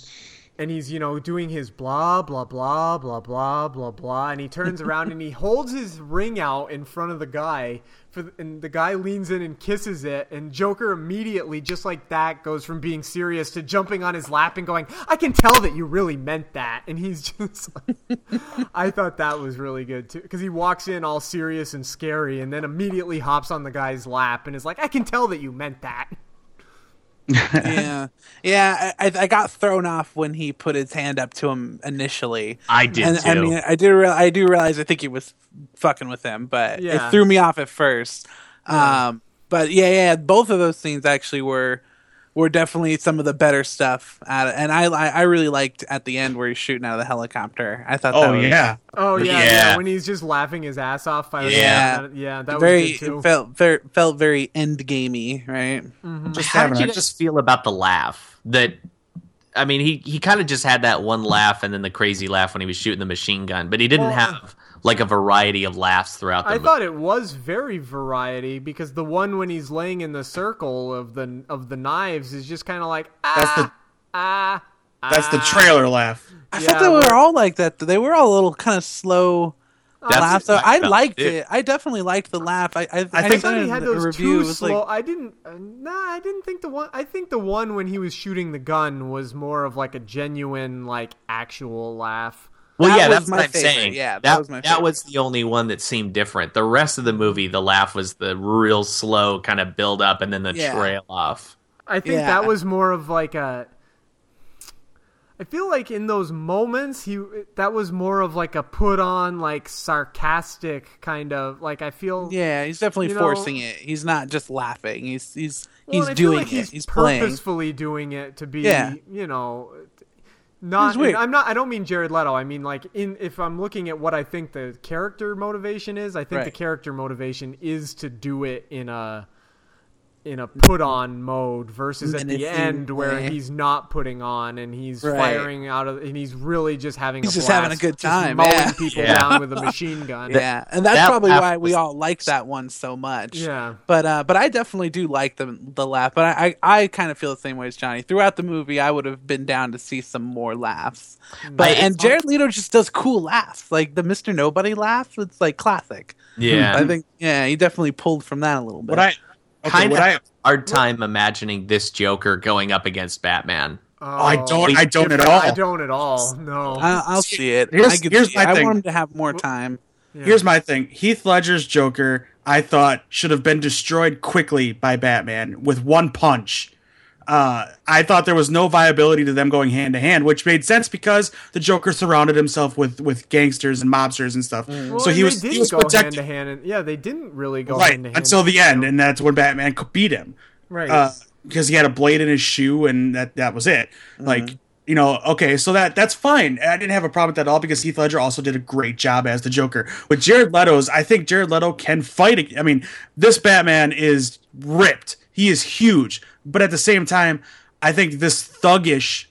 And he's, you know, doing his blah, blah, blah, blah, blah, blah, blah. And he turns around and he holds his ring out in front of the guy. For the, and the guy leans in and kisses it. And Joker immediately, just like that, goes from being serious to jumping on his lap and going, "I can tell that you really meant that." And he's just like, I thought that was really good, too. Because he walks in all serious and scary and then immediately hops on the guy's lap and is like, "I can tell that you meant that." yeah, yeah. I, I got thrown off when he put his hand up to him initially. I did. And, too. I mean, I do. Re- I do realize. I think he was fucking with him, but yeah. it threw me off at first. Yeah. Um, but yeah, yeah. Both of those scenes actually were were definitely some of the better stuff. At it. And I, I really liked at the end where he's shooting out of the helicopter. I thought. Oh that was, yeah. Oh yeah, yeah. yeah. When he's just laughing his ass off. By yeah. The, yeah. That very, was good too. It felt very, felt very end gamey, right? Mm-hmm. Just How did you guys just feel about the laugh? That, I mean, he, he kind of just had that one laugh and then the crazy laugh when he was shooting the machine gun, but he didn't well, have like a variety of laughs throughout the I movie. Thought it was very variety because the one when he's laying in the circle of the of the knives is just kind of like, ah, that's the, ah, That's ah. the trailer laugh. I yeah, thought they were all like that. They were all a little kind of slow laugh. So I liked it. it. I definitely liked the laugh. I I, I think I he had those two slow. Like, I didn't. Uh, nah, I didn't think the one. I think the one when he was shooting the gun was more of like a genuine, like actual laugh. Well, that yeah, that's what I'm favorite. saying. Yeah, that, that was my. Favorite. That was the only one that seemed different. The rest of the movie, the laugh was the real slow kind of build up and then the yeah. trail off. I think yeah. that was more of like a. I feel like in those moments, he that was more of like a put on, like sarcastic kind of like. I feel yeah, he's definitely you know, forcing it. He's not just laughing. He's he's well, he's doing like it. He's, he's purposefully playing. doing it to be yeah. you know not. I'm not. I don't mean Jared Leto. I mean like in if I'm looking at what I think the character motivation is, I think right. the character motivation is to do it in a. in a put on mode versus at the end where he's not putting on and he's right. firing out of and he's really just having he's a just blast, having a good time mowing yeah. people yeah. down with a machine gun. Yeah. And that's that probably why was... we all like that one so much. Yeah. But uh but I definitely do like the the laugh. But I, I, I kind of feel the same way as Johnny. Throughout the movie I would have been down to see some more laughs. But, but and Jared Leto just does cool laughs. Like the Mister Nobody laugh, it's like classic. Yeah. I think yeah, he definitely pulled from that a little bit. But I Okay, kind of I, have a hard time imagining this Joker going up against Batman. Oh, I don't. I don't at all. I don't at all. No. I, I'll see it. Here's, I could here's see my it. thing. I want him to have more time. Yeah. Here's my thing. Heath Ledger's Joker, I thought, should have been destroyed quickly by Batman with one punch. Uh, I thought there was no viability to them going hand to hand, which made sense because the Joker surrounded himself with, with gangsters and mobsters and stuff. Well, so and he was, he was protected. Hand to hand and, yeah, they didn't really go right, hand to hand until the hand. end, and that's when Batman beat him, right? Uh, because he had a blade in his shoe, and that, that was it. Mm-hmm. Like you know, okay, so that that's fine. I didn't have a problem with that at all because Heath Ledger also did a great job as the Joker. With Jared Leto's, I think Jared Leto can fight. I mean, this Batman is ripped. He is huge. But at the same time, I think this thuggish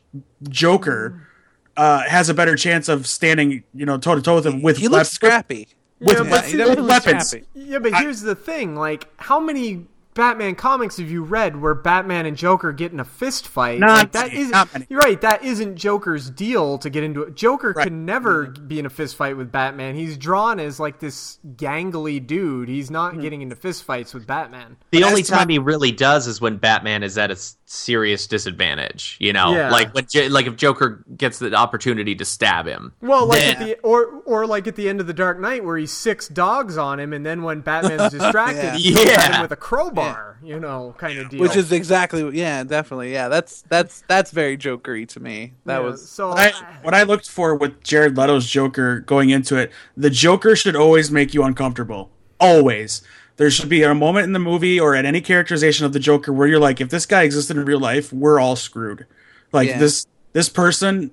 Joker uh, has a better chance of standing, you know, toe to toe with him. With he left, looks scrappy with, yeah, with, yeah, with weapons. Scrappy. Yeah, but I, here's the thing: like, how many Batman comics have you read where Batman and Joker get in a fist fight? Not like, that isn't. Not you're right. That isn't Joker's deal to get into it. Joker right. can never mm-hmm. be in a fist fight with Batman. He's drawn as like this gangly dude. He's not mm-hmm. getting into fist fights with Batman. The but only time my... he really does is when Batman is at a serious disadvantage. You know, yeah. like when like if Joker gets the opportunity to stab him. Well, like yeah. at the, or or like at the end of The Dark Knight where he's six dogs on him, and then when Batman's distracted, yeah. he yeah. at him with a crowbar. Yeah. You know, kind of deal. Which is exactly, yeah, definitely, yeah. That's that's that's very Joker-y to me. That yeah, was so. What I, what I looked for with Jared Leto's Joker going into it, the Joker should always make you uncomfortable. Always, there should be a moment in the movie or at any characterization of the Joker where you're like, if this guy existed in real life, we're all screwed. Like yeah. this this person,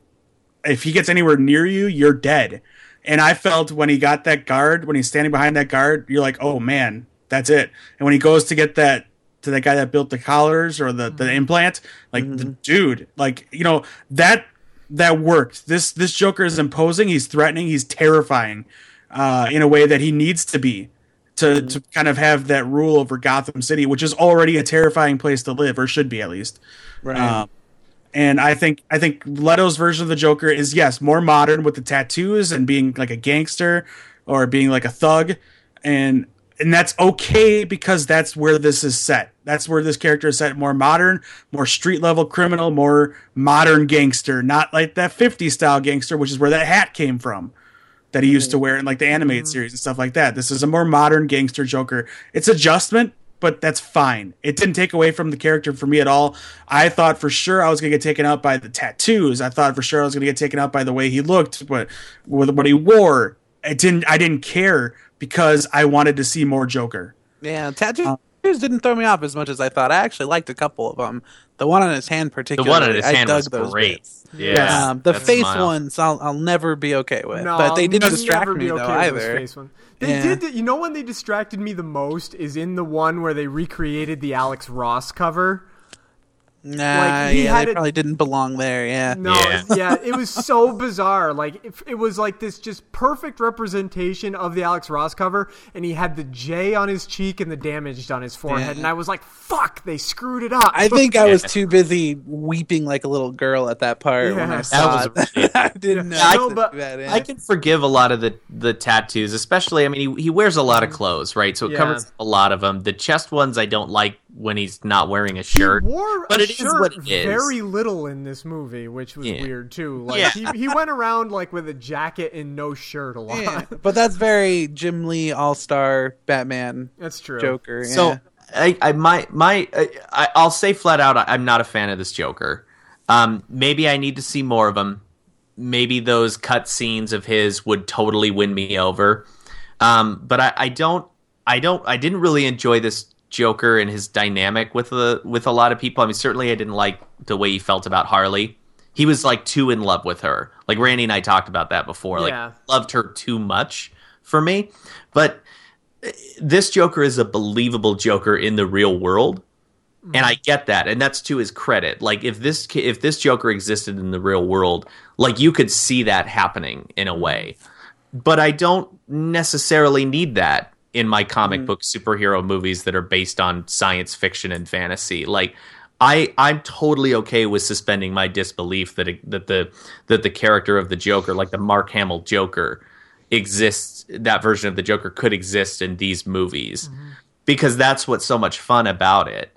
if he gets anywhere near you, you're dead. And I felt when he got that guard, when he's standing behind that guard, you're like, oh man. That's it. And when he goes to get that to the guy that built the collars or the, the implant, like mm-hmm. the dude, like you know that that worked. This this Joker is imposing. He's threatening. He's terrifying uh, in a way that he needs to be to mm-hmm. to kind of have that rule over Gotham City, which is already a terrifying place to live, or should be at least. Right. Um, and I think I think Leto's version of the Joker is yes more modern with the tattoos and being like a gangster or being like a thug and. And that's okay because that's where this is set. That's where this character is set. More modern, more street-level criminal, more modern gangster. Not like that fifties-style gangster, which is where that hat came from that he used to wear in like the animated series and stuff like that. This is a more modern gangster Joker. It's adjustment, but that's fine. It didn't take away from the character for me at all. I thought for sure I was going to get taken out by the tattoos. I thought for sure I was going to get taken out by the way he looked, but with what he wore. It didn't. I didn't care. Because I wanted to see more Joker. Yeah, tattoos um, didn't throw me off as much as I thought. I actually liked a couple of them. The one on his hand, particularly. The one on his I hand dug was those great. Bits. Yeah, um, the face mild. ones I'll I'll never be okay with. No, but they didn't distract me okay though either. Face one. They yeah. did. You know when they distracted me the most is in the one where they recreated the Alex Ross cover. Nah, like, he yeah, had they a, probably didn't belong there, yeah. No, yeah, yeah it was so bizarre. Like, it, it was like this just perfect representation of the Alex Ross cover, and he had the J on his cheek and the damaged on his forehead, yeah. and I was like, fuck, they screwed it up. I think I was too busy weeping like a little girl at that part yeah. when I saw that was, it. I didn't yeah. know. No, but, that, yeah. I can forgive a lot of the, the tattoos, especially, I mean, he, he wears a lot of clothes, right? So it yeah. covers a lot of them. The chest ones I don't like when he's not wearing a shirt. He wore but a it shirt is what it is. Very little in this movie, which was yeah. weird too. Like yeah. he, he went around like with a jacket and no shirt a lot. Yeah. But that's very Jim Lee all-star Batman. That's true. Joker. Yeah. So I, I my my I, I'll say flat out I, I'm not a fan of this Joker. Um, maybe I need to see more of him. Maybe those cut scenes of his would totally win me over. Um, but I, I don't I don't I didn't really enjoy this Joker and his dynamic with the with a lot of people. I mean, certainly I didn't like the way he felt about Harley. He was like too in love with her. Like Randy and I talked about that before. Like yeah. loved her too much for me. But this Joker is a believable Joker in the real world. And I get that, and that's to his credit. Like if this if this Joker existed in the real world, like you could see that happening in a way. But I don't necessarily need that in my comic mm. book superhero movies that are based on science fiction and fantasy. Like I, I'm totally okay with suspending my disbelief that it, that the that the character of the Joker, like the Mark Hamill Joker, exists. That version of the Joker could exist in these movies mm-hmm. because that's what's so much fun about it.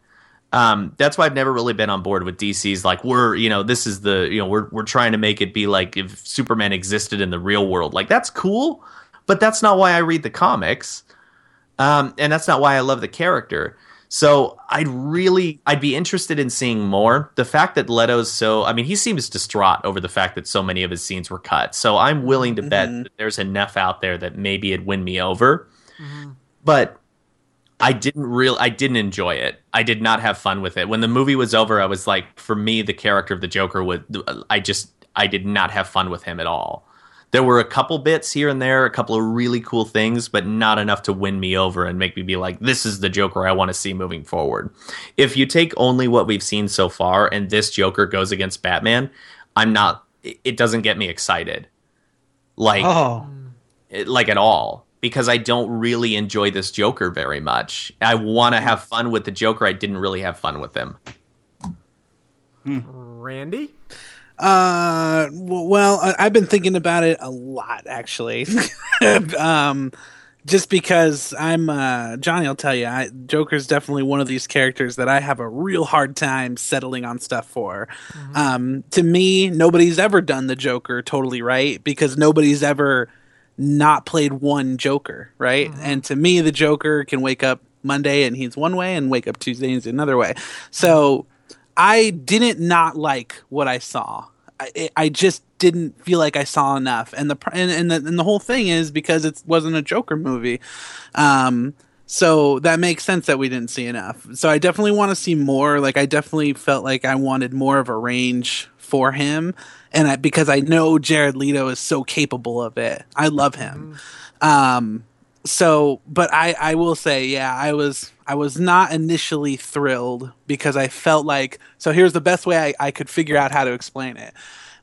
Um, that's why I've never really been on board with D C's. Like we're, you know, this is the, you know, we're we're trying to make it be like if Superman existed in the real world. Like that's cool, but that's not why I read the comics. Um, and that's not why I love the character. So I'd really, I'd be interested in seeing more. The fact that Leto's so, I mean, he seems distraught over the fact that so many of his scenes were cut. So I'm willing to mm-hmm. bet that there's enough out there that maybe it'd win me over. Mm-hmm. But I didn't real, I didn't enjoy it. I did not have fun with it. When the movie was over, I was like, for me, the character of the Joker would, I just, I did not have fun with him at all. There were a couple bits here and there, a couple of really cool things, but not enough to win me over and make me be like, this is the Joker I want to see moving forward. If you take only what we've seen so far and this Joker goes against Batman, I'm not, it doesn't get me excited. Like, oh. like at all. Because I don't really enjoy this Joker very much. I want to have fun with the Joker. I didn't really have fun with him. Hmm. Randy? Uh, well, I've been thinking about it a lot, actually. um, just because I'm, uh, Johnny will tell you, I, Joker's definitely one of these characters that I have a real hard time settling on stuff for. Mm-hmm. Um, to me, nobody's ever done the Joker totally right, because nobody's ever not played one Joker, right? Mm-hmm. And to me, the Joker can wake up Monday and he's one way, and wake up Tuesday and he's another way. So I didn't not like what I saw. I, I just didn't feel like I saw enough, and the and and the, and the whole thing is because it wasn't a Joker movie, um, so that makes sense that we didn't see enough. So I definitely want to see more. Like I definitely felt like I wanted more of a range for him, and I, because I know Jared Leto is so capable of it. I love him. Um, so, but I I will say, yeah, I was. I was not initially thrilled because I felt like, so here's the best way I, I could figure out how to explain it.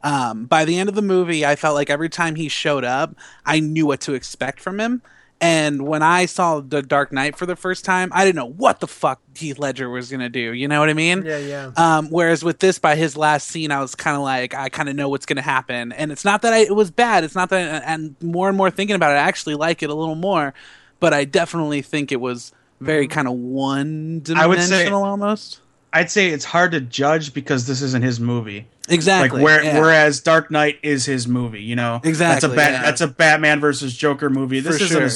Um, by the end of the movie, I felt like every time he showed up, I knew what to expect from him. And when I saw The Dark Knight for the first time, I didn't know what the fuck Heath Ledger was going to do. You know what I mean? Yeah, yeah. Um, whereas with this, by his last scene, I was kind of like, I kind of know what's going to happen. And it's not that I, it was bad. It's not that, I, and more and more thinking about it, I actually like it a little more. But I definitely think it was very kind of one-dimensional almost. I'd say it's hard to judge because this isn't his movie. Exactly. Like where, yeah. Whereas Dark Knight is his movie, you know? Exactly. That's a, Bat- yeah. that's a Batman versus Joker movie. This For isn't sure. a,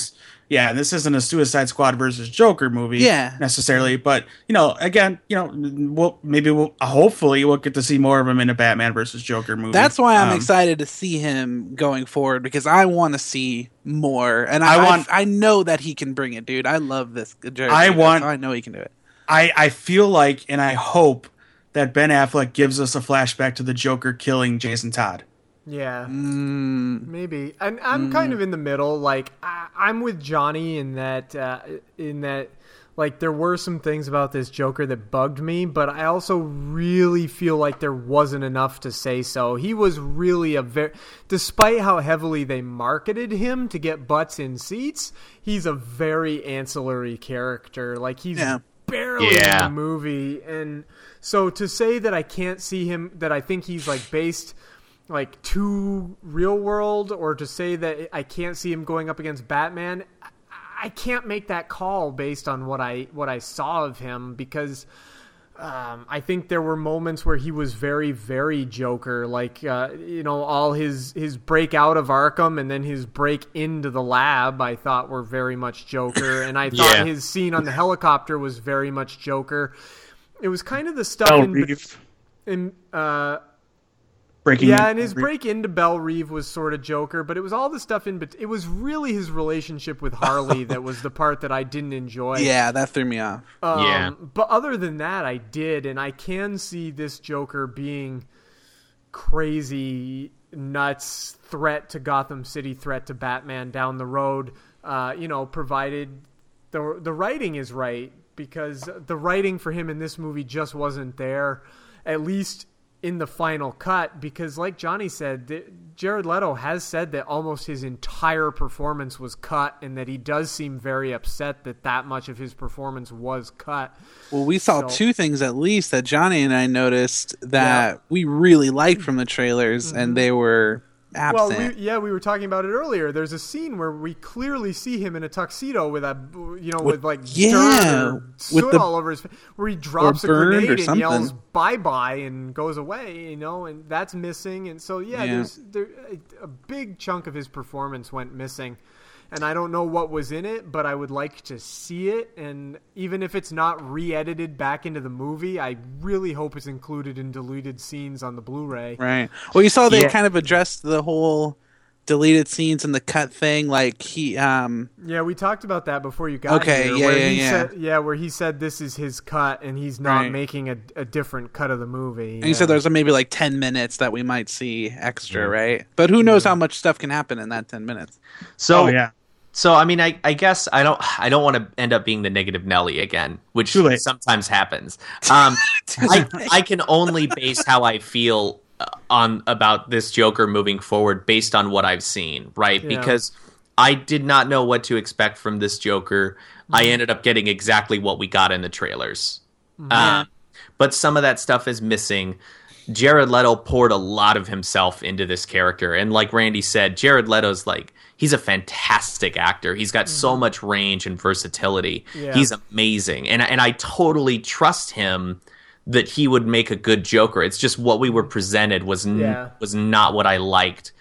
yeah, this isn't a Suicide Squad versus Joker movie yeah. necessarily. But, you know, again, you know, we'll, maybe we'll, hopefully we'll get to see more of him in a Batman versus Joker movie. That's why I'm um, excited to see him going forward, because I want to see more. And I I, want, I I know that he can bring it, dude. I love this. Jared I want. I know he can do it. I, I feel like, and I hope that Ben Affleck gives us a flashback to the Joker killing Jason Todd. Yeah, mm. maybe. And I'm, I'm mm. kind of in the middle. Like I, I'm with Johnny in that, uh, in that, like, there were some things about this Joker that bugged me, but I also really feel like there wasn't enough to say so. He was really a very, despite how heavily they marketed him to get butts in seats, he's a very ancillary character. Like, he's yeah. barely yeah. in the movie. And so to say that I can't see him, that I think he's, like, based... like, too real world, or to say that I can't see him going up against Batman, I can't make that call based on what I what I saw of him, because um, I think there were moments where he was very, very Joker, like, uh, you know, all his, his break out of Arkham and then his break into the lab, I thought were very much Joker, and I thought yeah. his scene on the helicopter was very much Joker. It was kind of the stuff oh, in... in uh, Breaking yeah, in. and his break into Belle Reve was sort of Joker, but it was all the stuff in between. It was really his relationship with Harley that was the part that I didn't enjoy. Yeah, that threw me off. Um, yeah. But other than that, I did, and I can see this Joker being crazy, nuts, threat to Gotham City, threat to Batman down the road, uh, you know, provided the the writing is right, because the writing for him in this movie just wasn't there, at least in the final cut, because like Johnny said, Jared Leto has said that almost his entire performance was cut, and that he does seem very upset that that much of his performance was cut. Well, we saw so, two things at least that Johnny and I noticed that yeah. we really liked from the trailers, mm-hmm. and they were absent. Well, we, yeah, we were talking about it earlier. There's a scene where we clearly see him in a tuxedo with a, you know, with, with like yeah, soot with the, all over his face, where he drops a grenade and something. Yells "bye bye" and goes away. You know, and that's missing. And so yeah, yeah. there's there, a big chunk of his performance went missing, and I don't know what was in it, but I would like to see it. And even if it's not re-edited back into the movie, I really hope it's included in deleted scenes on the Blu-ray. Right. Well, you saw they yeah. kind of addressed the whole deleted scenes and the cut thing. Like he, um, yeah, we talked about that before you got okay, here. Okay. Yeah, where yeah, he yeah. Said, yeah, where he said this is his cut, and he's not right. making a, a different cut of the movie. And yeah. he said there's maybe like ten minutes that we might see extra, yeah. right? But who knows yeah. how much stuff can happen in that ten minutes? So oh, yeah. So I mean, I, I guess I don't I don't want to end up being the negative Nelly again, which sometimes happens. Um, I, I can only base how I feel on about this Joker moving forward based on what I've seen, right? Yeah. Because I did not know what to expect from this Joker. Mm-hmm. I ended up getting exactly what we got in the trailers, mm-hmm. um, but some of that stuff is missing. Jared Leto poured a lot of himself into this character, and like Randy said, Jared Leto's like, he's a fantastic actor. He's got mm-hmm. so much range and versatility. Yeah. He's amazing. And, and I totally trust him that he would make a good Joker. It's just what we were presented was n- yeah. was not what I liked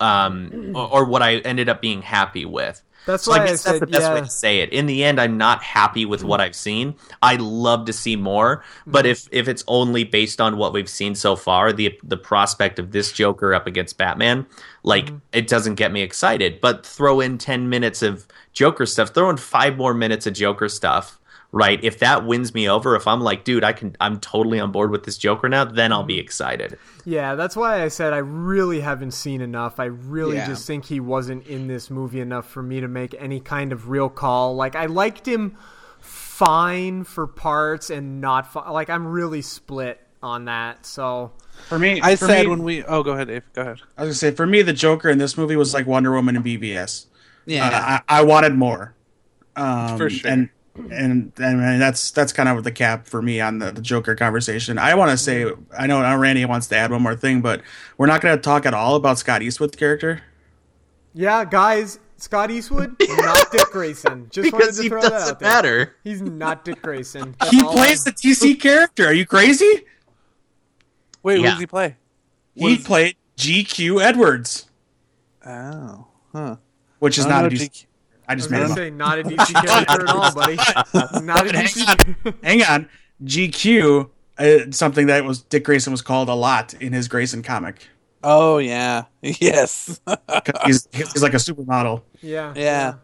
um, or, or what I ended up being happy with. That's, so why I guess I that's said, the best yeah. way to say it. In the end, I'm not happy with what I've seen. I'd love to see more, but if, if it's only based on what we've seen so far, the the prospect of this Joker up against Batman, like, mm-hmm. it doesn't get me excited. But throw in ten minutes of Joker stuff, throw in five more minutes of Joker stuff, right? If that wins me over, if I'm like, dude, I can, I'm totally on board with this Joker now, then I'll be excited. Yeah, that's why I said I really haven't seen enough. I really yeah. just think he wasn't in this movie enough for me to make any kind of real call. Like, I liked him fine for parts and not fine. Like, I'm really split on that. So for me, I for said me, when we oh, go ahead, Dave. Go ahead. I was gonna say, for me, the Joker in this movie was like Wonder Woman and B B S. Yeah, uh, I, I wanted more. Um, for sure. And, And I mean, that's that's kind of the cap for me on the, the Joker conversation. I want to say, I know Randy wants to add one more thing, but we're not going to talk at all about Scott Eastwood's character. Yeah, guys, Scott Eastwood, not Dick Grayson. Just because wanted to he throw doesn't that out there. Matter. He's not Dick Grayson. That's he plays the T C character. Are you crazy? Wait, yeah. who does he play? He played G Q Edwards. Oh, huh. Which is not a D C. I just I was made it say, not a D C character at all, buddy. Not a D C. Hang on. Hang on. G Q, uh, something that was Dick Grayson was called a lot in his Grayson comic. Oh yeah, yes. he's, he's like a supermodel. Yeah, yeah, yeah.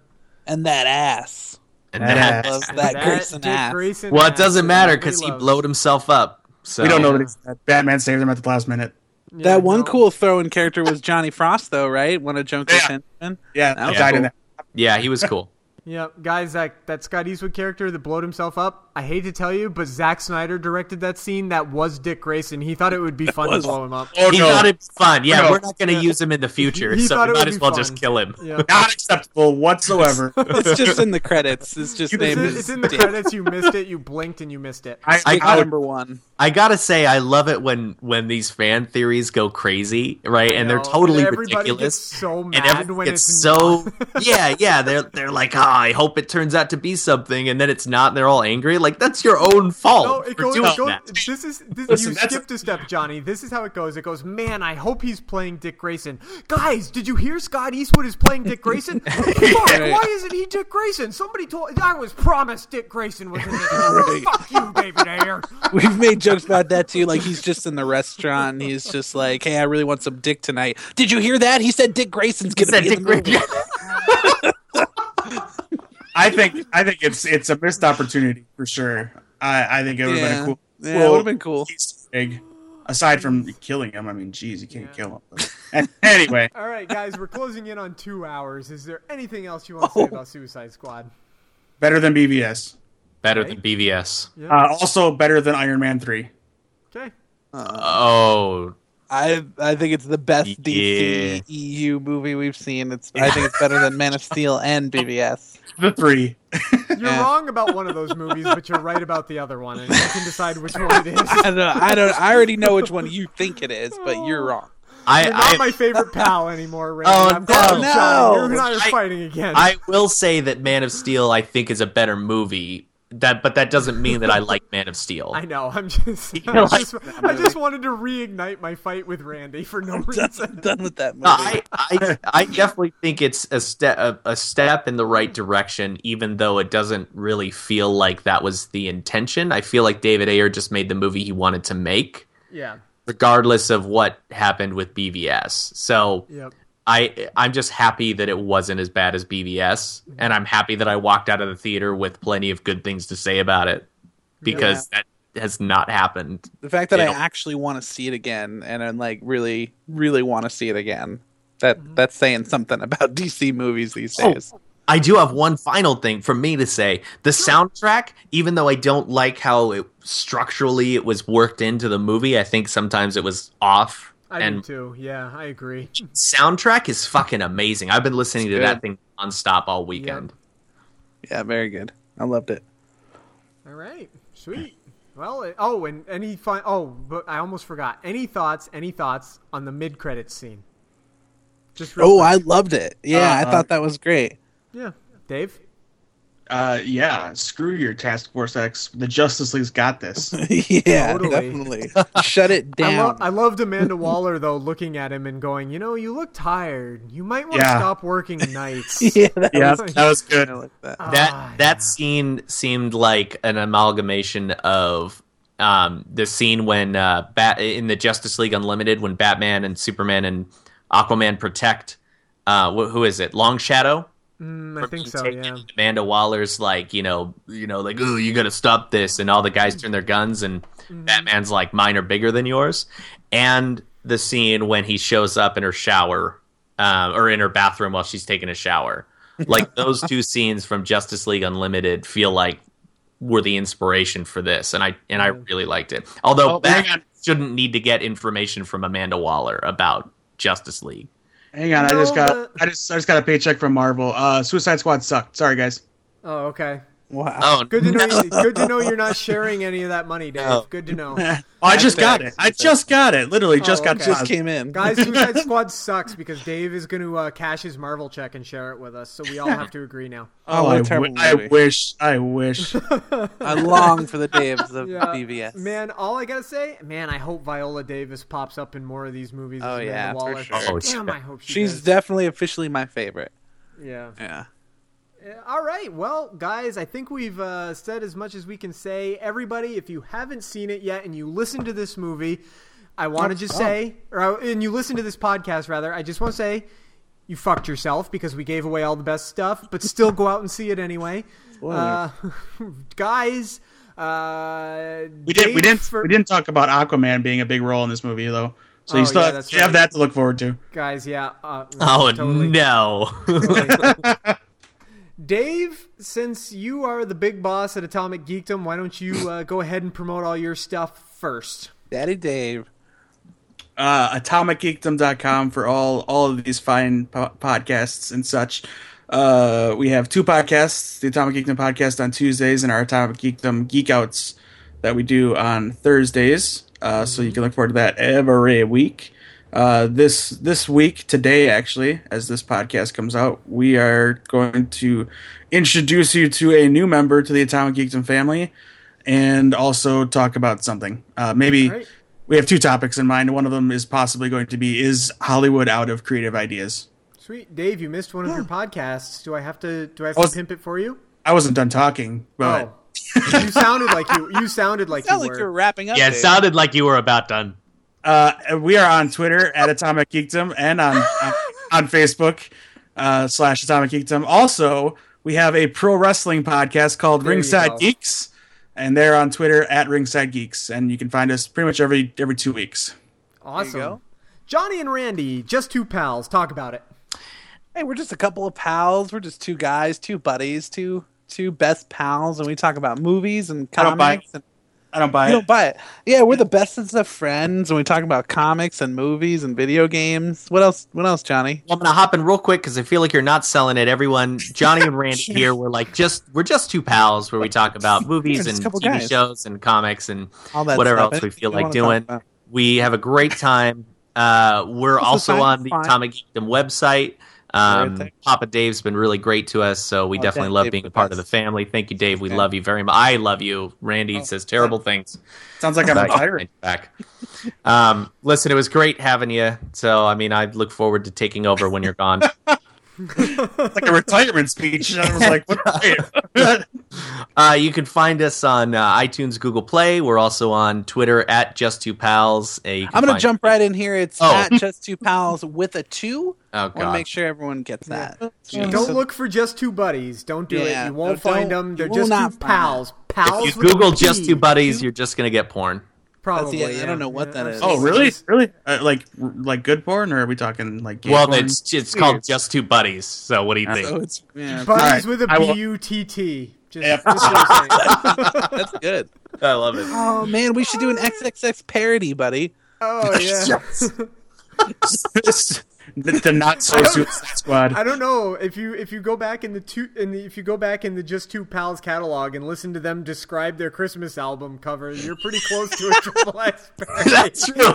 And that ass. And that, that, that, that Grayson ass. Grayson well, it doesn't matter because he blowed himself up. So we don't know what he said. Batman saved him at the last minute. Yeah, that one no. cool throw-in character was Johnny Frost, though, right? One of Joker's henchmen. Yeah, yeah, that was died cool. in that. Yeah, he was cool. Yep. Guys, that, that Scott Eastwood character that blowed himself up, I hate to tell you, but Zack Snyder directed that scene. That was Dick Grayson. He thought it would be fun was, to blow him up. Oh, he no. thought it was fun. Yeah, no. We're not going to yeah. use him in the future, he, he so we might as well fun. just kill him. Yeah. Not acceptable whatsoever. It's just in the credits. It's just name is It's in the Dick. credits. You missed it. You blinked and you missed it. I, I got number one. I got to say, I love it when, when these fan theories go crazy, right? And they're totally and ridiculous. So mad and everyone when gets it's so not. yeah, yeah. They're they're like, ah, oh, I hope it turns out to be something, and then it's not. And they're all angry. Like that's your own fault. No, it goes. It goes this is this, Listen, you skipped a step, Johnny. This is how it goes. It goes. Man, I hope he's playing Dick Grayson. Guys, did you hear Scott Eastwood is playing Dick Grayson? Fuck, right. Why isn't he Dick Grayson? Somebody told. I was promised Dick Grayson was in it. Right. Fuck you, David Ayer. We've made jokes about that too. Like he's just in the restaurant. And he's just like, hey, I really want some dick tonight. Did you hear that? He said Dick Grayson's gonna be in the movie. I think I think it's it's a missed opportunity for sure. I, I think it would have yeah. been cool. Yeah, well, it would have been cool. He's big. Aside from killing him, I mean, geez, you can't yeah. kill him. Anyway. All right, guys, we're closing in on two hours. Is there anything else you want to oh. say about Suicide Squad? Better than B V S. Better okay. than B V S. Yeah. Uh, also better than Iron Man three. Okay. Oh. I I think it's the best D C E U movie we've seen. It's I think it's better than Man of Steel and B V S. The three. You're yeah. wrong about one of those movies, but you're right about the other one, and you can decide which one it is. I don't. Know. I don't. I already know which one you think it is, but you're wrong. I, you're not I, my favorite pal anymore, Ray. Oh, I'm no, no. You're not I, fighting again. I will say that Man of Steel, I think, is a better movie. That, but that doesn't mean that I like Man of Steel. I know. I'm just. You know, I, just I just wanted to reignite my fight with Randy for no I'm reason. Done, I'm done with that movie. No, I, I, I definitely think it's a step, a, a step in the right direction, even though it doesn't really feel like that was the intention. I feel like David Ayer just made the movie he wanted to make. Yeah. Regardless of what happened with B V S, so. Yep. I, I'm just happy that it wasn't as bad as B V S, and I'm happy that I walked out of the theater with plenty of good things to say about it, because yeah. that has not happened. The fact that you I know. actually want to see it again, and I'm like really, really want to see it again, that mm-hmm. that's saying something about D C movies these days. Oh. I do have one final thing for me to say. The soundtrack, even though I don't like how it, structurally it was worked into the movie, I think sometimes it was off. I and do too. Yeah, I agree. Soundtrack is fucking amazing. I've been listening it's to good. that thing nonstop all weekend. Yep. Yeah, very good. I loved it. All right, sweet. Well, it, oh, and any fun, oh, but I almost forgot. Any thoughts? Any thoughts on the mid-credits scene? Just real oh, quick. I loved it. Yeah, uh, I thought that was great. Yeah, Dave. Uh, yeah, screw your Task Force X. The Justice League's got this. yeah, totally. definitely. Shut it down. I, lo- I loved Amanda Waller, though, looking at him and going, you know, you look tired. You might want to yeah. stop working nights. yeah, that, yeah was, that was good. I like that that, ah, that yeah. scene seemed like an amalgamation of um, the scene when uh, Bat- in the Justice League Unlimited when Batman and Superman and Aquaman protect, uh, wh- who is it, Long Shadow? Mm, I think so, yeah. Amanda Waller's like, you know, you know, like, ooh, you gotta stop this, and all the guys turn their guns, and mm-hmm. Batman's like, mine are bigger than yours. And the scene when he shows up in her shower, uh, or in her bathroom while she's taking a shower. Like, those two scenes from Justice League Unlimited feel like were the inspiration for this, and I and I really liked it. Although oh, Batman shouldn't need to get information from Amanda Waller about Justice League. Hang on, I just got I just I just got a paycheck from Marvel. Uh, Suicide Squad sucked. Sorry, guys. Oh, okay. Wow. Oh, good to know. No. You, good to know you're not sharing any of that money, Dave. No. Good to know. oh, I just got it. I just got it. Literally, oh, just got okay. just came in. Guys, Suicide Squad sucks because Dave is going to uh, cash his Marvel check and share it with us, so we all have to agree now. Oh, oh I, w- I wish. I wish. I long for the Daves of yeah. B V S. Man, all I gotta say, man, I hope Viola Davis pops up in more of these movies. Oh yeah, for sure. Oh, damn, yeah. I hope she she's does. Definitely officially my favorite. Yeah. Yeah. All right. Well, guys, I think we've uh, said as much as we can say. Everybody, if you haven't seen it yet and you listen to this movie, I want to just say – or and you listen to this podcast, rather. I just want to say you fucked yourself because we gave away all the best stuff, but still go out and see it anyway. Uh, guys, uh, we, did, we, didn't, for- we didn't talk about Aquaman being a big role in this movie, though. So you oh, still yeah, have, you have that to look forward to. Guys, yeah. Uh, oh, totally. no. Totally. Dave, since you are the big boss at Atomic Geekdom, why don't you uh, go ahead and promote all your stuff first? Daddy Dave. Uh, atomic geekdom dot com for all, all of these fine po- podcasts and such. Uh, we have two podcasts, the Atomic Geekdom podcast on Tuesdays and our Atomic Geekdom Geekouts that we do on Thursdays. Uh, so you can look forward to that every week. Uh, this this week, today actually, as this podcast comes out, we are going to introduce you to a new member to the Atomic Geekdom family and also talk about something. Uh, maybe All right. We have two topics in mind. One of them is possibly going to be, is Hollywood out of creative ideas? Sweet. Dave, you missed one of yeah. your podcasts. Do I have to do I have I was, to pimp it for you? I wasn't done talking, but... Oh. you sounded like you you sounded like you, like you were wrapping up. Yeah, it Dave. sounded like you were about done. Uh, we are on Twitter at Atomic Geekdom and on on, on Facebook uh, slash Atomic Geekdom. Also, we have a pro wrestling podcast called there Ringside Geeks, and they're on Twitter at Ringside Geeks, and you can find us pretty much every every two weeks. Awesome. Johnny and Randy, just two pals. Talk about it. Hey, we're just a couple of pals. We're just two guys, two buddies, two two best pals, and we talk about movies and comics. And I don't buy it. You don't buy it. Yeah, we're the bestest of friends, and we talk about comics and movies and video games. What else? What else, Johnny? Well, I'm gonna hop in real quick because I feel like you're not selling it. Everyone, Johnny and Randy here, we're like just we're just two pals where we talk about movies and T V guys. shows and comics and all that whatever stuff. else we feel like doing. We have a great time. Uh, we're this also on the fine. Atomic Geekdom website. Um, Papa Dave's been really great to us, so we oh, definitely Dad, love Dave being a part best. of the family. Thank you, Dave. We okay. love you very much. I love you. Randy oh, says terrible that, things. Sounds like I'm a pirate. Back. Um, listen, it was great having you. So, I mean, I look forward to taking over when you're gone. It's like a retirement speech. I was like, what? uh, you can find us on uh, iTunes, Google Play. We're also on Twitter at Just Two Pals. Uh, I'm going to jump right in here. It's oh. at Just Two Pals with a two. Oh, God. I want to make sure everyone gets that. Yeah. Don't look for Just Two Buddies. Don't do yeah. it. You won't no, find them. They're just two pals. Pals. If you Google Just Two Buddies, you're just going to get porn. Probably. Yeah, yeah. I don't know what yeah. that is. Oh, really? Really? Uh, like, like good porn, or are we talking like? Gay well, porn? it's it's called Weird. Just Two Buddies. So what do you think? So it's, yeah, buddies right. with a B U T T. Just, just that's good. I love it. Oh man, we should do an X X X parody, buddy. Oh yeah. The, the not so Suicide Squad. I don't know if you if you go back in the two in the if you go back in the Just Two Pals catalog and listen to them describe their Christmas album cover, you're pretty close to a triple X parody. That's true.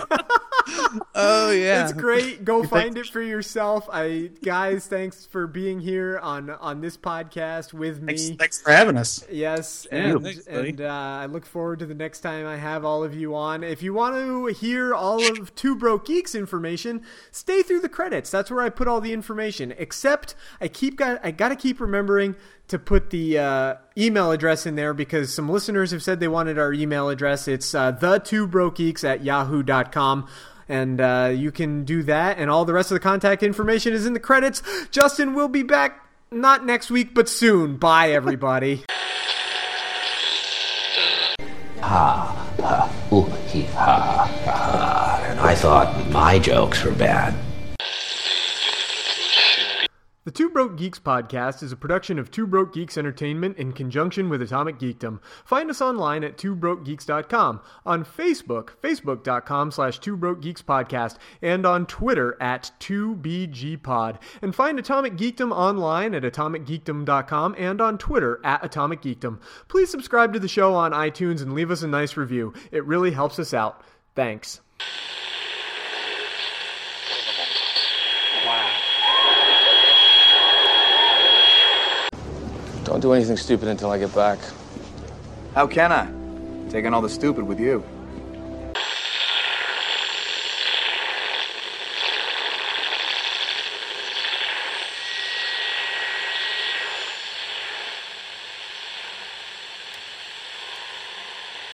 Oh yeah, it's great. Go find it for yourself. I guys, thanks for being here on on this podcast with me. Thanks, thanks for having us. Yes, yeah, and thanks, and uh, I look forward to the next time I have all of you on. If you want to hear all of Two Broke Geeks information, stay through the credits. That's where I put all the information, except I keep got I gotta keep remembering to put the uh, email address in there because some listeners have said they wanted our email address. It's uh, the two broke geeks at yahoo dot com, and uh, you can do that, and all the rest of the contact information is in the credits. Justin will be back, not next week, but soon. Bye, everybody. Ha, ha, ooh, he, ha, ha. And I thought my jokes were bad. The Two Broke Geeks podcast is a production of Two Broke Geeks Entertainment in conjunction with Atomic Geekdom. Find us online at two broke geeks dot com, on Facebook, facebook.com slash Two Broke Geeks Podcast, and on Twitter at two b g pod. And find Atomic Geekdom online at atomic geekdom dot com and on Twitter at Atomic Geekdom. Please subscribe to the show on iTunes and leave us a nice review. It really helps us out. Thanks. Don't do anything stupid until I get back. How can I? Taking all the stupid with you.